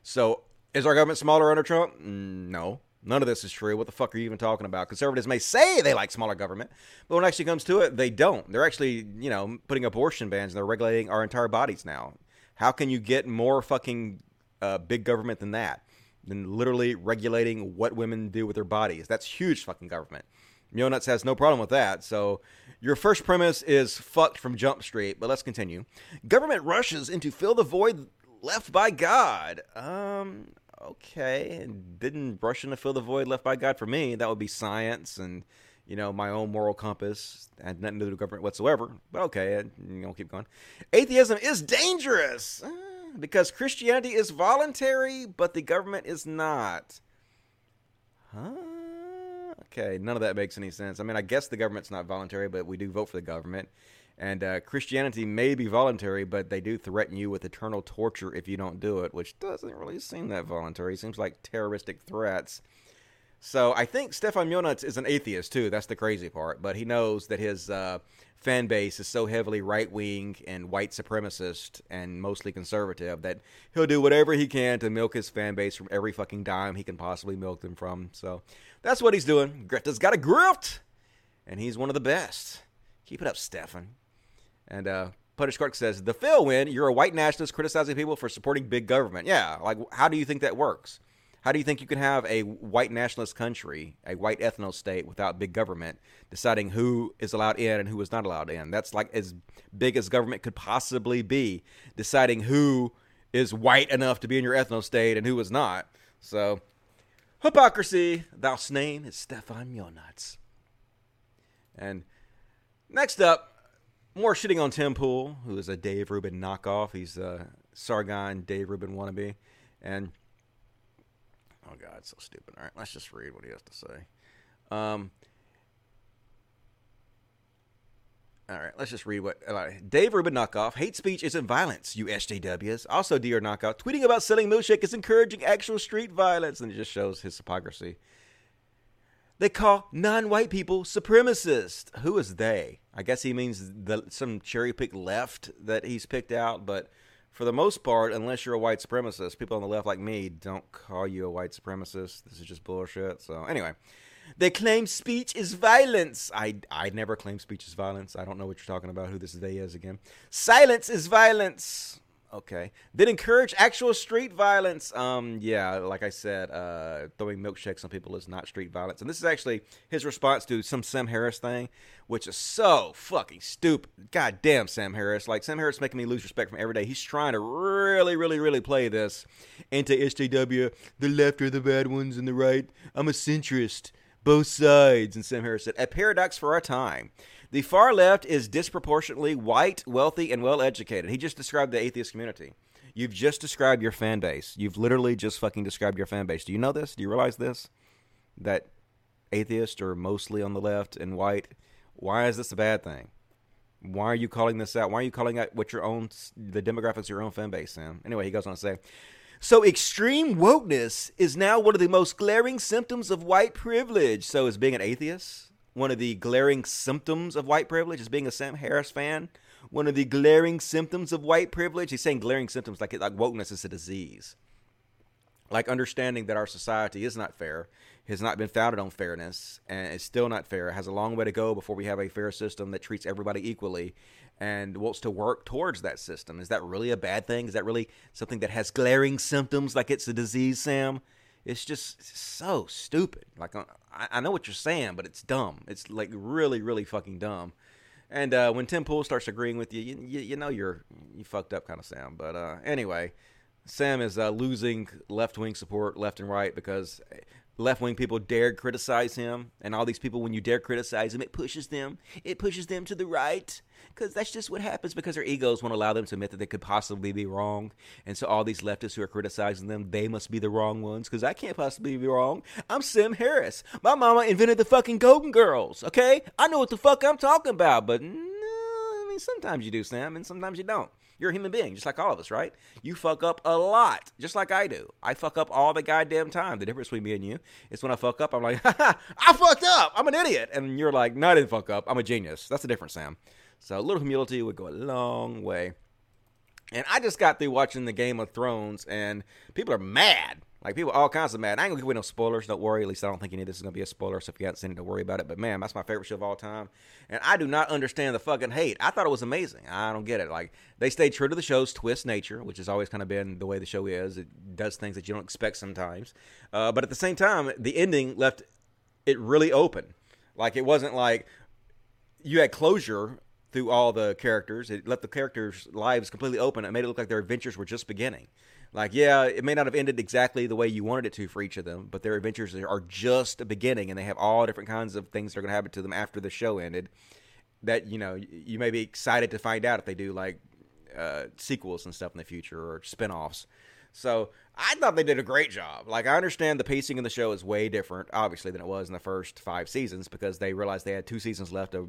So is our government smaller under Trump? No. None of this is true. What the fuck are you even talking about? Conservatives may say they like smaller government, but when it actually comes to it, they don't. They're actually, you know, putting abortion bans and they're regulating our entire bodies now. How can you get more fucking big government than that? Than literally regulating what women do with their bodies. That's huge fucking government. Mionuts has no problem with that. So your first premise is fucked from Jump Street, but let's continue. Government rushes in to fill the void left by God. Okay. Didn't rush in to fill the void left by God for me. That would be science and, you know, my own moral compass. Had nothing to do with government whatsoever. But okay, I'll keep going. Atheism is dangerous. Because Christianity is voluntary, but the government is not. Huh? Okay, none of that makes any sense. I mean, I guess the government's not voluntary, but we do vote for the government. And Christianity may be voluntary, but they do threaten you with eternal torture if you don't do it, which doesn't really seem that voluntary. It seems like terroristic threats. So I think Stefan Molyneux is an atheist, too. That's the crazy part. But he knows that his fan base is so heavily right-wing and white supremacist and mostly conservative that he'll do whatever he can to milk his fan base from every fucking dime he can possibly milk them from. So that's what he's doing. Greta's got a grift, and he's one of the best. Keep it up, Stefan. And Puttish Clark says, the Phil win, you're a white nationalist criticizing people for supporting big government. Yeah, like, how do you think that works? How do you think you can have a white nationalist country, a white ethno state without big government deciding who is allowed in and who is not allowed in? That's like as big as government could possibly be, deciding who is white enough to be in your ethno state and who is not. So, hypocrisy, thou's name is Stefan Molyneux. And next up, more shitting on Tim Pool, who is a Dave Rubin knockoff. He's a Sargon Dave Rubin wannabe. And oh, God, it's so stupid. All right, let's just read what he has to say. Dave Rubin knockoff. Hate speech isn't violence, you SJWs. Also, dear knockoff, tweeting about selling milkshake is encouraging actual street violence. And it just shows his hypocrisy. They call non-white people supremacists. Who is they? I guess he means some cherry-picked left that he's picked out, but for the most part, unless you're a white supremacist, people on the left like me don't call you a white supremacist. This is just bullshit. So anyway, they claim speech is violence. I never claim speech is violence. I don't know what you're talking about, who this they is again. Silence is violence. Okay. Then encourage actual street violence. Yeah, like I said, throwing milkshakes on people is not street violence. And this is actually his response to some Sam Harris thing, which is so fucking stupid. God damn Sam Harris. Like, Sam Harris making me lose respect from every day. He's trying to really, really, really play this into SJW. The left are the bad ones and the right. I'm a centrist. Both sides. And Sam Harris said, a paradox for our time. The far left is disproportionately white, wealthy, and well-educated. He just described the atheist community. You've just described your fan base. You've literally just fucking described your fan base. Do you know this? Do you realize this? That atheists are mostly on the left and white. Why is this a bad thing? Why are you calling this out? Why are you calling out what the demographics of your own fan base, Sam? Anyway, he goes on to say, so extreme wokeness is now one of the most glaring symptoms of white privilege. So is being an atheist one of the glaring symptoms of white privilege? Is being a Sam Harris fan one of the glaring symptoms of white privilege? He's saying glaring symptoms like wokeness is a disease. Like understanding that our society is not fair, has not been founded on fairness, and is still not fair. It has a long way to go before we have a fair system that treats everybody equally and wants to work towards that system. Is that really a bad thing? Is that really something that has glaring symptoms like it's a disease, Sam? It's just so stupid. Like, I know what you're saying, but it's dumb. It's like really, really fucking dumb. And when Tim Pool starts agreeing with you, you know you fucked up kind of, Sam. But anyway, Sam is losing left-wing support left and right because left-wing people dared criticize him. And all these people, when you dare criticize him, it pushes them to the right. Because that's just what happens, because their egos won't allow them to admit that they could possibly be wrong. And so all these leftists who are criticizing them, they must be the wrong ones, because I can't possibly be wrong. I'm Sam Harris. My mama invented the fucking Golden Girls, okay? I know what the fuck I'm talking about, but no, I mean, sometimes you do, Sam, and sometimes you don't. You're a human being, just like all of us, right? You fuck up a lot, just like I do. I fuck up all the goddamn time. The difference between me and you is when I fuck up, I'm like, haha, I fucked up. I'm an idiot. And you're like, no, I didn't fuck up. I'm a genius. That's the difference, Sam. So a little humility would go a long way. And I just got through watching the Game of Thrones, and people are mad. Like, people are all kinds of mad. I ain't going to give away no spoilers, don't worry. At least I don't think any of this is going to be a spoiler, so if you haven't seen it, don't worry about it. But, man, that's my favorite show of all time. And I do not understand the fucking hate. I thought it was amazing. I don't get it. Like, they stayed true to the show's twist nature, which has always kind of been the way the show is. It does things that you don't expect sometimes. But at the same time, the ending left it really open. Like, it wasn't like you had closure through all the characters. It left the characters' lives completely open. It made it look like their adventures were just beginning. Like, yeah, it may not have ended exactly the way you wanted it to for each of them, but their adventures are just a beginning, and they have all different kinds of things that are going to happen to them after the show ended that, you know, you may be excited to find out if they do, like, sequels and stuff in the future or spinoffs. So I thought they did a great job. Like, I understand the pacing of the show is way different, obviously, than it was in the first 5 seasons because they realized they had 2 seasons left to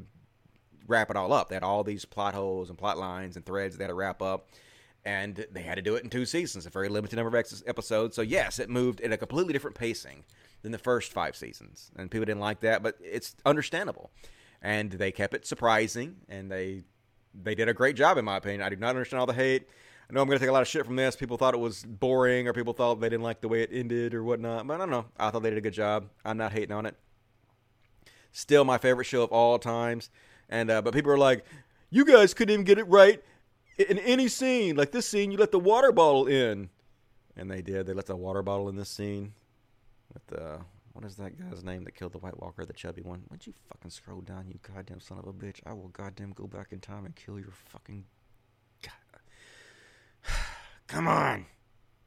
wrap it all up. They had all these plot holes and plot lines and threads they had to wrap up, and they had to do it in 2 seasons, a very limited number of episodes. So yes, it moved in a completely different pacing than the first five seasons. And people didn't like that, but it's understandable. And they kept it surprising, and they did a great job, in my opinion. I do not understand all the hate. I know I'm going to take a lot of shit from this. People thought it was boring, or people thought they didn't like the way it ended or whatnot. But I don't know. I thought they did a good job. I'm not hating on it. Still my favorite show of all times. And but people are like, you guys couldn't even get it right in any scene. Like this scene, you let the water bottle in. And they did. They let the water bottle in this scene. With the... What is that guy's name that killed the White Walker, the chubby one? Would you fucking scroll down, you goddamn son of a bitch? I will goddamn go back in time and kill your fucking... God. Come on.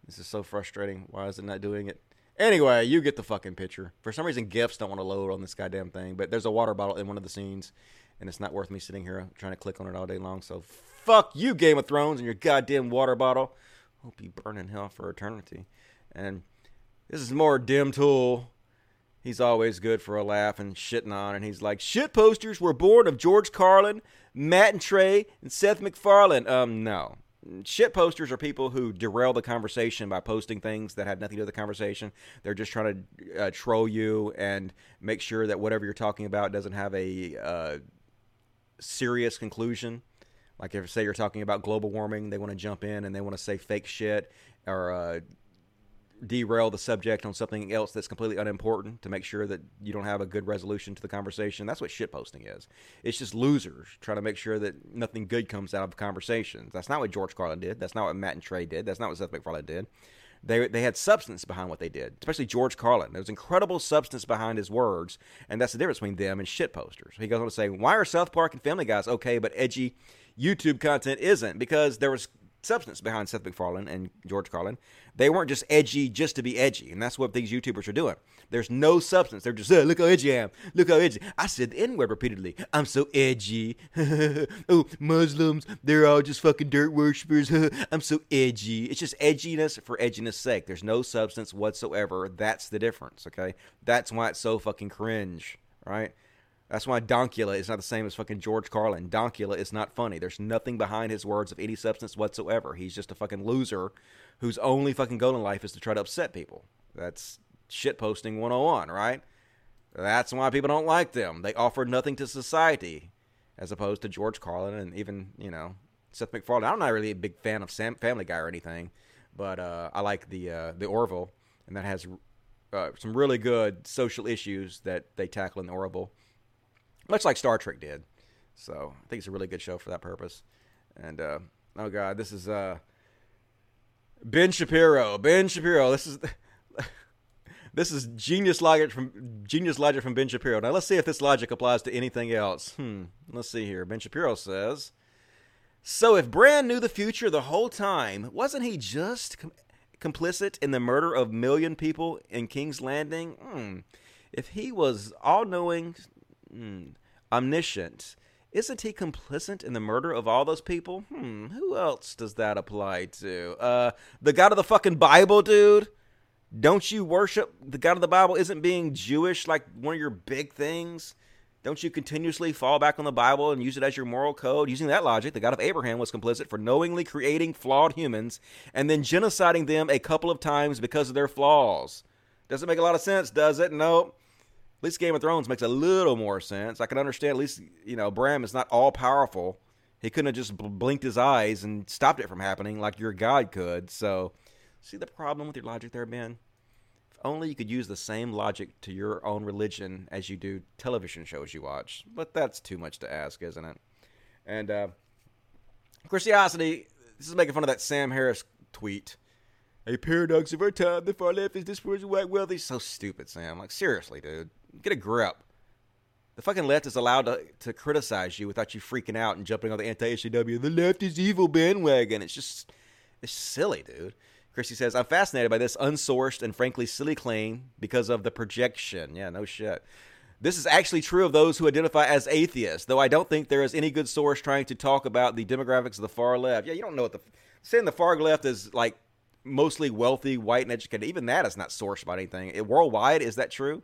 This is so frustrating. Why is it not doing it? Anyway, you get the fucking picture. For some reason, GIFs don't want to load on this goddamn thing, but there's a water bottle in one of the scenes, and it's not worth me sitting here trying to click on it all day long, so fuck you, Game of Thrones, and your goddamn water bottle. Hope you burn in hell for eternity. And this is more Dim Tool. He's always good for a laugh and shitting on. And he's like, shit posters were born of George Carlin, Matt and Trey, and Seth MacFarlane. No. Shit posters are people who derail the conversation by posting things that had nothing to do with the conversation. They're just trying to troll you and make sure that whatever you're talking about doesn't have a serious conclusion. Like if, say, you're talking about global warming, they want to jump in and they want to say fake shit or... derail the subject on something else that's completely unimportant to make sure that you don't have a good resolution to the conversation. That's what shitposting is. It's just losers trying to make sure that nothing good comes out of conversations. That's not what George Carlin did. That's not what Matt and Trey did. That's not what Seth MacFarlane did. They had substance behind what they did, especially George Carlin. There was incredible substance behind his words, and that's the difference between them and shitposters. He goes on to say, why are South Park and Family Guys okay, but edgy YouTube content isn't? Because there was substance behind Seth MacFarlane and George Carlin. They weren't just edgy just to be edgy, and that's what these YouTubers are doing. There's no substance. They're just, look how edgy I am. Look how edgy. I said the N-word repeatedly. I'm so edgy. Oh, Muslims, they're all just fucking dirt worshippers. I'm so edgy. It's just edginess for edginess sake. There's no substance whatsoever. That's the difference, okay? That's why it's so fucking cringe, right? That's why Dankula is not the same as fucking George Carlin. Dankula is not funny. There's nothing behind his words of any substance whatsoever. He's just a fucking loser whose only fucking goal in life is to try to upset people. That's shitposting 101, right? That's why people don't like them. They offer nothing to society as opposed to George Carlin and even, you know, Seth MacFarlane. I'm not really a big fan of Family Guy or anything, but I like the Orville, and that has some really good social issues that they tackle in the Orville. Much like Star Trek did. So, I think it's a really good show for that purpose. And, oh God, this is, Ben Shapiro. Ben Shapiro, this is genius logic from Ben Shapiro. Now, let's see if this logic applies to anything else. Let's see here. Ben Shapiro says, so if Brand knew the future the whole time, wasn't he just complicit in the murder of a million people in King's Landing? If he was all-knowing... omniscient. Isn't he complicit in the murder of all those people? Who else does that apply to? The God of the fucking Bible, dude? Don't you worship the God of the Bible? Isn't being Jewish like one of your big things? Don't you continuously fall back on the Bible and use it as your moral code? Using that logic, the God of Abraham was complicit for knowingly creating flawed humans and then genociding them a couple of times because of their flaws. Doesn't make a lot of sense, does it? Nope. At least Game of Thrones makes a little more sense. I can understand at least, you know, Bram is not all-powerful. He couldn't have just blinked his eyes and stopped it from happening like your God could. So, see the problem with your logic there, Ben? If only you could use the same logic to your own religion as you do television shows you watch. But that's too much to ask, isn't it? And, Christiosity, this is making fun of that Sam Harris tweet. A paradox of our time, the far left is disproportionately white wealthy. So stupid, Sam. Like, seriously, dude. Get a grip. The fucking left is allowed to criticize you without you freaking out and jumping on the anti-HCW. The left is evil bandwagon. It's silly, dude. Christy says, I'm fascinated by this unsourced and frankly silly claim because of the projection. Yeah, no shit. This is actually true of those who identify as atheists, though I don't think there is any good source trying to talk about the demographics of the far left. Yeah, you don't know what the... Saying the far left is, like, mostly wealthy, white, and educated. Even that is not sourced by anything. Worldwide, is that true?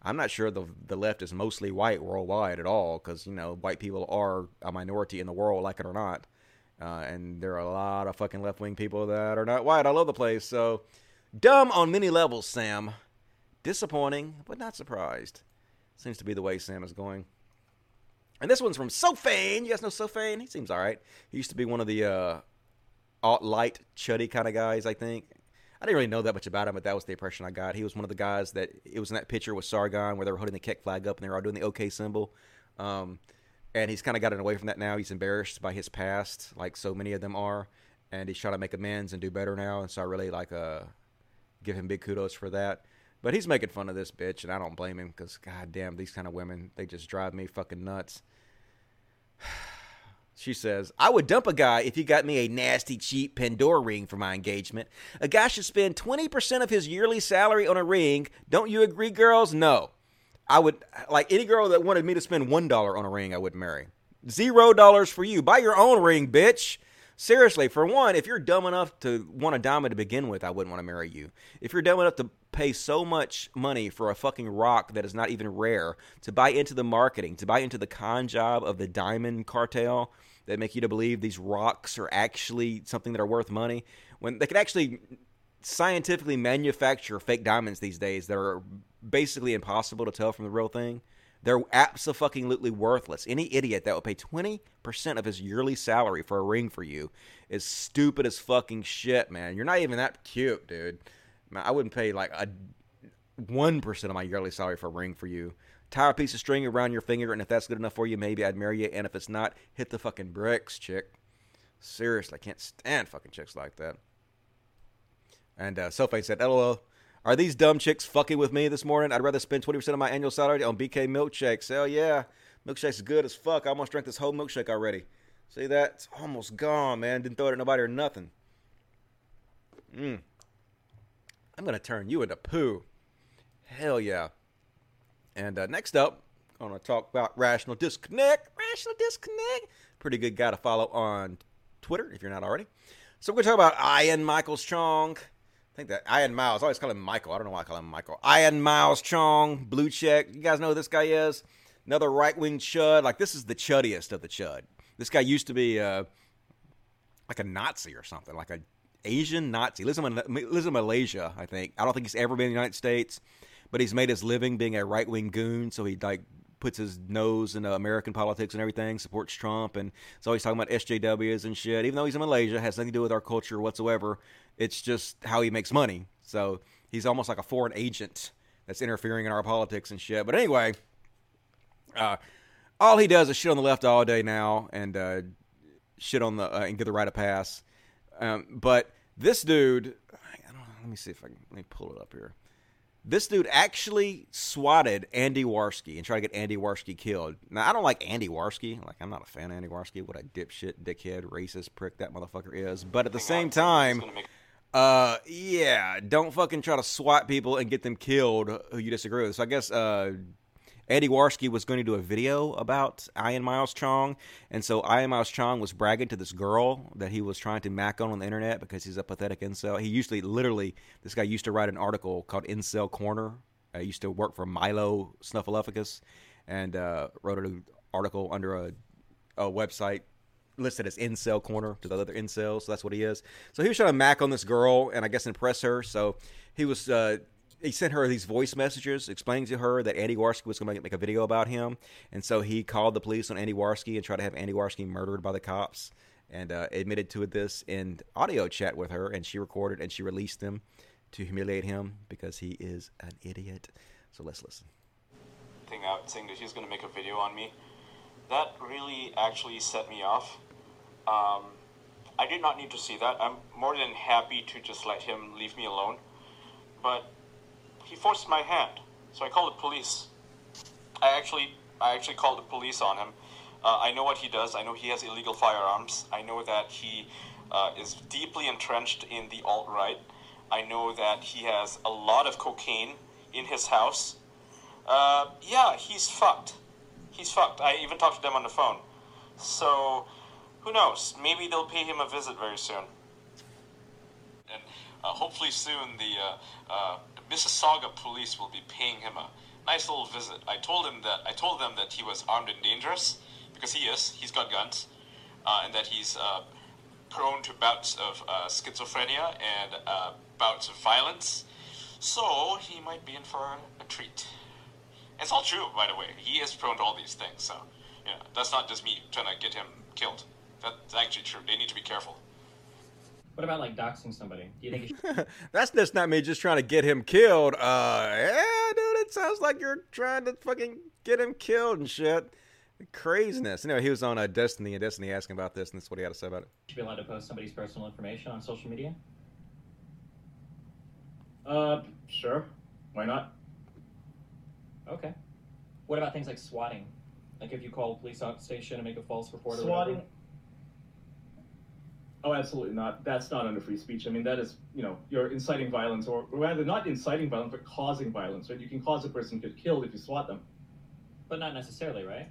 I'm not sure the left is mostly white worldwide at all because, you know, white people are a minority in the world, like it or not. And there are a lot of fucking left-wing people that are not white all over the place. So, dumb on many levels, Sam. Disappointing, but not surprised. Seems to be the way Sam is going. And this one's from Sophane. You guys know Sophane? He seems all right. He used to be one of the alt-light, chuddy kind of guys, I think. I didn't really know that much about him, but that was the impression I got. He was one of the guys that it was in that picture with Sargon where they were holding the Keck flag up and they were all doing the OK symbol. And he's kind of gotten away from that now. He's embarrassed by his past, like so many of them are. And he's trying to make amends and do better now. And so I really like give him big kudos for that. But he's making fun of this bitch, and I don't blame him because, goddamn, these kind of women, they just drive me fucking nuts. She says, I would dump a guy if he got me a nasty, cheap Pandora ring for my engagement. A guy should spend 20% of his yearly salary on a ring. Don't you agree, girls? No. I would, like any girl that wanted me to spend $1 on a ring, I wouldn't marry. $0 for you. Buy your own ring, bitch. Seriously, for one, if you're dumb enough to want a diamond to begin with, I wouldn't want to marry you. If you're dumb enough to pay so much money for a fucking rock that is not even rare, to buy into the marketing, to buy into the con job of the diamond cartel that make you to believe these rocks are actually something that are worth money, when they can actually scientifically manufacture fake diamonds these days that are basically impossible to tell from the real thing. They're absolutely worthless. Any idiot that would pay 20% of his yearly salary for a ring for you is stupid as fucking shit, man. You're not even that cute, dude. Man, I wouldn't pay like 1% of my yearly salary for a ring for you. Tie a piece of string around your finger, and if that's good enough for you, maybe I'd marry you. And if it's not, hit the fucking bricks, chick. Seriously, I can't stand fucking chicks like that. And Sophie said, LOL. Are these dumb chicks fucking with me this morning? I'd rather spend 20% of my annual salary on BK milkshakes. Hell yeah. Milkshakes good as fuck. I almost drank this whole milkshake already. See that? It's almost gone, man. Didn't throw it at nobody or nothing. I'm going to turn you into poo. Hell yeah. And next up, I'm going to talk about Rational Disconnect. Rational Disconnect. Pretty good guy to follow on Twitter if you're not already. So we're going to talk about Ian Miles Cheong. I think that Ian Miles, I always call him Michael. I don't know why I call him Michael. Ian Miles Cheong, blue check. You guys know who this guy is? Another right-wing chud. Like, this is the chuddiest of the chud. This guy used to be like a Nazi or something, like an Asian Nazi. Lives in Malaysia, I think. I don't think he's ever been in the United States, but he's made his living being a right-wing goon, so he, like, puts his nose in American politics and everything, supports Trump, and is always talking about SJWs and shit. Even though he's in Malaysia, has nothing to do with our culture whatsoever. It's just how he makes money. So he's almost like a foreign agent that's interfering in our politics and shit. But anyway, all he does is shit on the left all day now and shit on the and give the right a pass. But this dude, I don't know, let me see if I can pull it up here. This dude actually swatted Andy Warski and tried to get Andy Warski killed. Now, I don't like Andy Warski. Like, I'm not a fan of Andy Warski. What a dipshit, dickhead, racist prick that motherfucker is. But at the same time, don't fucking try to swat people and get them killed who you disagree with. So I guess Andy Warski was going to do a video about Ian Miles Cheong. And so Ian Miles Cheong was bragging to this girl that he was trying to mack on the internet because he's a pathetic incel. He this guy used to write an article called Incel Corner. He used to work for Milo Staphalovacus and wrote an article under a website listed as Incel Corner to the other incels. So that's what he is. So he was trying to mack on this girl and I guess impress her. So he was... He sent her these voice messages explaining to her that Andy Warski was going to make a video about him. And so he called the police on Andy Warski and tried to have Andy Warski murdered by the cops and admitted to this in audio chat with her. And she recorded and she released them to humiliate him because he is an idiot. So let's listen. Thing out saying that he's going to make a video on me. That really actually set me off. I did not need to see that. I'm more than happy to just let him leave me alone. But... he forced my hand, so I called the police. I actually called the police on him. I know what he does. I know he has illegal firearms. I know that he is deeply entrenched in the alt-right. I know that he has a lot of cocaine in his house. He's fucked. He's fucked. I even talked to them on the phone. So, who knows? Maybe they'll pay him a visit very soon. And hopefully soon the... Mississauga police will be paying him a nice little visit. I told them that he was armed and dangerous, because he is. He's got guns, and that he's prone to bouts of schizophrenia and bouts of violence. So he might be in for a treat. It's all true, by the way. He is prone to all these things, so yeah, that's not just me trying to get him killed. That's actually true. They need to be careful. What about like doxing somebody? Do you think that's not me just trying to get him killed? Yeah, dude, it sounds like you're trying to fucking get him killed and shit. Craziness. Anyway, he was on Destiny, and Destiny asked him about this, and this is what he had to say about it. Should be allowed to post somebody's personal information on social media? Sure. Why not? Okay. What about things like swatting? Like if you call a police station and make a false report or swatting? Whatever? Oh, absolutely not. That's not under free speech. I mean, that is, you know, you're inciting violence, or rather not inciting violence, but causing violence, right? You can cause a person to get killed if you swat them. But not necessarily, right?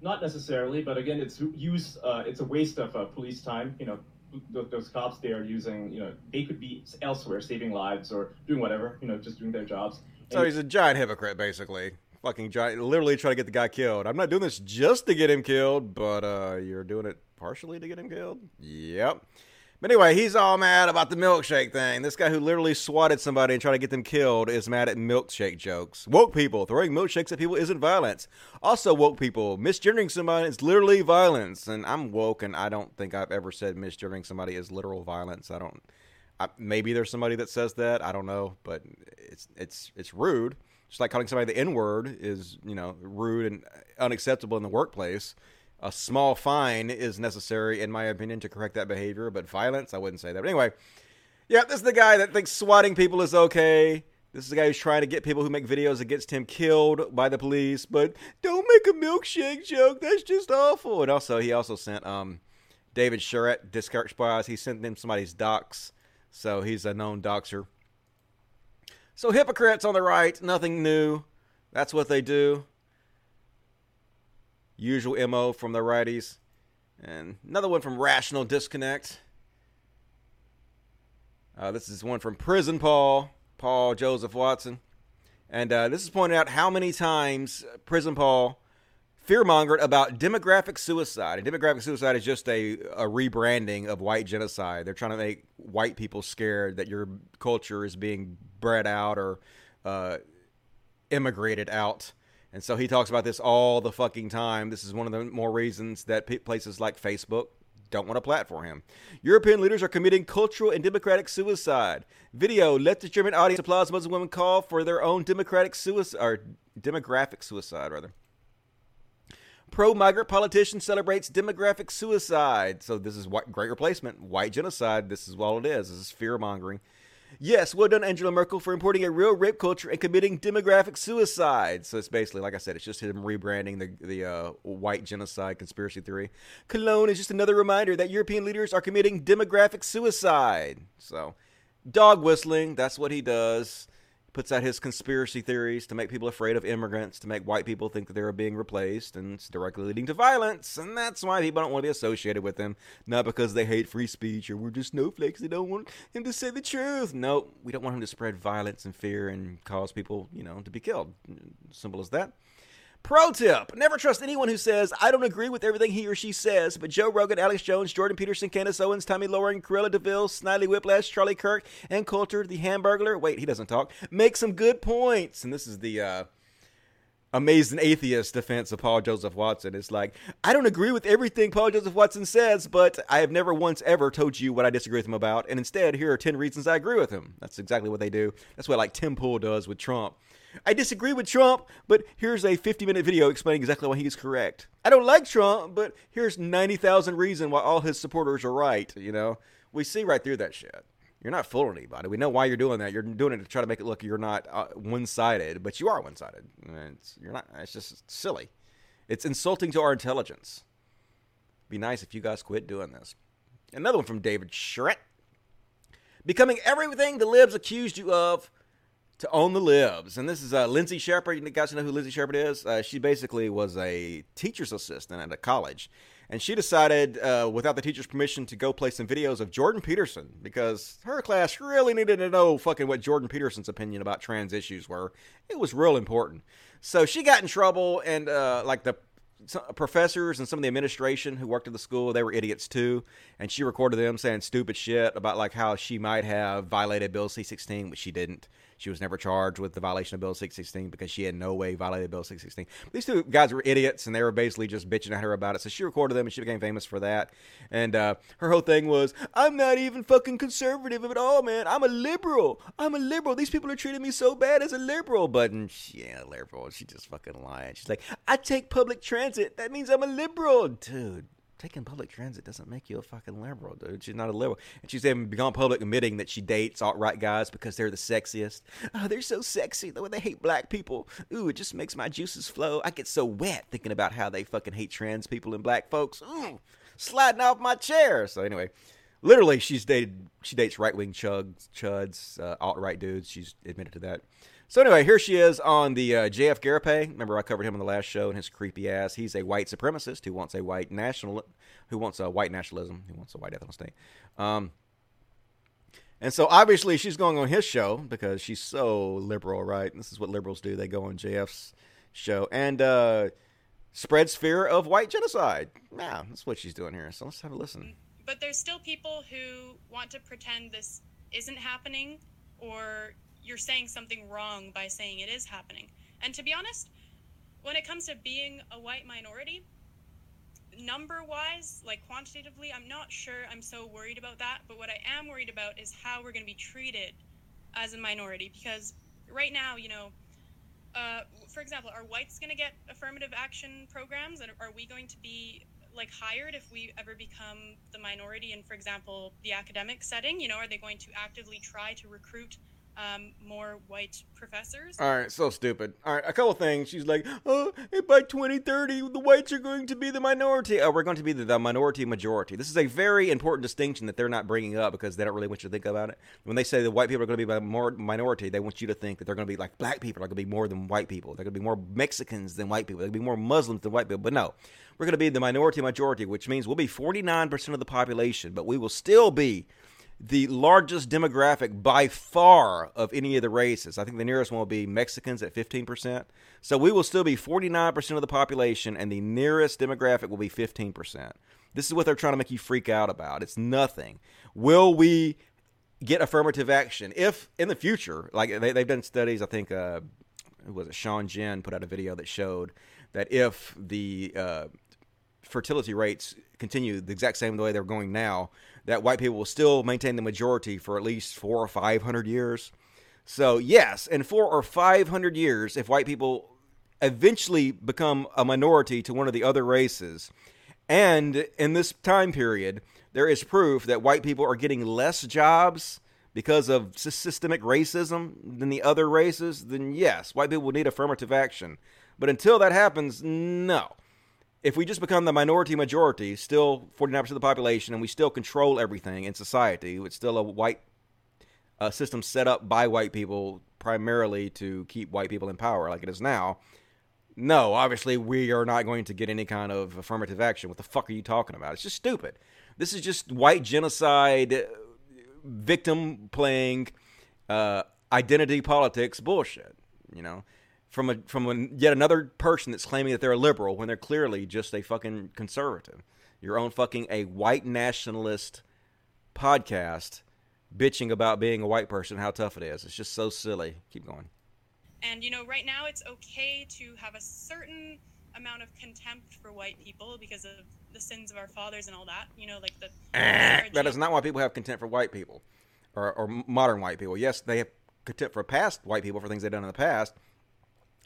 Not necessarily, but again, it's a waste of police time. You know, those cops, they are using, you know, they could be elsewhere saving lives or doing whatever, you know, just doing their jobs. So he's a giant hypocrite, basically. Fucking giant, literally trying to get the guy killed. I'm not doing this just to get him killed, but you're doing it partially to get him killed? Yep. But anyway, he's all mad about the milkshake thing. This guy who literally swatted somebody and tried to get them killed is mad at milkshake jokes. Woke people. Throwing milkshakes at people isn't violence. Also woke people. Misgendering somebody is literally violence. And I'm woke, and I don't think I've ever said misgendering somebody is literal violence. Maybe there's somebody that says that. I don't know. But it's rude. Just like calling somebody the N-word is, you know, rude and unacceptable in the workplace. A small fine is necessary, in my opinion, to correct that behavior. But violence, I wouldn't say that. But anyway, yeah, this is the guy that thinks swatting people is okay. This is the guy who's trying to get people who make videos against him killed by the police. But don't make a milkshake joke. That's just awful. And also, he also sent David Charette, Discouraged Spies. He sent them somebody's docs. So he's a known doxer. So hypocrites on the right, nothing new. That's what they do. Usual MO from the righties. And another one from Rational Disconnect. This is one from Prison Paul, Paul Joseph Watson. And this is pointing out how many times Prison Paul fearmongered about demographic suicide. And demographic suicide is just a rebranding of white genocide. They're trying to make white people scared that your culture is being bred out or immigrated out. And so he talks about this all the fucking time. This is one of the more reasons that places like Facebook don't want to platform him. European leaders are committing cultural and democratic suicide. Video, let the German audience applause Muslim women call for their own demographic suicide, rather. Pro-migrant politician celebrates demographic suicide. So this is what Great Replacement, white genocide. This is all it is. This is fear-mongering. Yes, well done, Angela Merkel, for importing a real rape culture and committing demographic suicide. So it's basically, like I said, it's just him rebranding the white genocide conspiracy theory. Cologne is just another reminder that European leaders are committing demographic suicide. So dog whistling, that's what he does. He puts out his conspiracy theories to make people afraid of immigrants, to make white people think that they're being replaced, and it's directly leading to violence. And that's why people don't want to be associated with them. Not because they hate free speech or we're just snowflakes. They don't want him to say the truth. No, we don't want him to spread violence and fear and cause people, you know, to be killed. Simple as that. Pro tip, never trust anyone who says, I don't agree with everything he or she says, but Joe Rogan, Alex Jones, Jordan Peterson, Candace Owens, Tommy Lauren, Cruella DeVille, Snidely Whiplash, Charlie Kirk, and Coulter, the Hamburglar, wait, he doesn't talk, make some good points. And this is the Amazing Atheist defense of Paul Joseph Watson. It's like, I don't agree with everything Paul Joseph Watson says, but I have never once ever told you what I disagree with him about, and instead, here are 10 reasons I agree with him. That's exactly what they do. That's what, like, Tim Pool does with Trump. I disagree with Trump, but here's a 50-minute video explaining exactly why he is correct. I don't like Trump, but here's 90,000 reasons why all his supporters are right, you know. We see right through that shit. You're not fooling anybody. We know why you're doing that. You're doing it to try to make it look you're not one-sided, but you are one-sided. You're not. It's just silly. It's insulting to our intelligence. It'd be nice if you guys quit doing this. Another one from David Charette. Becoming everything the libs accused you of. To own the libs. And this is Lindsay Shepherd. You guys know who Lindsay Shepherd is? She basically was a teacher's assistant at a college. And she decided, without the teacher's permission, to go play some videos of Jordan Peterson. Because her class really needed to know fucking what Jordan Peterson's opinion about trans issues were. It was real important. So she got in trouble. And like the professors and some of the administration who worked at the school, they were idiots too. And she recorded them saying stupid shit about like how she might have violated Bill C-16, which she didn't. She was never charged with the violation of Bill C-16 because she had no way violated Bill C-16. These two guys were idiots, and they were basically just bitching at her about it. So she recorded them, and she became famous for that. And her whole thing was, I'm not even fucking conservative at all, man. I'm a liberal. I'm a liberal. These people are treating me so bad as a liberal. But she ain't a liberal. She's just fucking lying. She's like, I take public transit. That means I'm a liberal. Dude, taking public transit doesn't make you a fucking liberal, dude. She's not a liberal. And she's even gone public admitting that she dates alt-right guys because they're the sexiest. Oh, they're so sexy. The way they hate black people. Ooh, it just makes my juices flow. I get so wet thinking about how they fucking hate trans people and black folks. Ooh, sliding off my chair. So anyway, literally she dates right-wing chuds, alt-right dudes. She's admitted to that. So anyway, here she is on the JF Garapay. Remember, I covered him on the last show and his creepy ass. He's a white supremacist who wants a white ethnic state. And so obviously she's going on his show because she's so liberal, right? And this is what liberals do. They go on JF's show and spreads fear of white genocide. Yeah, that's what she's doing here. So let's have a listen. But there's still people who want to pretend this isn't happening, or you're saying something wrong by saying it is happening. And to be honest, when it comes to being a white minority, number-wise, like quantitatively, I'm not sure I'm so worried about that. But what I am worried about is how we're going to be treated as a minority. Because right now, you know, for example, are whites going to get affirmative action programs? And are we going to be like hired if we ever become the minority in, for example, the academic setting? You know, are they going to actively try to recruit more white professors? All right, so stupid. All right, a couple things. She's like, oh, by 2030, the whites are going to be the minority. Oh, we're going to be the minority majority. This is a very important distinction that they're not bringing up because they don't really want you to think about it. When they say the white people are going to be the minority, they want you to think that they're going to be like black people are going to be more than white people. They're going to be more Mexicans than white people. They're going to be more Muslims than white people. But no, we're going to be the minority majority, which means we'll be 49% of the population, but we will still be the largest demographic by far of any of the races. I think the nearest one will be Mexicans at 15%. So we will still be 49% of the population, and the nearest demographic will be 15%. This is what they're trying to make you freak out about. It's nothing. Will we get affirmative action? If in the future, like they've done studies, I think, Sean Jen put out a video that showed that if the fertility rates continue the exact same way they're going now, that white people will still maintain the majority for at least 400 or 500 years. So yes, in 400 or 500 years, if white people eventually become a minority to one of the other races, and in this time period, there is proof that white people are getting less jobs because of systemic racism than the other races, then yes, white people will need affirmative action. But until that happens, no. If we just become the minority majority, still 49% of the population, and we still control everything in society, it's still a white system set up by white people primarily to keep white people in power like it is now, no, obviously we are not going to get any kind of affirmative action. What the fuck are you talking about? It's just stupid. This is just white genocide, victim-playing, identity politics bullshit, you know? From yet another person that's claiming that they're a liberal when they're clearly just a fucking conservative. Your own fucking a white nationalist podcast bitching about being a white person, how tough it is. It's just so silly. Keep going. And, you know, right now it's okay to have a certain amount of contempt for white people because of the sins of our fathers and all that. You know, like the... That is not why people have contempt for white people or modern white people. Yes, they have contempt for past white people for things they've done in the past.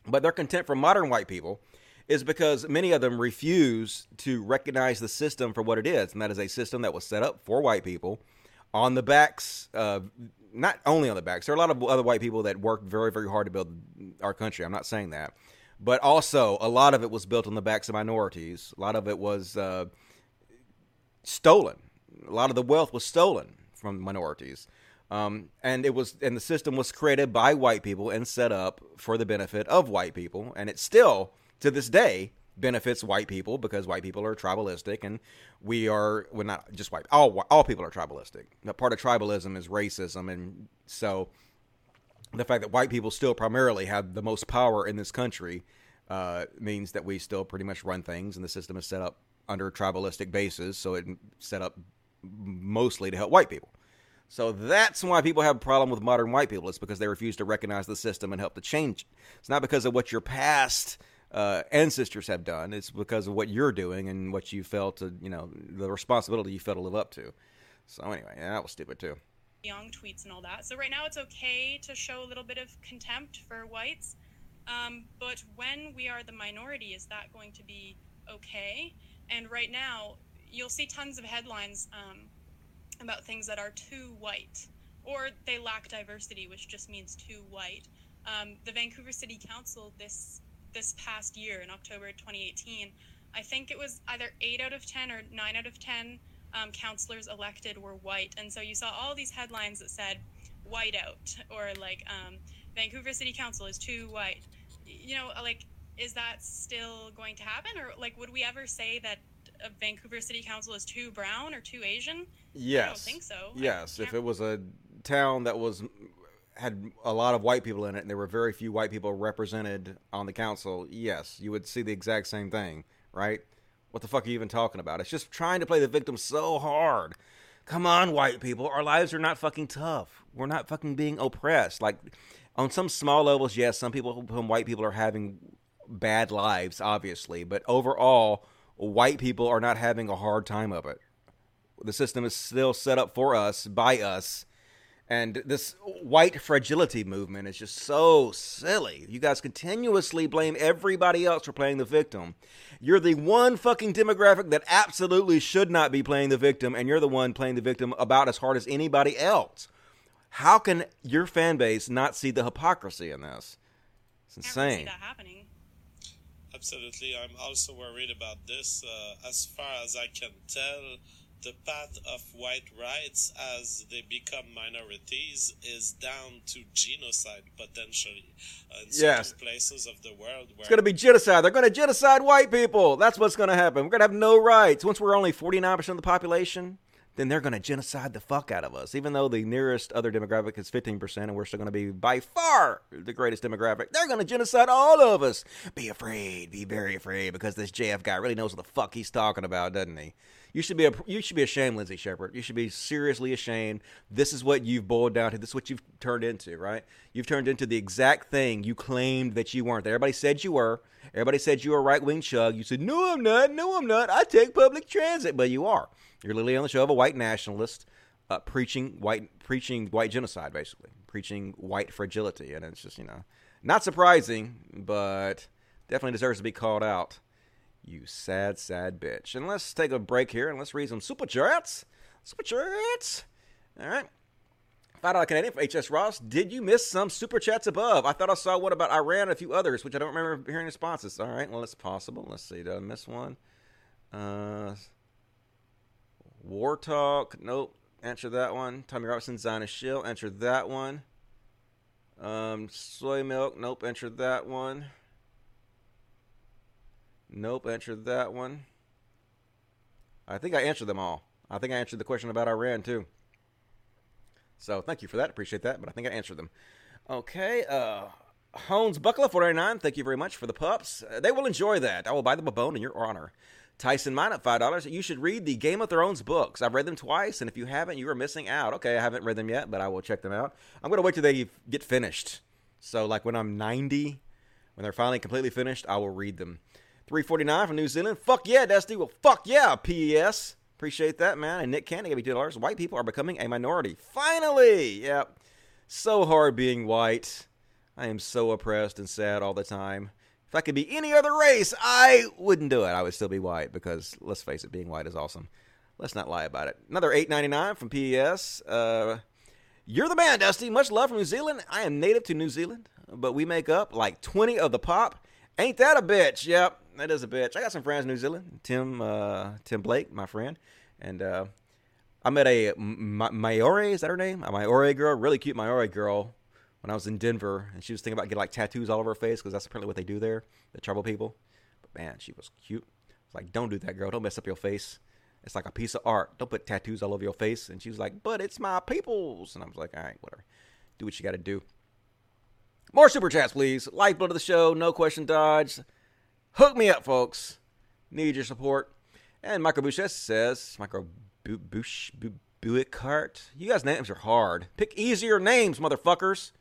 But their contempt for modern white people is because many of them refuse to recognize the system for what it is. And that is a system that was set up for white people on the backs, not only on the backs. There are a lot of other white people that worked very, very hard to build our country. I'm not saying that. But also, a lot of it was built on the backs of minorities. A lot of it was stolen. A lot of the wealth was stolen from minorities. And the system was created by white people and set up for the benefit of white people. And it still, to this day, benefits white people because white people are tribalistic. And not just white, all people are tribalistic. Now, part of tribalism is racism. And so the fact that white people still primarily have the most power in this country means that we still pretty much run things, and the system is set up under a tribalistic basis, so it's set up mostly to help white people. So that's why people have a problem with modern white people. It's because they refuse to recognize the system and help to change it. It's not because of what your past ancestors have done. It's because of what you're doing and what you felt to, you know, the responsibility you felt to live up to. So anyway, that was stupid too. Young tweets and all that. So right now it's okay to show a little bit of contempt for whites. But when we are the minority, is that going to be okay? And right now you'll see tons of headlines about things that are too white, or they lack diversity, which just means too white. The Vancouver City Council this past year in October 2018, I think it was either 8 out of 10 or 9 out of 10 councillors elected were white. And so you saw all these headlines that said white out, or like Vancouver City Council is too white. You know, like, is that still going to happen? Or like, would we ever say that a Vancouver City Council is too brown or too Asian? Yes. I don't think so. Yes. If it was a town that had a lot of white people in it and there were very few white people represented on the council, yes, you would see the exact same thing, right? What the fuck are you even talking about? It's just trying to play the victim so hard. Come on, white people. Our lives are not fucking tough. We're not fucking being oppressed. Like, on some small levels, yes, some people, white people are having bad lives, obviously, but overall, white people are not having a hard time of it. The system is still set up for us, by us. And this white fragility movement is just so silly. You guys continuously blame everybody else for playing the victim. You're the one fucking demographic that absolutely should not be playing the victim, and you're the one playing the victim about as hard as anybody else. How can your fan base not see the hypocrisy in this? It's insane. I don't see that happening. Absolutely. I'm also worried about this. As far as I can tell, the path of white rights as they become minorities is down to genocide, potentially. In certain places of the world where... It's going to be genocide. They're going to genocide white people. That's what's going to happen. We're going to have no rights. Once we're only 49% of the population, then they're going to genocide the fuck out of us, even though the nearest other demographic is 15%, and we're still going to be by far the greatest demographic. They're going to genocide all of us. Be afraid. Be very afraid, because this JF guy really knows what the fuck he's talking about, doesn't he? You should be ashamed, Lindsay Shepherd. You should be seriously ashamed. This is what you've boiled down to. This is what you've turned into, right? You've turned into the exact thing you claimed that you weren't. That everybody said you were. Everybody said you were a right-wing chug. You said, no, I'm not. No, I'm not. I take public transit. But you are. You're literally on the show of a white nationalist preaching white genocide, basically. Preaching white fragility. And it's just, you know, not surprising, but definitely deserves to be called out. You sad, sad bitch. And let's take a break here and let's read some super chats. Super chats. All right. $5 Canadian for H.S. Ross. Did you miss some super chats above? I thought I saw one about Iran and a few others, which I don't remember hearing responses. All right. Well, it's possible. Let's see. Did I miss one? War Talk. Nope. Answer that one. Tommy Robinson, Zionist Shill. Answer that one. Soy Milk. Nope. Answer that one. Nope, answered that one. I think I answered them all. I think I answered the question about Iran, too. So, thank you for that. Appreciate that, but I think I answered them. Okay, Hones Buckler, 489. Thank you very much for the pups. They will enjoy that. I will buy them a bone in your honor. Tyson Mine at $5. You should read the Game of Thrones books. I've read them twice, and if you haven't, you are missing out. Okay, I haven't read them yet, but I will check them out. I'm going to wait till they get finished. So, like, when I'm 90, when they're finally completely finished, I will read them. 349 from New Zealand. Fuck yeah, Destiny. Well, fuck yeah, PES. Appreciate that, man. And Nick Cannon gave me $2. White people are becoming a minority. Finally. Yep. So hard being white. I am so oppressed and sad all the time. If I could be any other race, I wouldn't do it. I would still be white because, let's face it, being white is awesome. Let's not lie about it. Another $8.99 from PES. You're the man, Dusty. Much love from New Zealand. I am native to New Zealand, but we make up like 20 of the pop. Ain't that a bitch? Yep. That is a bitch. I got some friends in New Zealand. Tim Blake, my friend. And I met a Maori, is that her name? A Maori girl, really cute Maori girl, when I was in Denver. And she was thinking about getting, like, tattoos all over her face because that's apparently what they do there, the tribal people. But, man, she was cute. I was like, don't do that, girl. Don't mess up your face. It's like a piece of art. Don't put tattoos all over your face. And she was like, but it's my people's. And I was like, all right, whatever. Do what you got to do. More super chats, please. Lifeblood of the show. No question dodged. Hook me up, folks. Need your support. And Michael Bouchette says, Buickart. You guys' names are hard. Pick easier names, motherfuckers.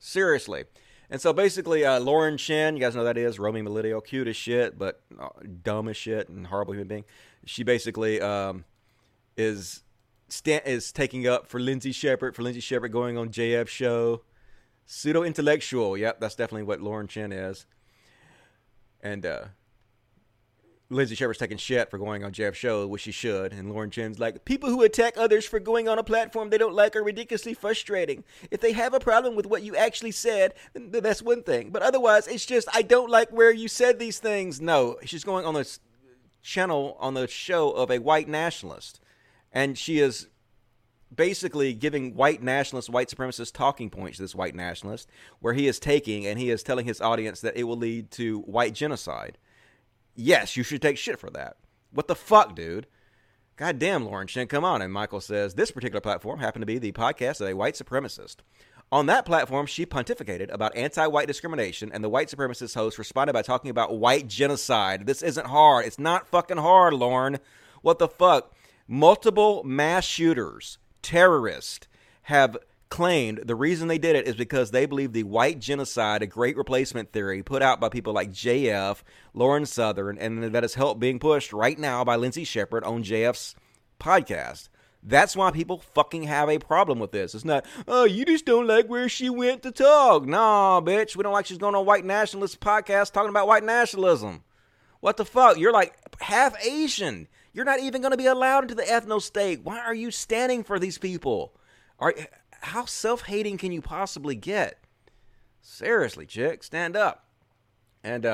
Seriously. And so basically, Lauren Shin, you guys know who that is, roaming millennial, cute as shit, but dumb as shit and horrible human being. She basically is taking up for Lindsay Shepherd, going on JF show. Pseudo-intellectual. Yep, that's definitely what Lauren Shin is. And Lindsay Shepherd's taking shit for going on Jeff's show, which she should. And Lauren Chen's like, people who attack others for going on a platform they don't like are ridiculously frustrating. If they have a problem with what you actually said, then that's one thing. But otherwise, it's just, I don't like where you said these things. No, she's going on this channel, on the show of a white nationalist. And she is basically giving white nationalist, white supremacist talking points to this white nationalist, where he is taking and he is telling his audience that it will lead to white genocide. Yes, you should take shit for that. What the fuck, dude? Goddamn, Lauren Shin, come on. And Michael says, this particular platform happened to be the podcast of a white supremacist. On that platform, she pontificated about anti-white discrimination, and the white supremacist host responded by talking about white genocide. This isn't hard. It's not fucking hard, Lauren. What the fuck? Multiple mass shooters, terrorists, have claimed the reason they did it is because they believe the white genocide, a great replacement theory put out by people like JF, Lauren Southern, and that is helped being pushed right now by Lindsay Shepherd on JF's podcast. That's why people fucking have a problem with this. It's not, oh, you just don't like where she went to talk. Nah, bitch, we don't like she's going on white nationalist podcast talking about white nationalism. What the fuck? You're like half Asian. You're not even going to be allowed into the ethno state. Why are you standing for these people? How self-hating can you possibly get? Seriously, chick, stand up. And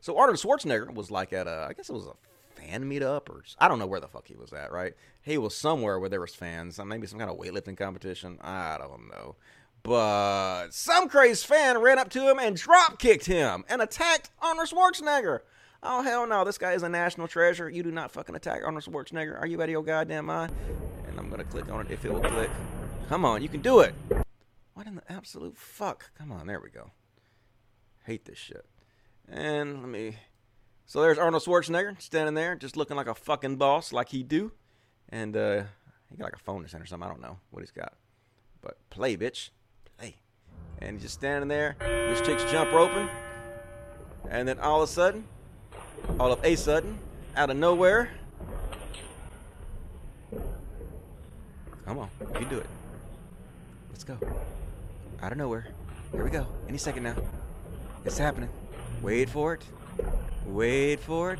so Arnold Schwarzenegger was like at I guess it was a fan meetup or I don't know where the fuck he was at, right? He was somewhere where there was fans, maybe some kind of weightlifting competition. I don't know. But some crazed fan ran up to him and drop-kicked him and attacked Arnold Schwarzenegger. Oh, hell no, this guy is a national treasure. You do not fucking attack Arnold Schwarzenegger. Are you out of your goddamn mind? And I'm going to click on it if it will click. Come on, you can do it. What in the absolute fuck? Come on, there we go. Hate this shit. And let me... So there's Arnold Schwarzenegger standing there, just looking like a fucking boss, like he do. And he got like a phone in his hand or something. I don't know what he's got. But play, bitch. Play. And he's just standing there. This chick's jump roping. And then all of a sudden, out of nowhere... Come on, you can do it. Let's go. Out of nowhere. Here we go. Any second now. It's happening. Wait for it. Wait for it.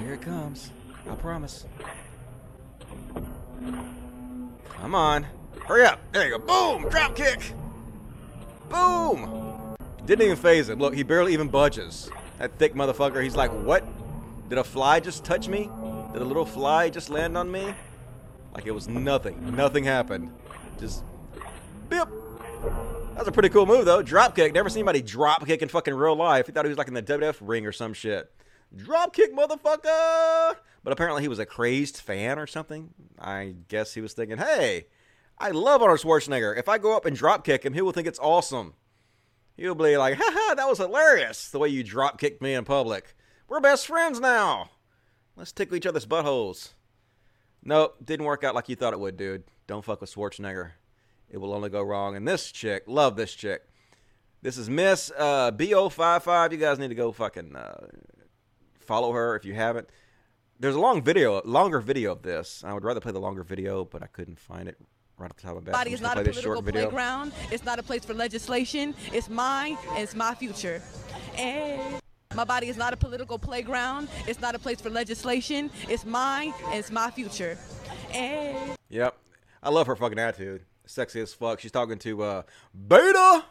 Here it comes. I promise. Come on. Hurry up. There you go. Boom! Drop kick! Boom! Didn't even phase him. Look, he barely even budges. That thick motherfucker, he's like, what? Did a fly just touch me? Did a little fly just land on me? Like it was nothing. Nothing happened. Just, bip. That was a pretty cool move, though. Dropkick. Never seen anybody dropkick in fucking real life. He thought he was like in the WWF ring or some shit. Dropkick, motherfucker! But apparently he was a crazed fan or something. I guess he was thinking, hey, I love Arnold Schwarzenegger. If I go up and dropkick him, he will think it's awesome. He'll be like, haha, that was hilarious, the way you dropkicked me in public. We're best friends now. Let's tickle each other's buttholes. Nope, didn't work out like you thought it would, dude. Don't fuck with Schwarzenegger. It will only go wrong. And this chick, love this chick. This is Miss BO55. You guys need to go fucking follow her if you haven't. There's a longer video of this. I would rather play the longer video, but I couldn't find it right off the top of my head. It's not a political playground. It's not a place for legislation. It's mine and it's my future. And... My body is not a political playground. It's not a place for legislation. It's mine and it's my future. And yep. I love her fucking attitude. Sexy as fuck. She's talking to Beta.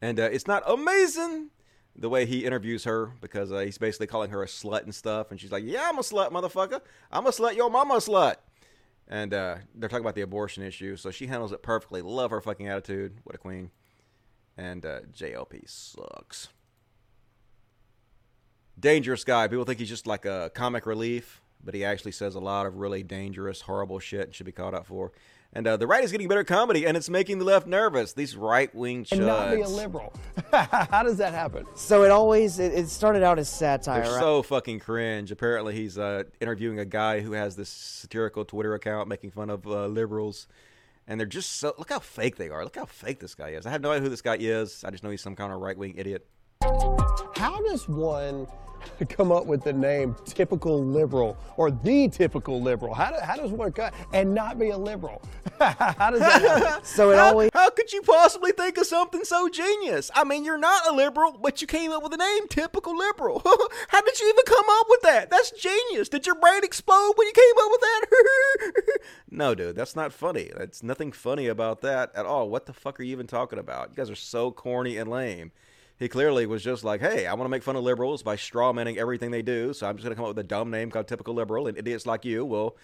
And it's not amazing the way he interviews her because he's basically calling her a slut and stuff. And she's like, yeah, I'm a slut, motherfucker. I'm a slut. Yo, mama a slut. And they're talking about the abortion issue. So she handles it perfectly. Love her fucking attitude. What a queen. And JLP sucks. Dangerous guy. People think he's just like a comic relief, but he actually says a lot of really dangerous, horrible shit and should be called out for. And the right is getting better comedy, and it's making the left nervous. These right-wing chuds. And not be a liberal. How does that happen? So it started out as satire. They're so fucking cringe. Apparently he's interviewing a guy who has this satirical Twitter account making fun of liberals. And they're just so, look how fake they are. Look how fake this guy is. I have no idea who this guy is. I just know he's some kind of right-wing idiot. How does one come up with the name Typical Liberal or The Typical Liberal? How does one cut and not be a liberal? How does that happen? How could you possibly think of something so genius? I mean, you're not a liberal, but you came up with the name Typical Liberal. How did you even come up with that? That's genius. Did your brain explode when you came up with that? No, dude, that's not funny. That's nothing funny about that at all. What the fuck are you even talking about? You guys are so corny and lame. He clearly was just like, hey, I want to make fun of liberals by strawmanning everything they do, so I'm just going to come up with a dumb name called Typical Liberal, and idiots like you will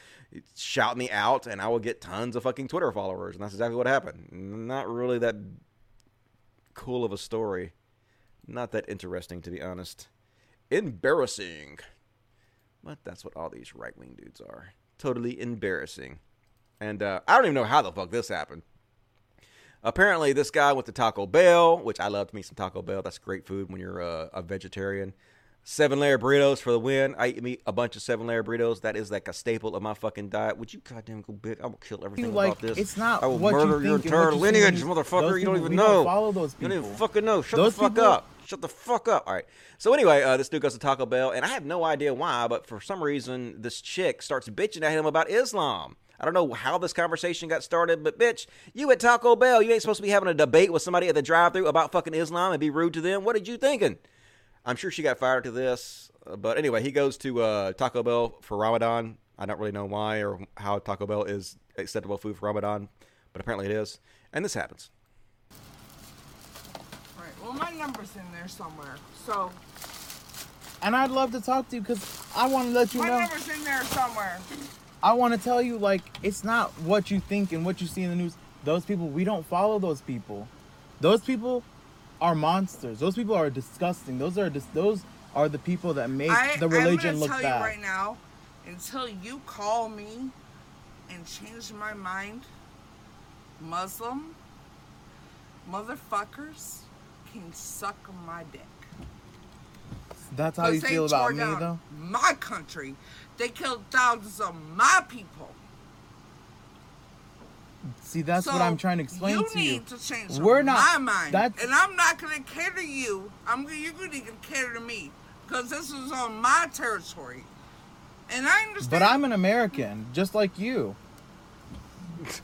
shout me out, and I will get tons of fucking Twitter followers, and that's exactly what happened. Not really that cool of a story. Not that interesting, to be honest. Embarrassing. But that's what all these right-wing dudes are. Totally embarrassing. And I don't even know how the fuck this happened. Apparently, this guy went to Taco Bell, which I love to meet some Taco Bell. That's great food when you're a vegetarian. 7-layer burritos for the win. I eat a bunch of 7-layer burritos. That is like a staple of my fucking diet. Would you goddamn go big? I will kill everything about this. It's not I will what murder you think your entire lineage, motherfucker. You don't even know. Follow those people. You don't even fucking know. Shut the fuck up. Shut the fuck up. All right. So anyway, this dude goes to Taco Bell, and I have no idea why, but for some reason, this chick starts bitching at him about Islam. I don't know how this conversation got started, but bitch, you at Taco Bell, you ain't supposed to be having a debate with somebody at the drive-thru about fucking Islam and be rude to them. What are you thinking? I'm sure she got fired to this, but anyway, he goes to Taco Bell for Ramadan. I don't really know why or how Taco Bell is acceptable food for Ramadan, but apparently it is, and this happens. All right, well, my number's in there somewhere, so... And I'd love to talk to you because I want to let you know... My number's in there somewhere. I want to tell you, like, it's not what you think and what you see in the news. Those people, we don't follow those people. Those people are monsters. Those people are disgusting. Those are the people that make the religion look bad. I'm going to tell you right now, until you call me and change my mind, Muslim motherfuckers can suck my dick. That's how you feel about me, though? My country. They killed thousands of my people. See, that's what I'm trying to explain to you. You need to change my mind. And I'm not going to cater to you. You're going to cater to me. Because this is on my territory. And I understand. But I'm an American, just like you.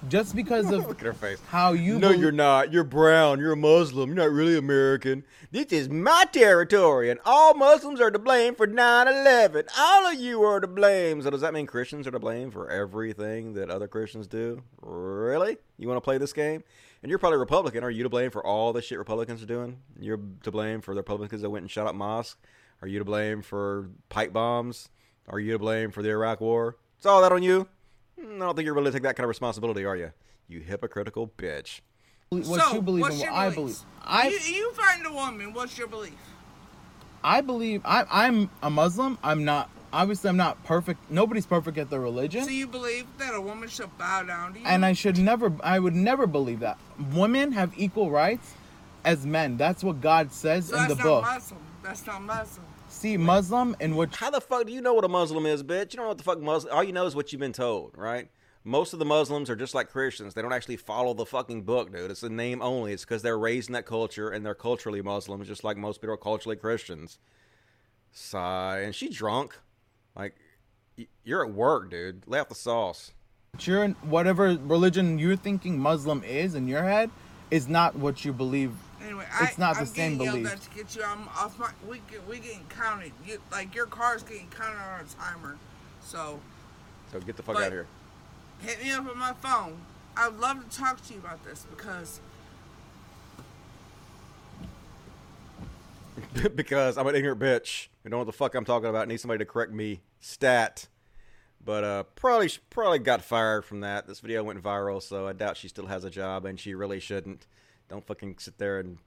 Just because of look at her face. How you... No, you're not. You're brown. You're a Muslim. You're not really American. This is my territory, and all Muslims are to blame for 9/11. All of you are to blame. So does that mean Christians are to blame for everything that other Christians do? Really? You want to play this game? And you're probably Republican. Are you to blame for all the shit Republicans are doing? You're to blame for the Republicans that went and shot up mosques? Are you to blame for pipe bombs? Are you to blame for the Iraq War? It's all that on you. I don't think you're really taking that kind of responsibility, are you? You hypocritical bitch. What you believe and what I believe. You find a woman. What's your belief? I believe I'm a Muslim. I'm not perfect. Nobody's perfect at their religion. So you believe that a woman should bow down to you? And I would never believe that. Women have equal rights as men. That's what God says in the book. That's not Muslim. See, Muslim and what... How the fuck do you know what a Muslim is, bitch? You don't know what the fuck Muslim... All you know is what you've been told, right? Most of the Muslims are just like Christians. They don't actually follow the fucking book, dude. It's a name only. It's because they're raised in that culture, and they're culturally Muslims, just like most people are culturally Christians. Sigh. And she drunk. Like, you're at work, dude. Lay out the sauce. You're whatever religion you're thinking Muslim is in your head is not what you believe. Anyway, it's not the same belief. I'm getting yelled at to get you. I'm off my. We getting counted. Your car's getting counted on a timer. So get the fuck out of here. Hit me up on my phone. I'd love to talk to you about this because I'm an ignorant bitch. I don't know what the fuck I'm talking about. I need somebody to correct me. Stat. But probably got fired from that. This video went viral, so I doubt she still has a job, and she really shouldn't. Don't fucking sit there and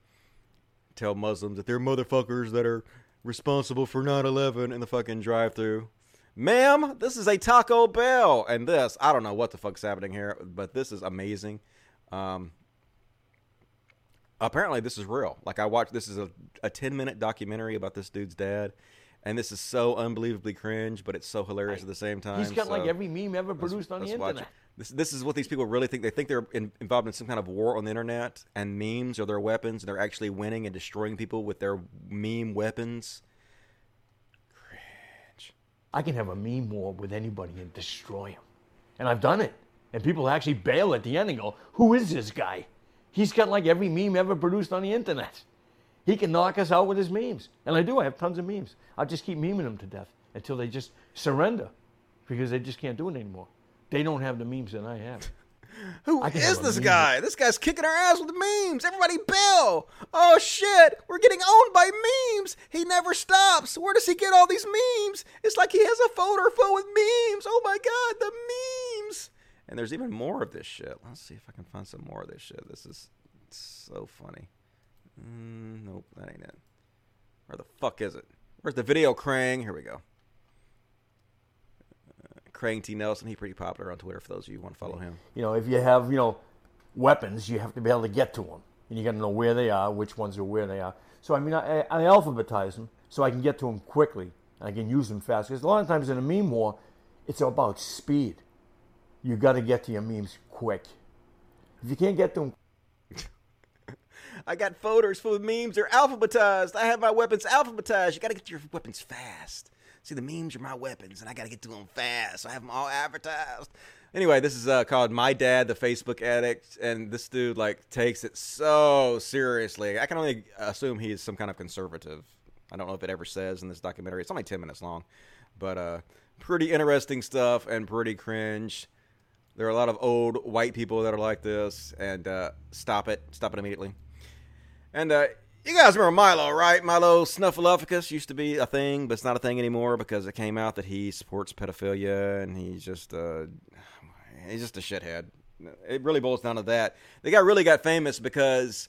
tell Muslims that they're motherfuckers that are responsible for 9/11 in the fucking drive-thru. Ma'am, this is a Taco Bell. And this, I don't know what the fuck's happening here, but this is amazing. Apparently this is real. Like, I watched, this is a 10-minute documentary about this dude's dad. And this is so unbelievably cringe, but it's so hilarious at the same time. He's got like every meme ever produced on the internet. This is what these people really think. They think they're involved in some kind of war on the internet, and memes are their weapons, and they're actually winning and destroying people with their meme weapons. Cringe. I can have a meme war with anybody and destroy him. And I've done it. And people actually bail at the end and go, who is this guy? He's got like every meme ever produced on the internet. He can knock us out with his memes. And I do. I have tons of memes. I'll just keep memeing them to death until they just surrender because they just can't do it anymore. They don't have the memes that I have. Who is this guy? This guy's kicking our ass with the memes. Everybody bail. Oh, shit. We're getting owned by memes. He never stops. Where does he get all these memes? It's like he has a folder full with memes. Oh, my God, the memes. And there's even more of this shit. Let's see if I can find some more of this shit. This is so funny. Nope, that ain't it. Where the fuck is it? Where's the video, Krang? Here we go. Krang T. Nelson, he's pretty popular on Twitter for those of you who want to follow him. You know, if you have, you know, weapons, you have to be able to get to them. And you got to know where they are, which ones are where they are. So, I mean, I alphabetize them so I can get to them quickly. And I can use them fast. Because a lot of times in a meme war, it's about speed. You got to get to your memes quick. If you can't get to them. I got folders full of memes. They're alphabetized. I have my weapons alphabetized. You got to get to your weapons fast. See, the memes are my weapons, and I got to get to them fast. So I have them all advertised. Anyway, this is called My Dad, the Facebook Addict, and this dude, like, takes it so seriously. I can only assume he is some kind of conservative. I don't know if it ever says in this documentary. It's only 10 minutes long, but pretty interesting stuff and pretty cringe. There are a lot of old white people that are like this, and stop it. Stop it immediately. And you guys remember Milo, right? Milo Staphalovacus used to be a thing, but it's not a thing anymore because it came out that he supports pedophilia and he's just a shithead. It really boils down to that. The guy really got famous because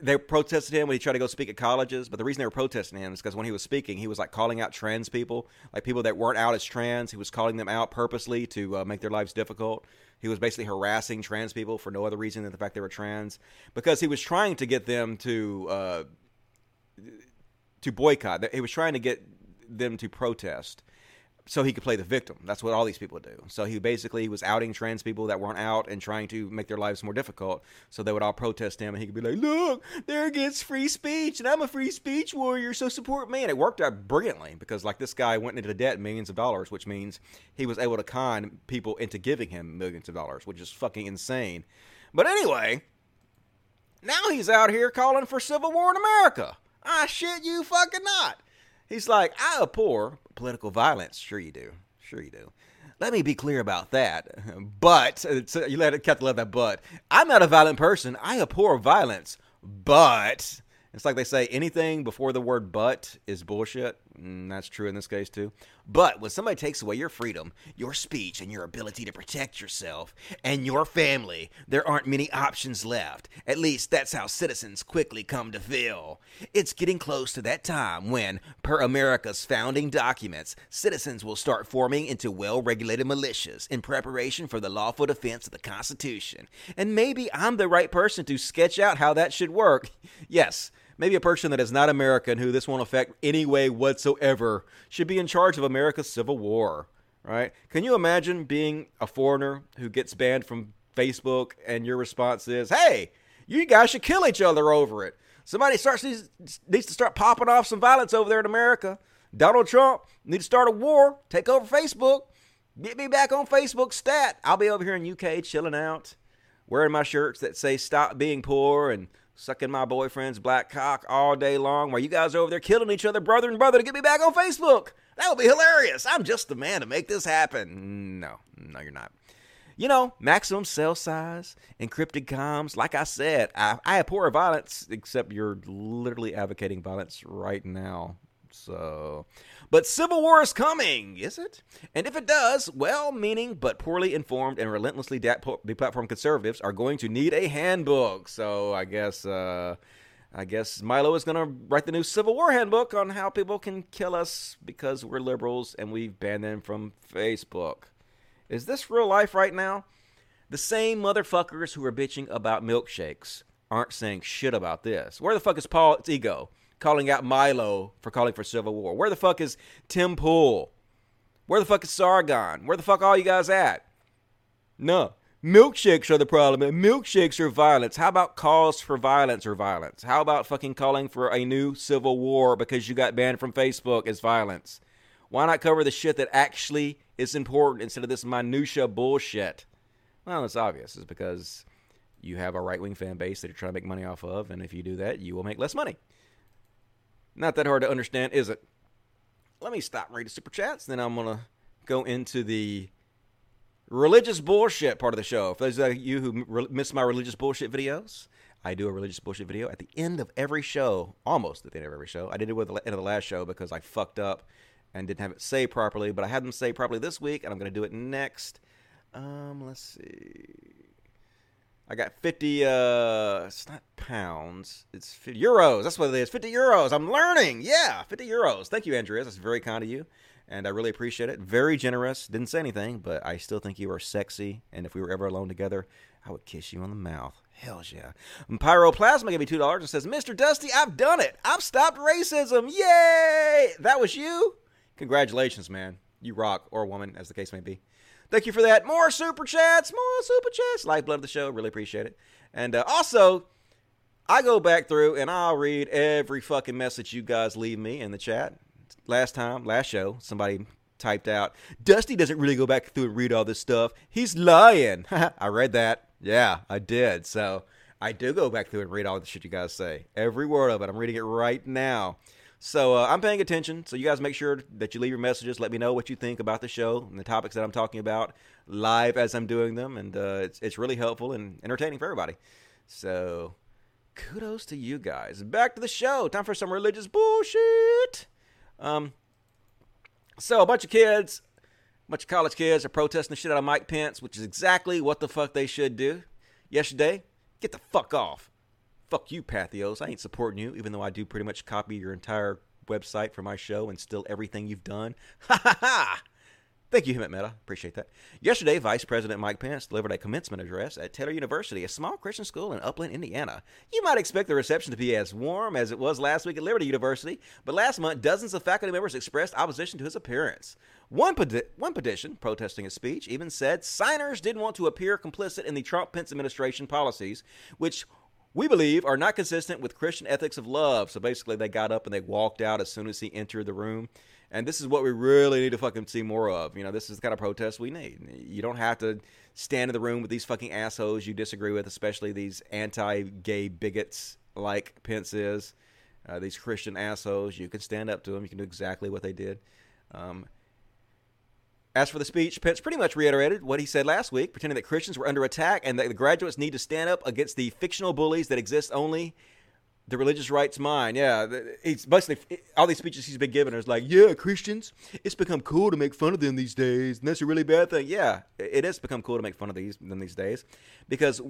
they protested him when he tried to go speak at colleges, but the reason they were protesting him is because when he was speaking, he was like calling out trans people, like people that weren't out as trans. He was calling them out purposely to make their lives difficult. He was basically harassing trans people for no other reason than the fact they were trans, because he was trying to get them to boycott. He was trying to get them to protest so he could play the victim. That's what all these people do. So he basically was outing trans people that weren't out and trying to make their lives more difficult. So they would all protest him, and he could be like, look, there gets free speech, and I'm a free speech warrior, so support me. And it worked out brilliantly because, like, this guy went into debt millions of dollars, which means he was able to con people into giving him millions of dollars, which is fucking insane. But anyway, now he's out here calling for civil war in America. I shit you fucking not. He's like, I abhor political violence. Sure you do. Sure you do. Let me be clear about that. But, so you have to love that but. I'm not a violent person. I abhor violence. But, it's like they say, anything before the word but is bullshit. And that's true in this case, too. But when somebody takes away your freedom, your speech, and your ability to protect yourself and your family, there aren't many options left. At least that's how citizens quickly come to feel. It's getting close to that time when, per America's founding documents, citizens will start forming into well-regulated militias in preparation for the lawful defense of the Constitution. And maybe I'm the right person to sketch out how that should work. Yes. Maybe a person that is not American who this won't affect any way whatsoever should be in charge of America's civil war, right? Can you imagine being a foreigner who gets banned from Facebook and your response is, hey, you guys should kill each other over it. Somebody needs to start popping off some violence over there in America. Donald Trump needs to start a war, take over Facebook, get me back on Facebook stat. I'll be over here in UK chilling out, wearing my shirts that say stop being poor and sucking my boyfriend's black cock all day long while you guys are over there killing each other, brother and brother, to get me back on Facebook. That would be hilarious. I'm just the man to make this happen. No, you're not. You know, maximum cell size, encrypted comms. Like I said, I abhor violence, except you're literally advocating violence right now. So, but civil war is coming, is it? And if it does, well-meaning but poorly informed and relentlessly deplatformed conservatives are going to need a handbook. So I guess I guess Milo is going to write the new Civil War handbook on how people can kill us because we're liberals and we've banned them from Facebook. Is this real life right now? The same motherfuckers who are bitching about milkshakes aren't saying shit about this. Where the fuck is Paul's ego calling out Milo for calling for Civil War? Where the fuck is Tim Pool? Where the fuck is Sargon? Where the fuck all you guys at? No. Milkshakes are the problem, and milkshakes are violence. How about calls for violence or violence? How about fucking calling for a new civil war because you got banned from Facebook as violence? Why not cover the shit that actually is important instead of this minutia bullshit? Well, it's obvious. It's because you have a right-wing fan base that you're trying to make money off of, and if you do that, you will make less money. Not that hard to understand, is it? Let me stop reading Super Chats, then I'm going to go into the religious bullshit part of the show. For those of you who miss my religious bullshit videos, I do a religious bullshit video at the end of every show, almost at the end of every show. I did it at the end of the last show because I fucked up and didn't have it saved properly, but I had them saved properly this week, and I'm going to do it next. Let's see. I got 50, it's not pounds, it's 50 euros. That's what it is, 50 euros. I'm learning. Yeah, 50 euros. Thank you, Andreas. That's very kind of you. And I really appreciate it. Very generous. Didn't say anything, but I still think you are sexy. And if we were ever alone together, I would kiss you on the mouth. Hell yeah. And Pyroplasma gave me $2 and says, Mr. Dusty, I've done it. I've stopped racism. Yay! That was you? Congratulations, man. You rock, or woman, as the case may be. Thank you for that. More Super Chats. More Super Chats. Lifeblood of the show. Really appreciate it. And also, I go back through and I'll read every fucking message you guys leave me in the chat. Last show, somebody typed out, Dusty doesn't really go back through and read all this stuff. He's lying. I read that. Yeah, I did. So I do go back through and read all the shit you guys say. Every word of it. I'm reading it right now. So I'm paying attention. So you guys make sure that you leave your messages. Let me know what you think about the show and the topics that I'm talking about live as I'm doing them. And it's really helpful and entertaining for everybody. So kudos to you guys. Back to the show. Time for some religious bullshit. So a bunch of college kids are protesting the shit out of Mike Pence, which is exactly what the fuck they should do. Yesterday, get the fuck off. Fuck you, Pathos. I ain't supporting you, even though I do pretty much copy your entire website for my show and steal everything you've done. Ha ha ha! Thank you, Hemet Meta. Appreciate that. Yesterday, Vice President Mike Pence delivered a commencement address at Taylor University, a small Christian school in Upland, Indiana. You might expect the reception to be as warm as it was last week at Liberty University, but last month, dozens of faculty members expressed opposition to his appearance. One petition protesting his speech even said signers didn't want to appear complicit in the Trump-Pence administration policies, which we believe are not consistent with Christian ethics of love. So basically, they got up and they walked out as soon as he entered the room. And this is what we really need to fucking see more of. You know, this is the kind of protest we need. You don't have to stand in the room with these fucking assholes you disagree with, especially these anti-gay bigots like Pence is. These Christian assholes. You can stand up to them. You can do exactly what they did. As for the speech, Pence pretty much reiterated what he said last week, pretending that Christians were under attack and that the graduates need to stand up against the fictional bullies that exist only the religious right's mind. Yeah, he's basically, all these speeches he's been giving is like, yeah, Christians, it's become cool to make fun of them these days, and that's a really bad thing. Yeah, it has become cool to make fun of them these days, because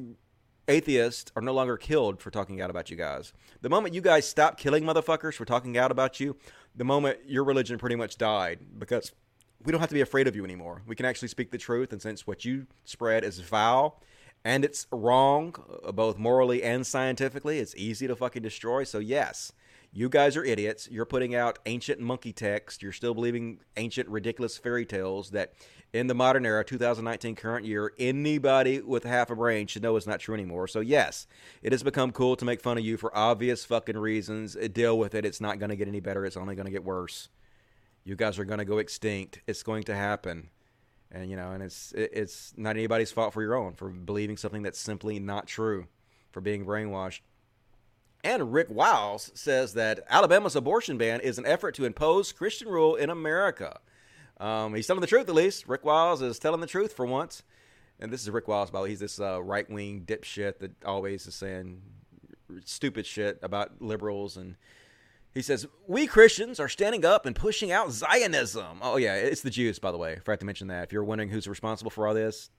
atheists are no longer killed for talking out about you guys. The moment you guys stopped killing motherfuckers for talking out about you, the moment your religion pretty much died, because we don't have to be afraid of you anymore. We can actually speak the truth, and since what you spread is vile, and it's wrong, both morally and scientifically. It's easy to fucking destroy. So yes, you guys are idiots. You're putting out ancient monkey text. You're still believing ancient ridiculous fairy tales that in the modern era, 2019 current year, anybody with half a brain should know is not true anymore. So yes, it has become cool to make fun of you for obvious fucking reasons. Deal with it. It's not going to get any better. It's only going to get worse. You guys are going to go extinct. It's going to happen. And, you know, and it's not anybody's fault for your own, for believing something that's simply not true, for being brainwashed. And Rick Wiles says that Alabama's abortion ban is an effort to impose Christian rule in America. He's telling the truth, at least. Rick Wiles is telling the truth for once. And this is Rick Wiles, by the way. He's this right-wing dipshit that always is saying stupid shit about liberals and... He says, we Christians are standing up and pushing out Zionism. Oh, yeah, it's the Jews, by the way. I forgot to mention that. If you're wondering who's responsible for all this,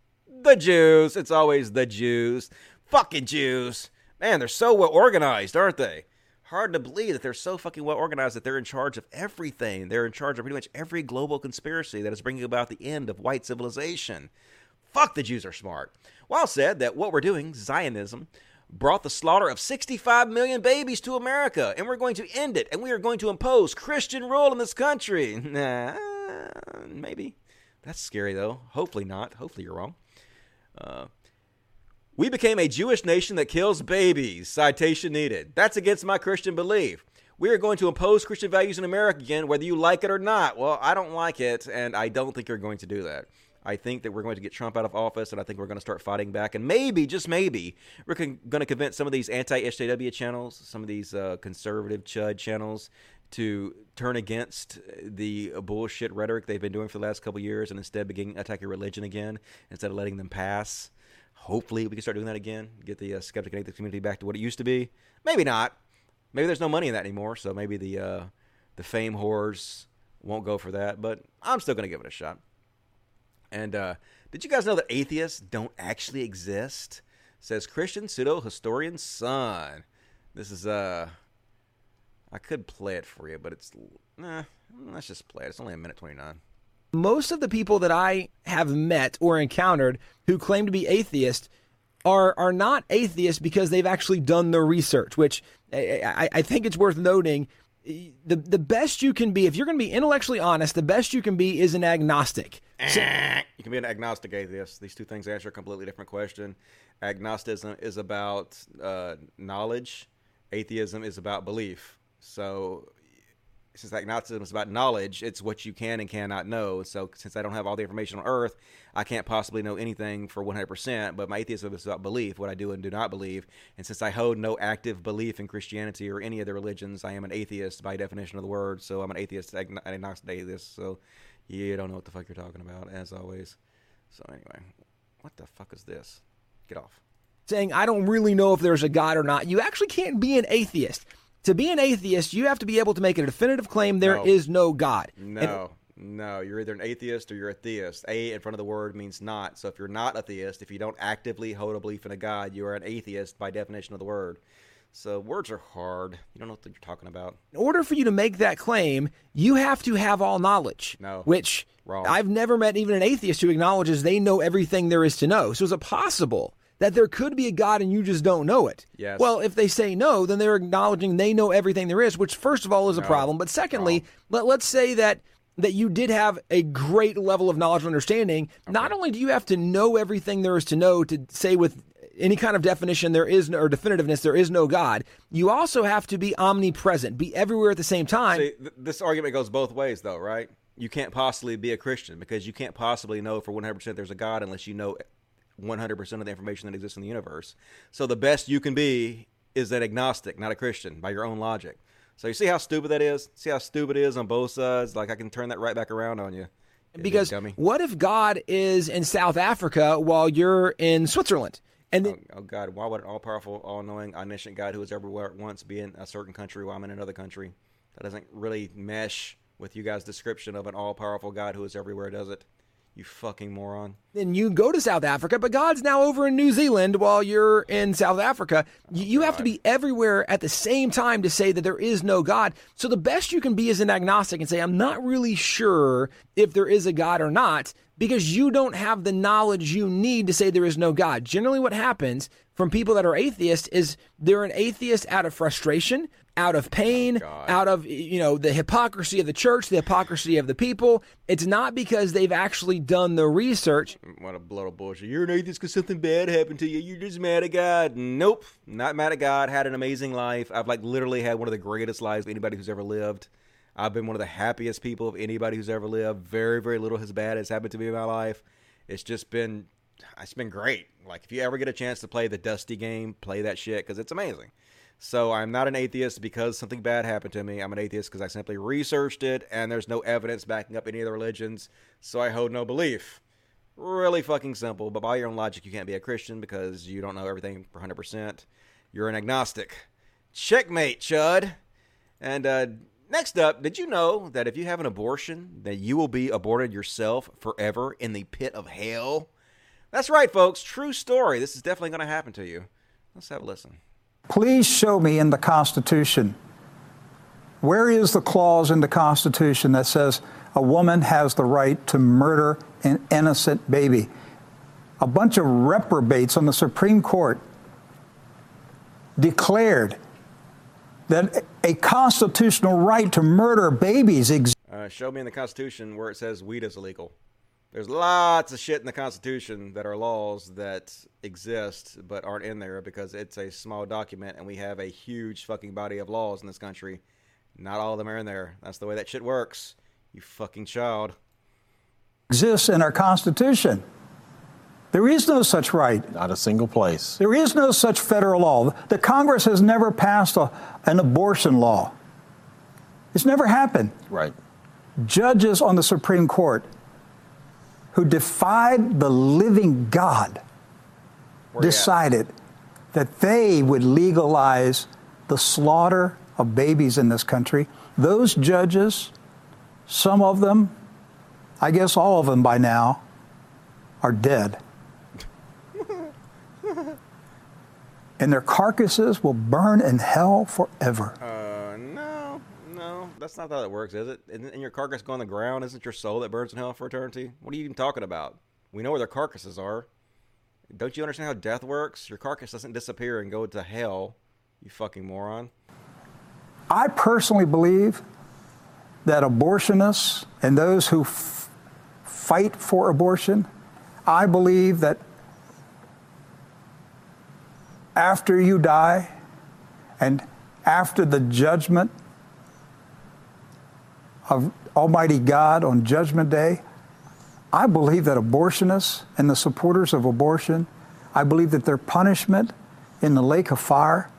the Jews. It's always the Jews. Fucking Jews. Man, they're so well organized, aren't they? hard to believe that they're so fucking well organized that they're in charge of everything. They're in charge of pretty much every global conspiracy that is bringing about the end of white civilization. Fuck, the Jews are smart. Wiles said that what we're doing, Zionism, brought the slaughter of 65 million babies to America, and we're going to end it, and we are going to impose Christian rule in this country. Nah, maybe. That's scary, though. Hopefully not. Hopefully you're wrong. We became a Jewish nation that kills babies. Citation needed. That's against my Christian belief. We are going to impose Christian values in America again, whether you like it or not. Well, I don't like it, and I don't think you're going to do that. I think that we're going to get Trump out of office, and I think we're going to start fighting back. And maybe, just maybe, we're going to convince some of these anti-SJW channels, some of these conservative chud channels, to turn against the bullshit rhetoric they've been doing for the last couple years and instead begin attacking religion again instead of letting them pass. Hopefully, we can start doing that again, get the skeptic and atheist community back to what it used to be. Maybe not. Maybe there's no money in that anymore, so maybe the fame whores won't go for that, but I'm still going to give it a shot. And did you guys know that atheists don't actually exist? Says Christian pseudo-historian son. This is, I could play it for you, but it's, let's just play it. It's only a minute 29. Most of the people that I have met or encountered who claim to be atheists are not atheists because they've actually done their research, which I think it's worth noting. The best you can be, if you're going to be intellectually honest, the best you can be is an agnostic. So, you can be an agnostic atheist. These two things answer a completely different question. Agnosticism is about knowledge. Atheism is about belief. So since agnosticism is about knowledge, it's what you can and cannot know. So since I don't have all the information on earth, I can't possibly know anything for 100%. But my atheism is about belief, what I do and do not believe. And since I hold no active belief in Christianity or any other religions, I am an atheist by definition of the word. So I'm an atheist, agnostic atheist. So you don't know what the fuck you're talking about, as always. So anyway, what the fuck is this? Get off. Saying, I don't really know if there's a God or not. You actually can't be an atheist. To be an atheist, you have to be able to make a definitive claim there is no God. No. You're either an atheist or you're a theist. A in front of the word means not. So if you're not a theist, if you don't actively hold a belief in a God, you are an atheist by definition of the word. So words are hard. You don't know what you're talking about. In order for you to make that claim, you have to have all knowledge. No. Which, wrong. I've never met even an atheist who acknowledges they know everything there is to know. So is it possible that there could be a God and you just don't know it? Yes. Well, if they say no, then they're acknowledging they know everything there is, which first of all is a problem. But secondly, let's say that you did have a great level of knowledge and understanding. Okay. Not only do you have to know everything there is to know to say with any kind of definition there is no, or definitiveness, there is no God, you also have to be omnipresent, be everywhere at the same time. See, this argument goes both ways, though, right? You can't possibly be a Christian because you can't possibly know for 100% there's a God unless you know 100% of the information that exists in the universe. So the best you can be is an agnostic, not a Christian, by your own logic. So you see how stupid that is? See how stupid it is on both sides? Like, I can turn that right back around on you. Because what if God is in South Africa while you're in Switzerland? And oh, God, why would an all-powerful, all-knowing, omniscient God who is everywhere at once be in a certain country while I'm in another country? That doesn't really mesh with you guys' description of an all-powerful God who is everywhere, does it? You fucking moron. Then you go to South Africa, but God's now over in New Zealand while you're in South Africa. You have to be everywhere at the same time to say that there is no God. So the best you can be is an agnostic and say, I'm not really sure if there is a God or not, because you don't have the knowledge you need to say there is no God. Generally what happens from people that are atheists is they're an atheist out of frustration, out of pain, out of, the hypocrisy of the church, the hypocrisy of the people. It's not because they've actually done the research. What a blood of bullshit. You're an atheist because something bad happened to you. You're just mad at God. Nope. Not mad at God. Had an amazing life. I've literally had one of the greatest lives of anybody who's ever lived. I've been one of the happiest people of anybody who's ever lived. Very, very little has bad has happened to me in my life. It's been great. Like, if you ever get a chance to play the Dusty game, play that shit because it's amazing. So I'm not an atheist because something bad happened to me. I'm an atheist because I simply researched it, and there's no evidence backing up any of the religions, so I hold no belief. Really fucking simple, but by your own logic, you can't be a Christian because you don't know everything for 100%. You're an agnostic. Checkmate, chud. And next up, did you know that if you have an abortion, that you will be aborted yourself forever in the pit of hell? That's right, folks. True story. This is definitely going to happen to you. Let's have a listen. Please show me in the Constitution, where is the clause in the Constitution that says a woman has the right to murder an innocent baby? A bunch of reprobates on the Supreme Court declared that a constitutional right to murder babies exists. Show me in the Constitution where it says weed is illegal. There's lots of shit in the Constitution that are laws that exist but aren't in there because it's a small document and we have a huge fucking body of laws in this country. Not all of them are in there. That's the way that shit works, you fucking child. Exists in our Constitution. There is no such right. Not a single place. There is no such federal law. The Congress has never passed an abortion law. It's never happened. Right. Judges on the Supreme Court who defied the living God decided that they would legalize the slaughter of babies in this country. Those judges, some of them, I guess all of them by now, are dead. And their carcasses will burn in hell forever. No, that's not how it works, is it? Isn't your carcass go on the ground? Isn't your soul that burns in hell for eternity? What are you even talking about? We know where their carcasses are. Don't you understand how death works? Your carcass doesn't disappear and go to hell, you fucking moron. I personally believe that abortionists and those who fight for abortion, I believe that after you die and after the judgment of Almighty God on Judgment Day, I believe that abortionists and the supporters of abortion, I believe that their punishment in the lake of fire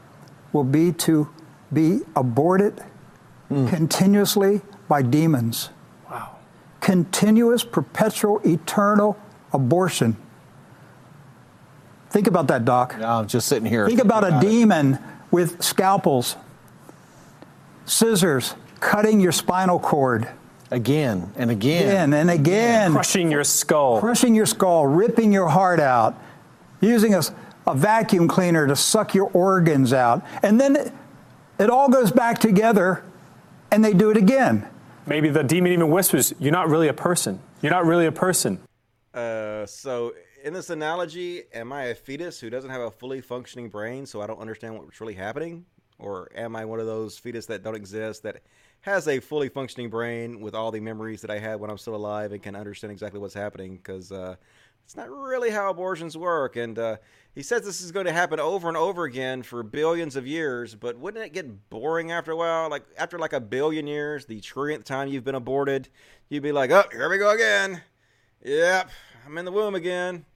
will be to be aborted continuously by demons. Wow. Continuous, perpetual, eternal abortion. Think about that, Doc. No, I'm just sitting here. Think about a demon with scalpels, scissors, cutting your spinal cord. Again and again. Again and again. Crushing your skull. Crushing your skull, ripping your heart out, using a vacuum cleaner to suck your organs out. And then it all goes back together and they do it again. Maybe the demon even whispers, "You're not really a person. You're not really a person." So in this analogy, am I a fetus who doesn't have a fully functioning brain so I don't understand what's really happening? Or am I one of those fetus that don't exist that has a fully functioning brain with all the memories that I had when I'm still alive and can understand exactly what's happening? Because it's not really how abortions work. And he says this is going to happen over and over again for billions of years, but wouldn't it get boring after a while? Like after like a billion years, the trillionth time you've been aborted, you'd be like, "Oh, here we go again. Yep, I'm in the womb again.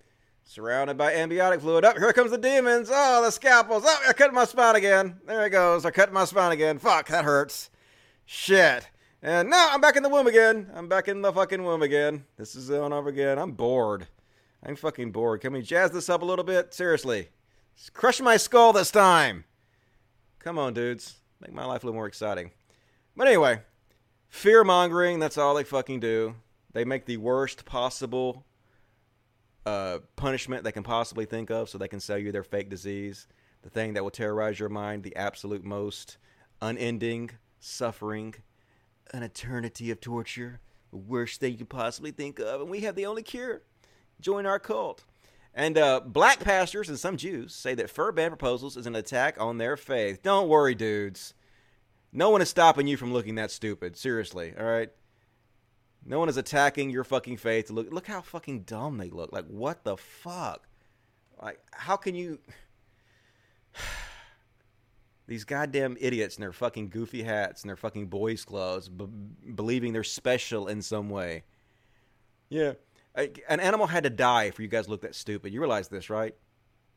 Surrounded by amniotic fluid. Oh, here comes the demons. Oh, the scalpels. Oh, I cut my spine again. There it goes. I cut my spine again. Fuck, that hurts. Shit. And now I'm back in the womb again. I'm back in the fucking womb again. This is on over again. I'm bored. I'm fucking bored. Can we jazz this up a little bit? Seriously. Crush my skull this time. Come on, dudes. Make my life a little more exciting." But anyway, fear-mongering, that's all they fucking do. They make the worst possible punishment they can possibly think of so they can sell you their fake disease, the thing that will terrorize your mind the absolute most, unending suffering, an eternity of torture, the worst thing you could possibly think of, and we have the only cure. Join our cult. And black pastors and some Jews say that fur ban proposals is an attack on their faith. Don't worry, dudes. No one is stopping you from looking that stupid. Seriously, all right? No one is attacking your fucking faith. Look how fucking dumb they look. Like, what the fuck? Like, how can you... These goddamn idiots in their fucking goofy hats and their fucking boys' clothes believing they're special in some way. Yeah. An animal had to die for you guys to look that stupid. You realize this, right?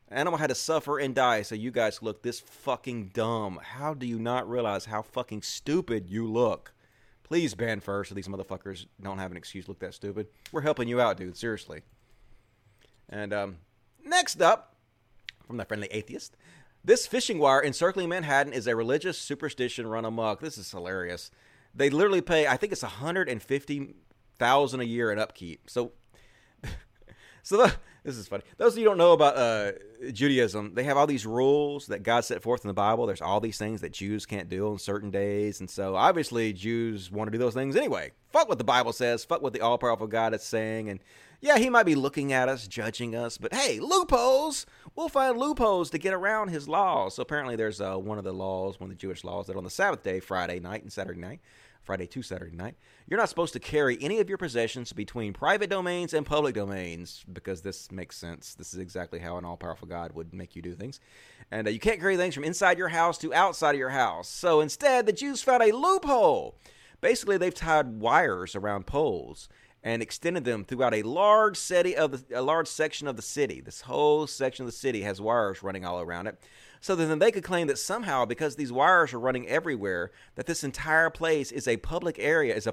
An animal had to suffer and die so you guys look this fucking dumb. How do you not realize how fucking stupid you look? Please ban first so these motherfuckers don't have an excuse to look that stupid. We're helping you out, dude. Seriously. And next up, from the Friendly Atheist, this fishing wire encircling Manhattan is a religious superstition run amok. This is hilarious. They literally pay, I think it's $150,000 a year in upkeep. So the This is funny. Those of you who don't know about Judaism, they have all these rules that God set forth in the Bible. There's all these things that Jews can't do on certain days. And so, obviously, Jews want to do those things anyway. Fuck what the Bible says. Fuck what the all-powerful God is saying. And, yeah, he might be looking at us, judging us. But, hey, loopholes. We'll find loopholes to get around his laws. So, apparently, there's one of the Jewish laws, that on the Sabbath day, Friday night and Saturday night, Friday to Saturday night, you're not supposed to carry any of your possessions between private domains and public domains, because this makes sense. This is exactly how an all-powerful God would make you do things. And you can't carry things from inside your house to outside of your house. So instead, the Jews found a loophole. Basically, they've tied wires around poles and extended them throughout a large section of the city. This whole section of the city has wires running all around it. So then they could claim that somehow, because these wires are running everywhere, that this entire place is a private area. This is a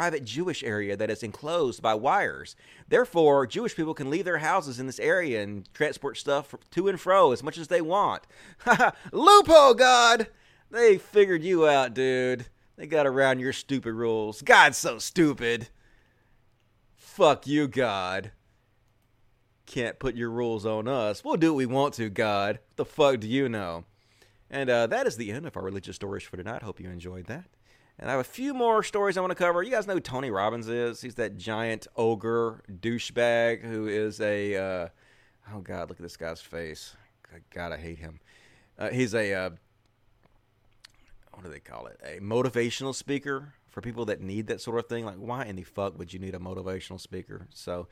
private Jewish area that is enclosed by wires. Therefore, Jewish people can leave their houses in this area and transport stuff to and fro as much as they want. Loophole, God! They figured you out, dude. They got around your stupid rules. God's so stupid. Fuck you, God. Can't put your rules on us. We'll do what we want to, God. What the fuck do you know? And that is the end of our religious stories for tonight. Hope you enjoyed that. And I have a few more stories I want to cover. You guys know who Tony Robbins is. He's that giant ogre douchebag who is a... oh, God, look at this guy's face. God, I hate him. He's a... what do they call it? A motivational speaker for people that need that sort of thing. Like, why in the fuck would you need a motivational speaker? So...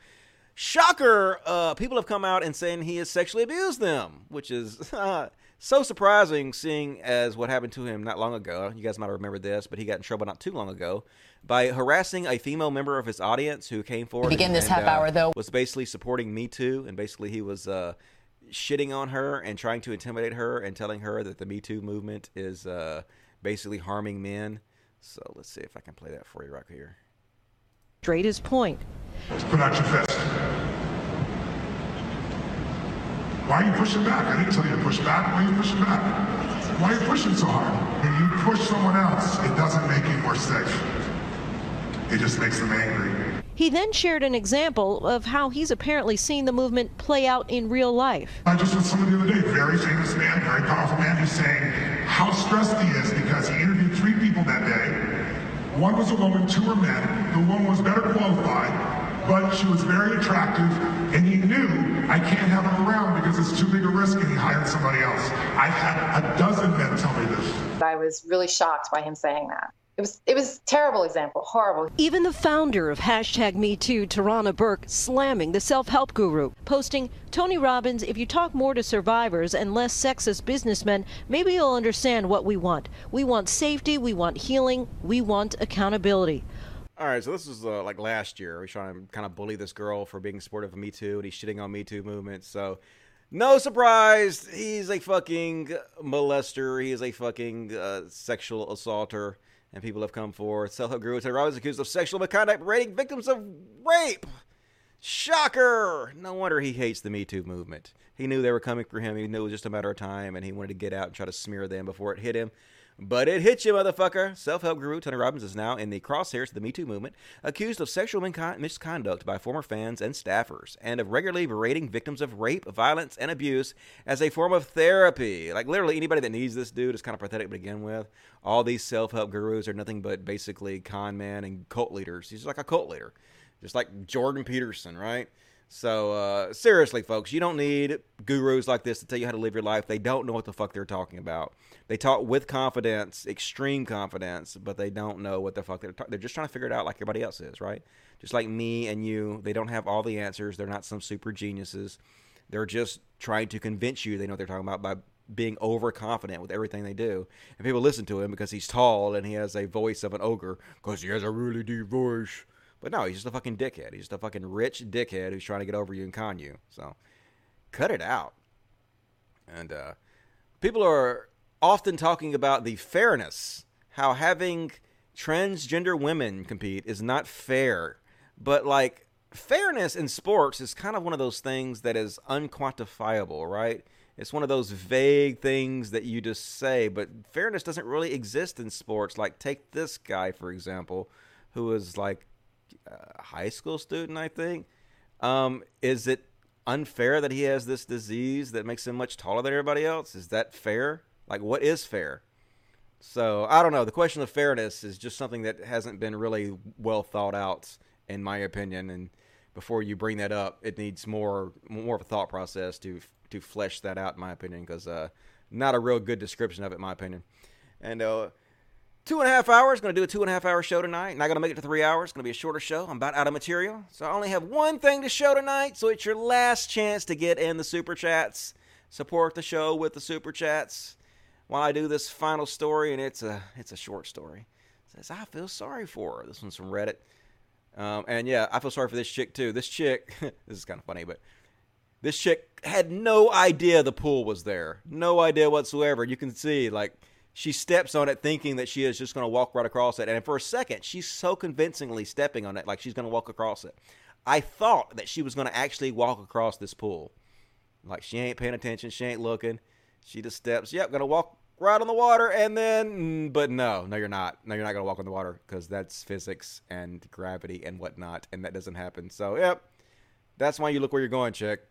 shocker, people have come out and saying he has sexually abused them, which is so surprising, seeing as what happened to him not long ago. You guys might remember this, but he got in trouble not too long ago by harassing a female member of his audience who came forward was basically supporting Me Too, and basically he was shitting on her and trying to intimidate her and telling her that the Me Too movement is basically harming men. So let's see if I can play that for you right here. Straight as point. Put out your fist. Why are you pushing back? I didn't tell you to push back. Why are you pushing back? Why are you pushing so hard? When you push someone else, it doesn't make you more safe. It just makes them angry. He then shared an example of how he's apparently seen the movement play out in real life. I just was someone the other day, very famous man, very powerful man, who's saying how stressed he is because he interviewed three people that day. One was a woman, two were men. The woman was better qualified, but she was very attractive, and he knew, I can't have her around because it's too big a risk, and he hired somebody else. I've had a dozen men tell me this. I was really shocked by him saying that. It was terrible example, horrible. Even the founder of #MeToo, Tarana Burke, slamming the self-help guru, posting, Tony Robbins, if you talk more to survivors and less sexist businessmen, maybe you'll understand what we want. We want safety, we want healing, we want accountability. All right, so this was like last year. We're trying to kind of bully this girl for being supportive of Me Too, and he's shitting on Me Too movement, so... no surprise, he's a fucking molester, he is a fucking sexual assaulter. And people have come forward. Self-help guru Tony Robbins accused of sexual misconduct, rating victims of rape. Shocker! No wonder he hates the Me Too movement. He knew they were coming for him. He knew it was just a matter of time, and he wanted to get out and try to smear them before it hit him. But it hit you, motherfucker. Self-help guru Tony Robbins is now in the crosshairs of the Me Too movement, accused of sexual misconduct by former fans and staffers, and of regularly berating victims of rape, violence, and abuse as a form of therapy. Like, literally, anybody that needs this dude is kind of pathetic to begin with. All these self-help gurus are nothing but basically con men and cult leaders. He's like a cult leader, just like Jordan Peterson, right? So, seriously, folks, you don't need gurus like this to tell you how to live your life. They don't know what the fuck they're talking about. They talk with confidence, extreme confidence, but they don't know what the fuck they're talking. They're just trying to figure it out like everybody else is, right? Just like me and you, they don't have all the answers. They're not some super geniuses. They're just trying to convince you they know what they're talking about by being overconfident with everything they do. And people listen to him because he's tall and he has a voice of an ogre because he has a really deep voice. But no, he's just a fucking dickhead. He's just a fucking rich dickhead who's trying to get over you and con you. So, cut it out. And people are often talking about the fairness, how having transgender women compete is not fair. But, like, fairness in sports is kind of one of those things that is unquantifiable, right? It's one of those vague things that you just say. But fairness doesn't really exist in sports. Like, take this guy, for example, who is, like, a high school student, I think, Is it unfair that he has this disease that makes him much taller than everybody else? Is that fair? Like, what is fair? So I don't know. The question of fairness is just something that hasn't been really well thought out, in my opinion. And before you bring that up, it needs more of a thought process to flesh that out, in my opinion, because not a real good description of it, in my opinion. And 2.5 hours. Going to do a 2.5 hour show tonight. Not going to make it to 3 hours. Going to be a shorter show. I'm about out of material. So I only have one thing to show tonight. So it's your last chance to get in the Super Chats. Support the show with the Super Chats. While I do this final story, and it's a short story. It says, I feel sorry for her. This one's from Reddit. And yeah, I feel sorry for this chick too. This chick, this is kind of funny, but this chick had no idea the pool was there. No idea whatsoever. You can see, like, she steps on it thinking that she is just going to walk right across it. And for a second, she's so convincingly stepping on it like she's going to walk across it. I thought that she was going to actually walk across this pool. Like, she ain't paying attention. She ain't looking. She just steps. Yep, going to walk right on the water. And then, but no, you're not. No, you're not going to walk on the water because that's physics and gravity and whatnot. And that doesn't happen. So, yep, that's why you look where you're going, chick.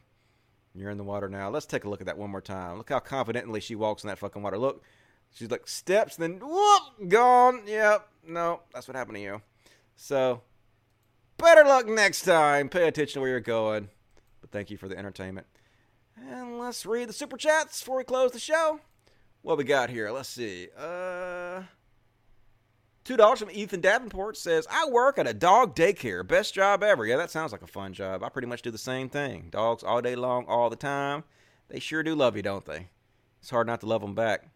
You're in the water now. Let's take a look at that one more time. Look how confidently she walks in that fucking water. Look. She's like, steps, then, whoop, gone. Yep, no, that's what happened to you. So, better luck next time. Pay attention to where you're going. But thank you for the entertainment. And let's read the Super Chats before we close the show. What we got here? Let's see. $2 from Ethan Davenport says, I work at a dog daycare. Best job ever. Yeah, that sounds like a fun job. I pretty much do the same thing. Dogs all day long, all the time. They sure do love you, don't they? It's hard not to love them back.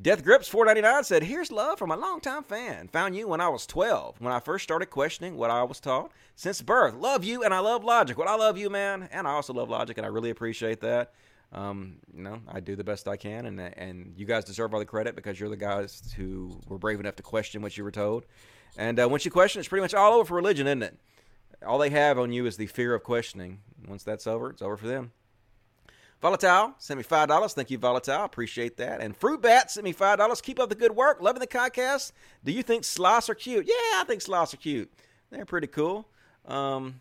Death Grips 499 said, here's love from a longtime fan. Found you when I was 12, when I first started questioning what I was taught. Since birth, love you, and I love logic. Well, I love you, man, and I also love logic, and I really appreciate that. You know, I do the best I can, and you guys deserve all the credit because you're the guys who were brave enough to question what you were told. And once you question, it's pretty much all over for religion, isn't it? All they have on you is the fear of questioning. Once that's over, it's over for them. Volatile sent me $5. Thank you, Volatile. Appreciate that. And Fruit Bat sent me $5. Keep up the good work. Loving the podcast. Do you think sloths are cute? Yeah, I think sloths are cute. They're pretty cool. Let's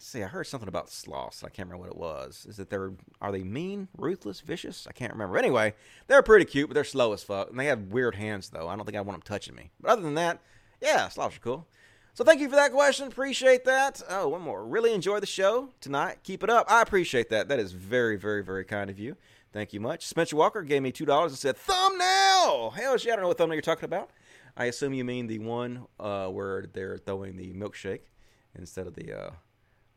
see. I heard something about sloths. I can't remember what it was. Is that are they mean, ruthless, vicious? I can't remember. Anyway, they're pretty cute, but they're slow as fuck. And they have weird hands, though. I don't think I want them touching me. But other than that, yeah, sloths are cool. So thank you for that question. Appreciate that. Oh, one more. Really enjoy the show tonight. Keep it up. I appreciate that. That is very, very, very kind of you. Thank you much. Spencer Walker gave me $2 and said, thumbnail! Hell yeah, I don't know what thumbnail you're talking about. I assume you mean the one where they're throwing the milkshake instead of the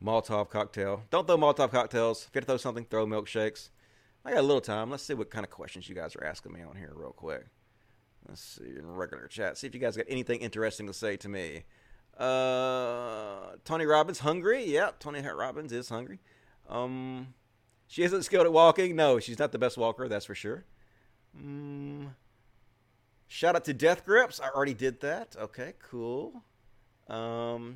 Molotov cocktail. Don't throw Molotov cocktails. If you have to throw something, throw milkshakes. I got a little time. Let's see what kind of questions you guys are asking me on here real quick. Let's see in regular chat. See if you guys got anything interesting to say to me. Tony Robbins hungry. Yep, Tony Robbins is hungry. She isn't skilled at walking. No, she's not the best walker, that's for sure. Shout out to Death Grips. I already did that. Okay, cool. Slothfax.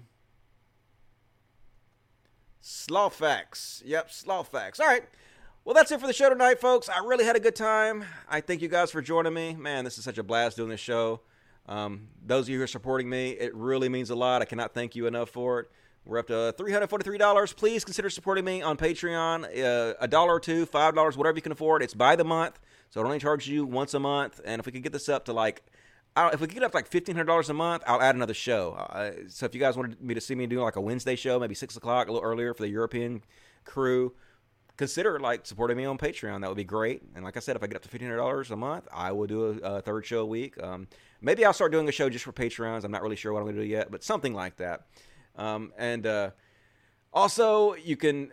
Yep, Slothfax. All right. Well, that's it for the show tonight, folks. I really had a good time. I thank you guys for joining me. Man, this is such a blast doing this show. Those of you who are supporting me, it really means a lot. I cannot thank you enough for it. We're up to $343. Please consider supporting me on Patreon, $1 or $2, $5, whatever you can afford. It's by the month, so it only charges you once a month. And if we could get this up to like $1,500 a month, I'll add another show. So if you guys wanted me to see me do like a Wednesday show, maybe 6 o'clock, a little earlier for the European crew, consider like supporting me on Patreon. That would be great. And like I said, if I get up to $1,500 a month, I will do a third show a week. Maybe I'll start doing a show just for Patreons. I'm not really sure what I'm going to do yet, but something like that. Also, you can...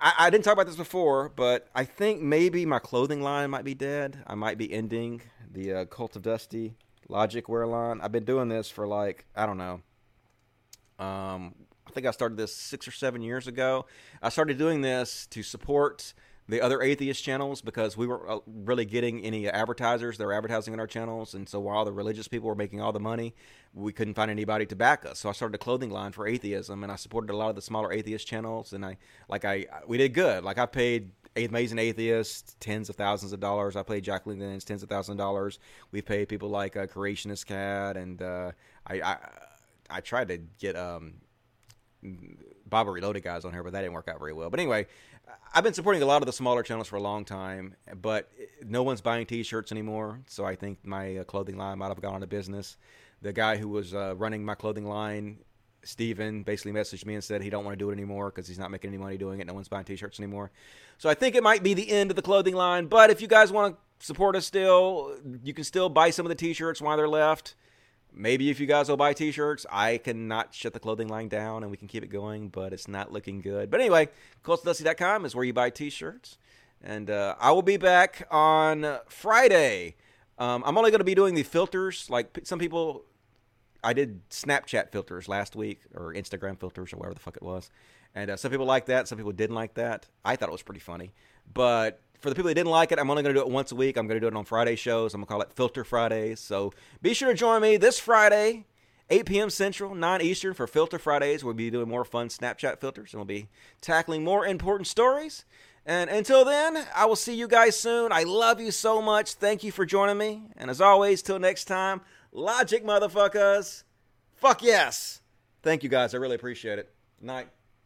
I didn't talk about this before, but I think maybe my clothing line might be dead. I might be ending the Cult of Dusty Logic wear line. I've been doing this for I don't know. I think I started this 6 or 7 years ago. I started doing this to support the other atheist channels because we weren't really getting any advertisers. They were advertising on our channels. And so while the religious people were making all the money, we couldn't find anybody to back us. So I started a clothing line for atheism, and I supported a lot of the smaller atheist channels. And we did good. Like, I paid Amazing Atheist tens of thousands of dollars. I paid Jacqueline Lennon's tens of thousands of dollars. We paid people like Creationist Cat. And I tried to get Bible Reloaded guys on here, but that didn't work out very well. But anyway, I've been supporting a lot of the smaller channels for a long time, but no one's buying T-shirts anymore, so I think my clothing line might have gone out of business. The guy who was running my clothing line, Steven, basically messaged me and said he don't want to do it anymore because he's not making any money doing it. No one's buying T-shirts anymore. So I think it might be the end of the clothing line, but if you guys want to support us still, you can still buy some of the T-shirts while they're left. Maybe if you guys will buy T-shirts, I cannot shut the clothing line down and we can keep it going, but it's not looking good. But anyway, cultdusty.com is where you buy T-shirts. And I will be back on Friday. I'm only going to be doing the filters. Like some people, I did Snapchat filters last week or Instagram filters or whatever the fuck it was. And some people liked that. Some people didn't like that. I thought it was pretty funny. But for the people that didn't like it, I'm only going to do it once a week. I'm going to do it on Friday shows. I'm going to call it Filter Fridays. So be sure to join me this Friday, 8 p.m. Central, 9 Eastern for Filter Fridays. We'll be doing more fun Snapchat filters, and we'll be tackling more important stories. And until then, I will see you guys soon. I love you so much. Thank you for joining me. And as always, till next time, logic motherfuckers. Fuck yes. Thank you guys. I really appreciate it. Night.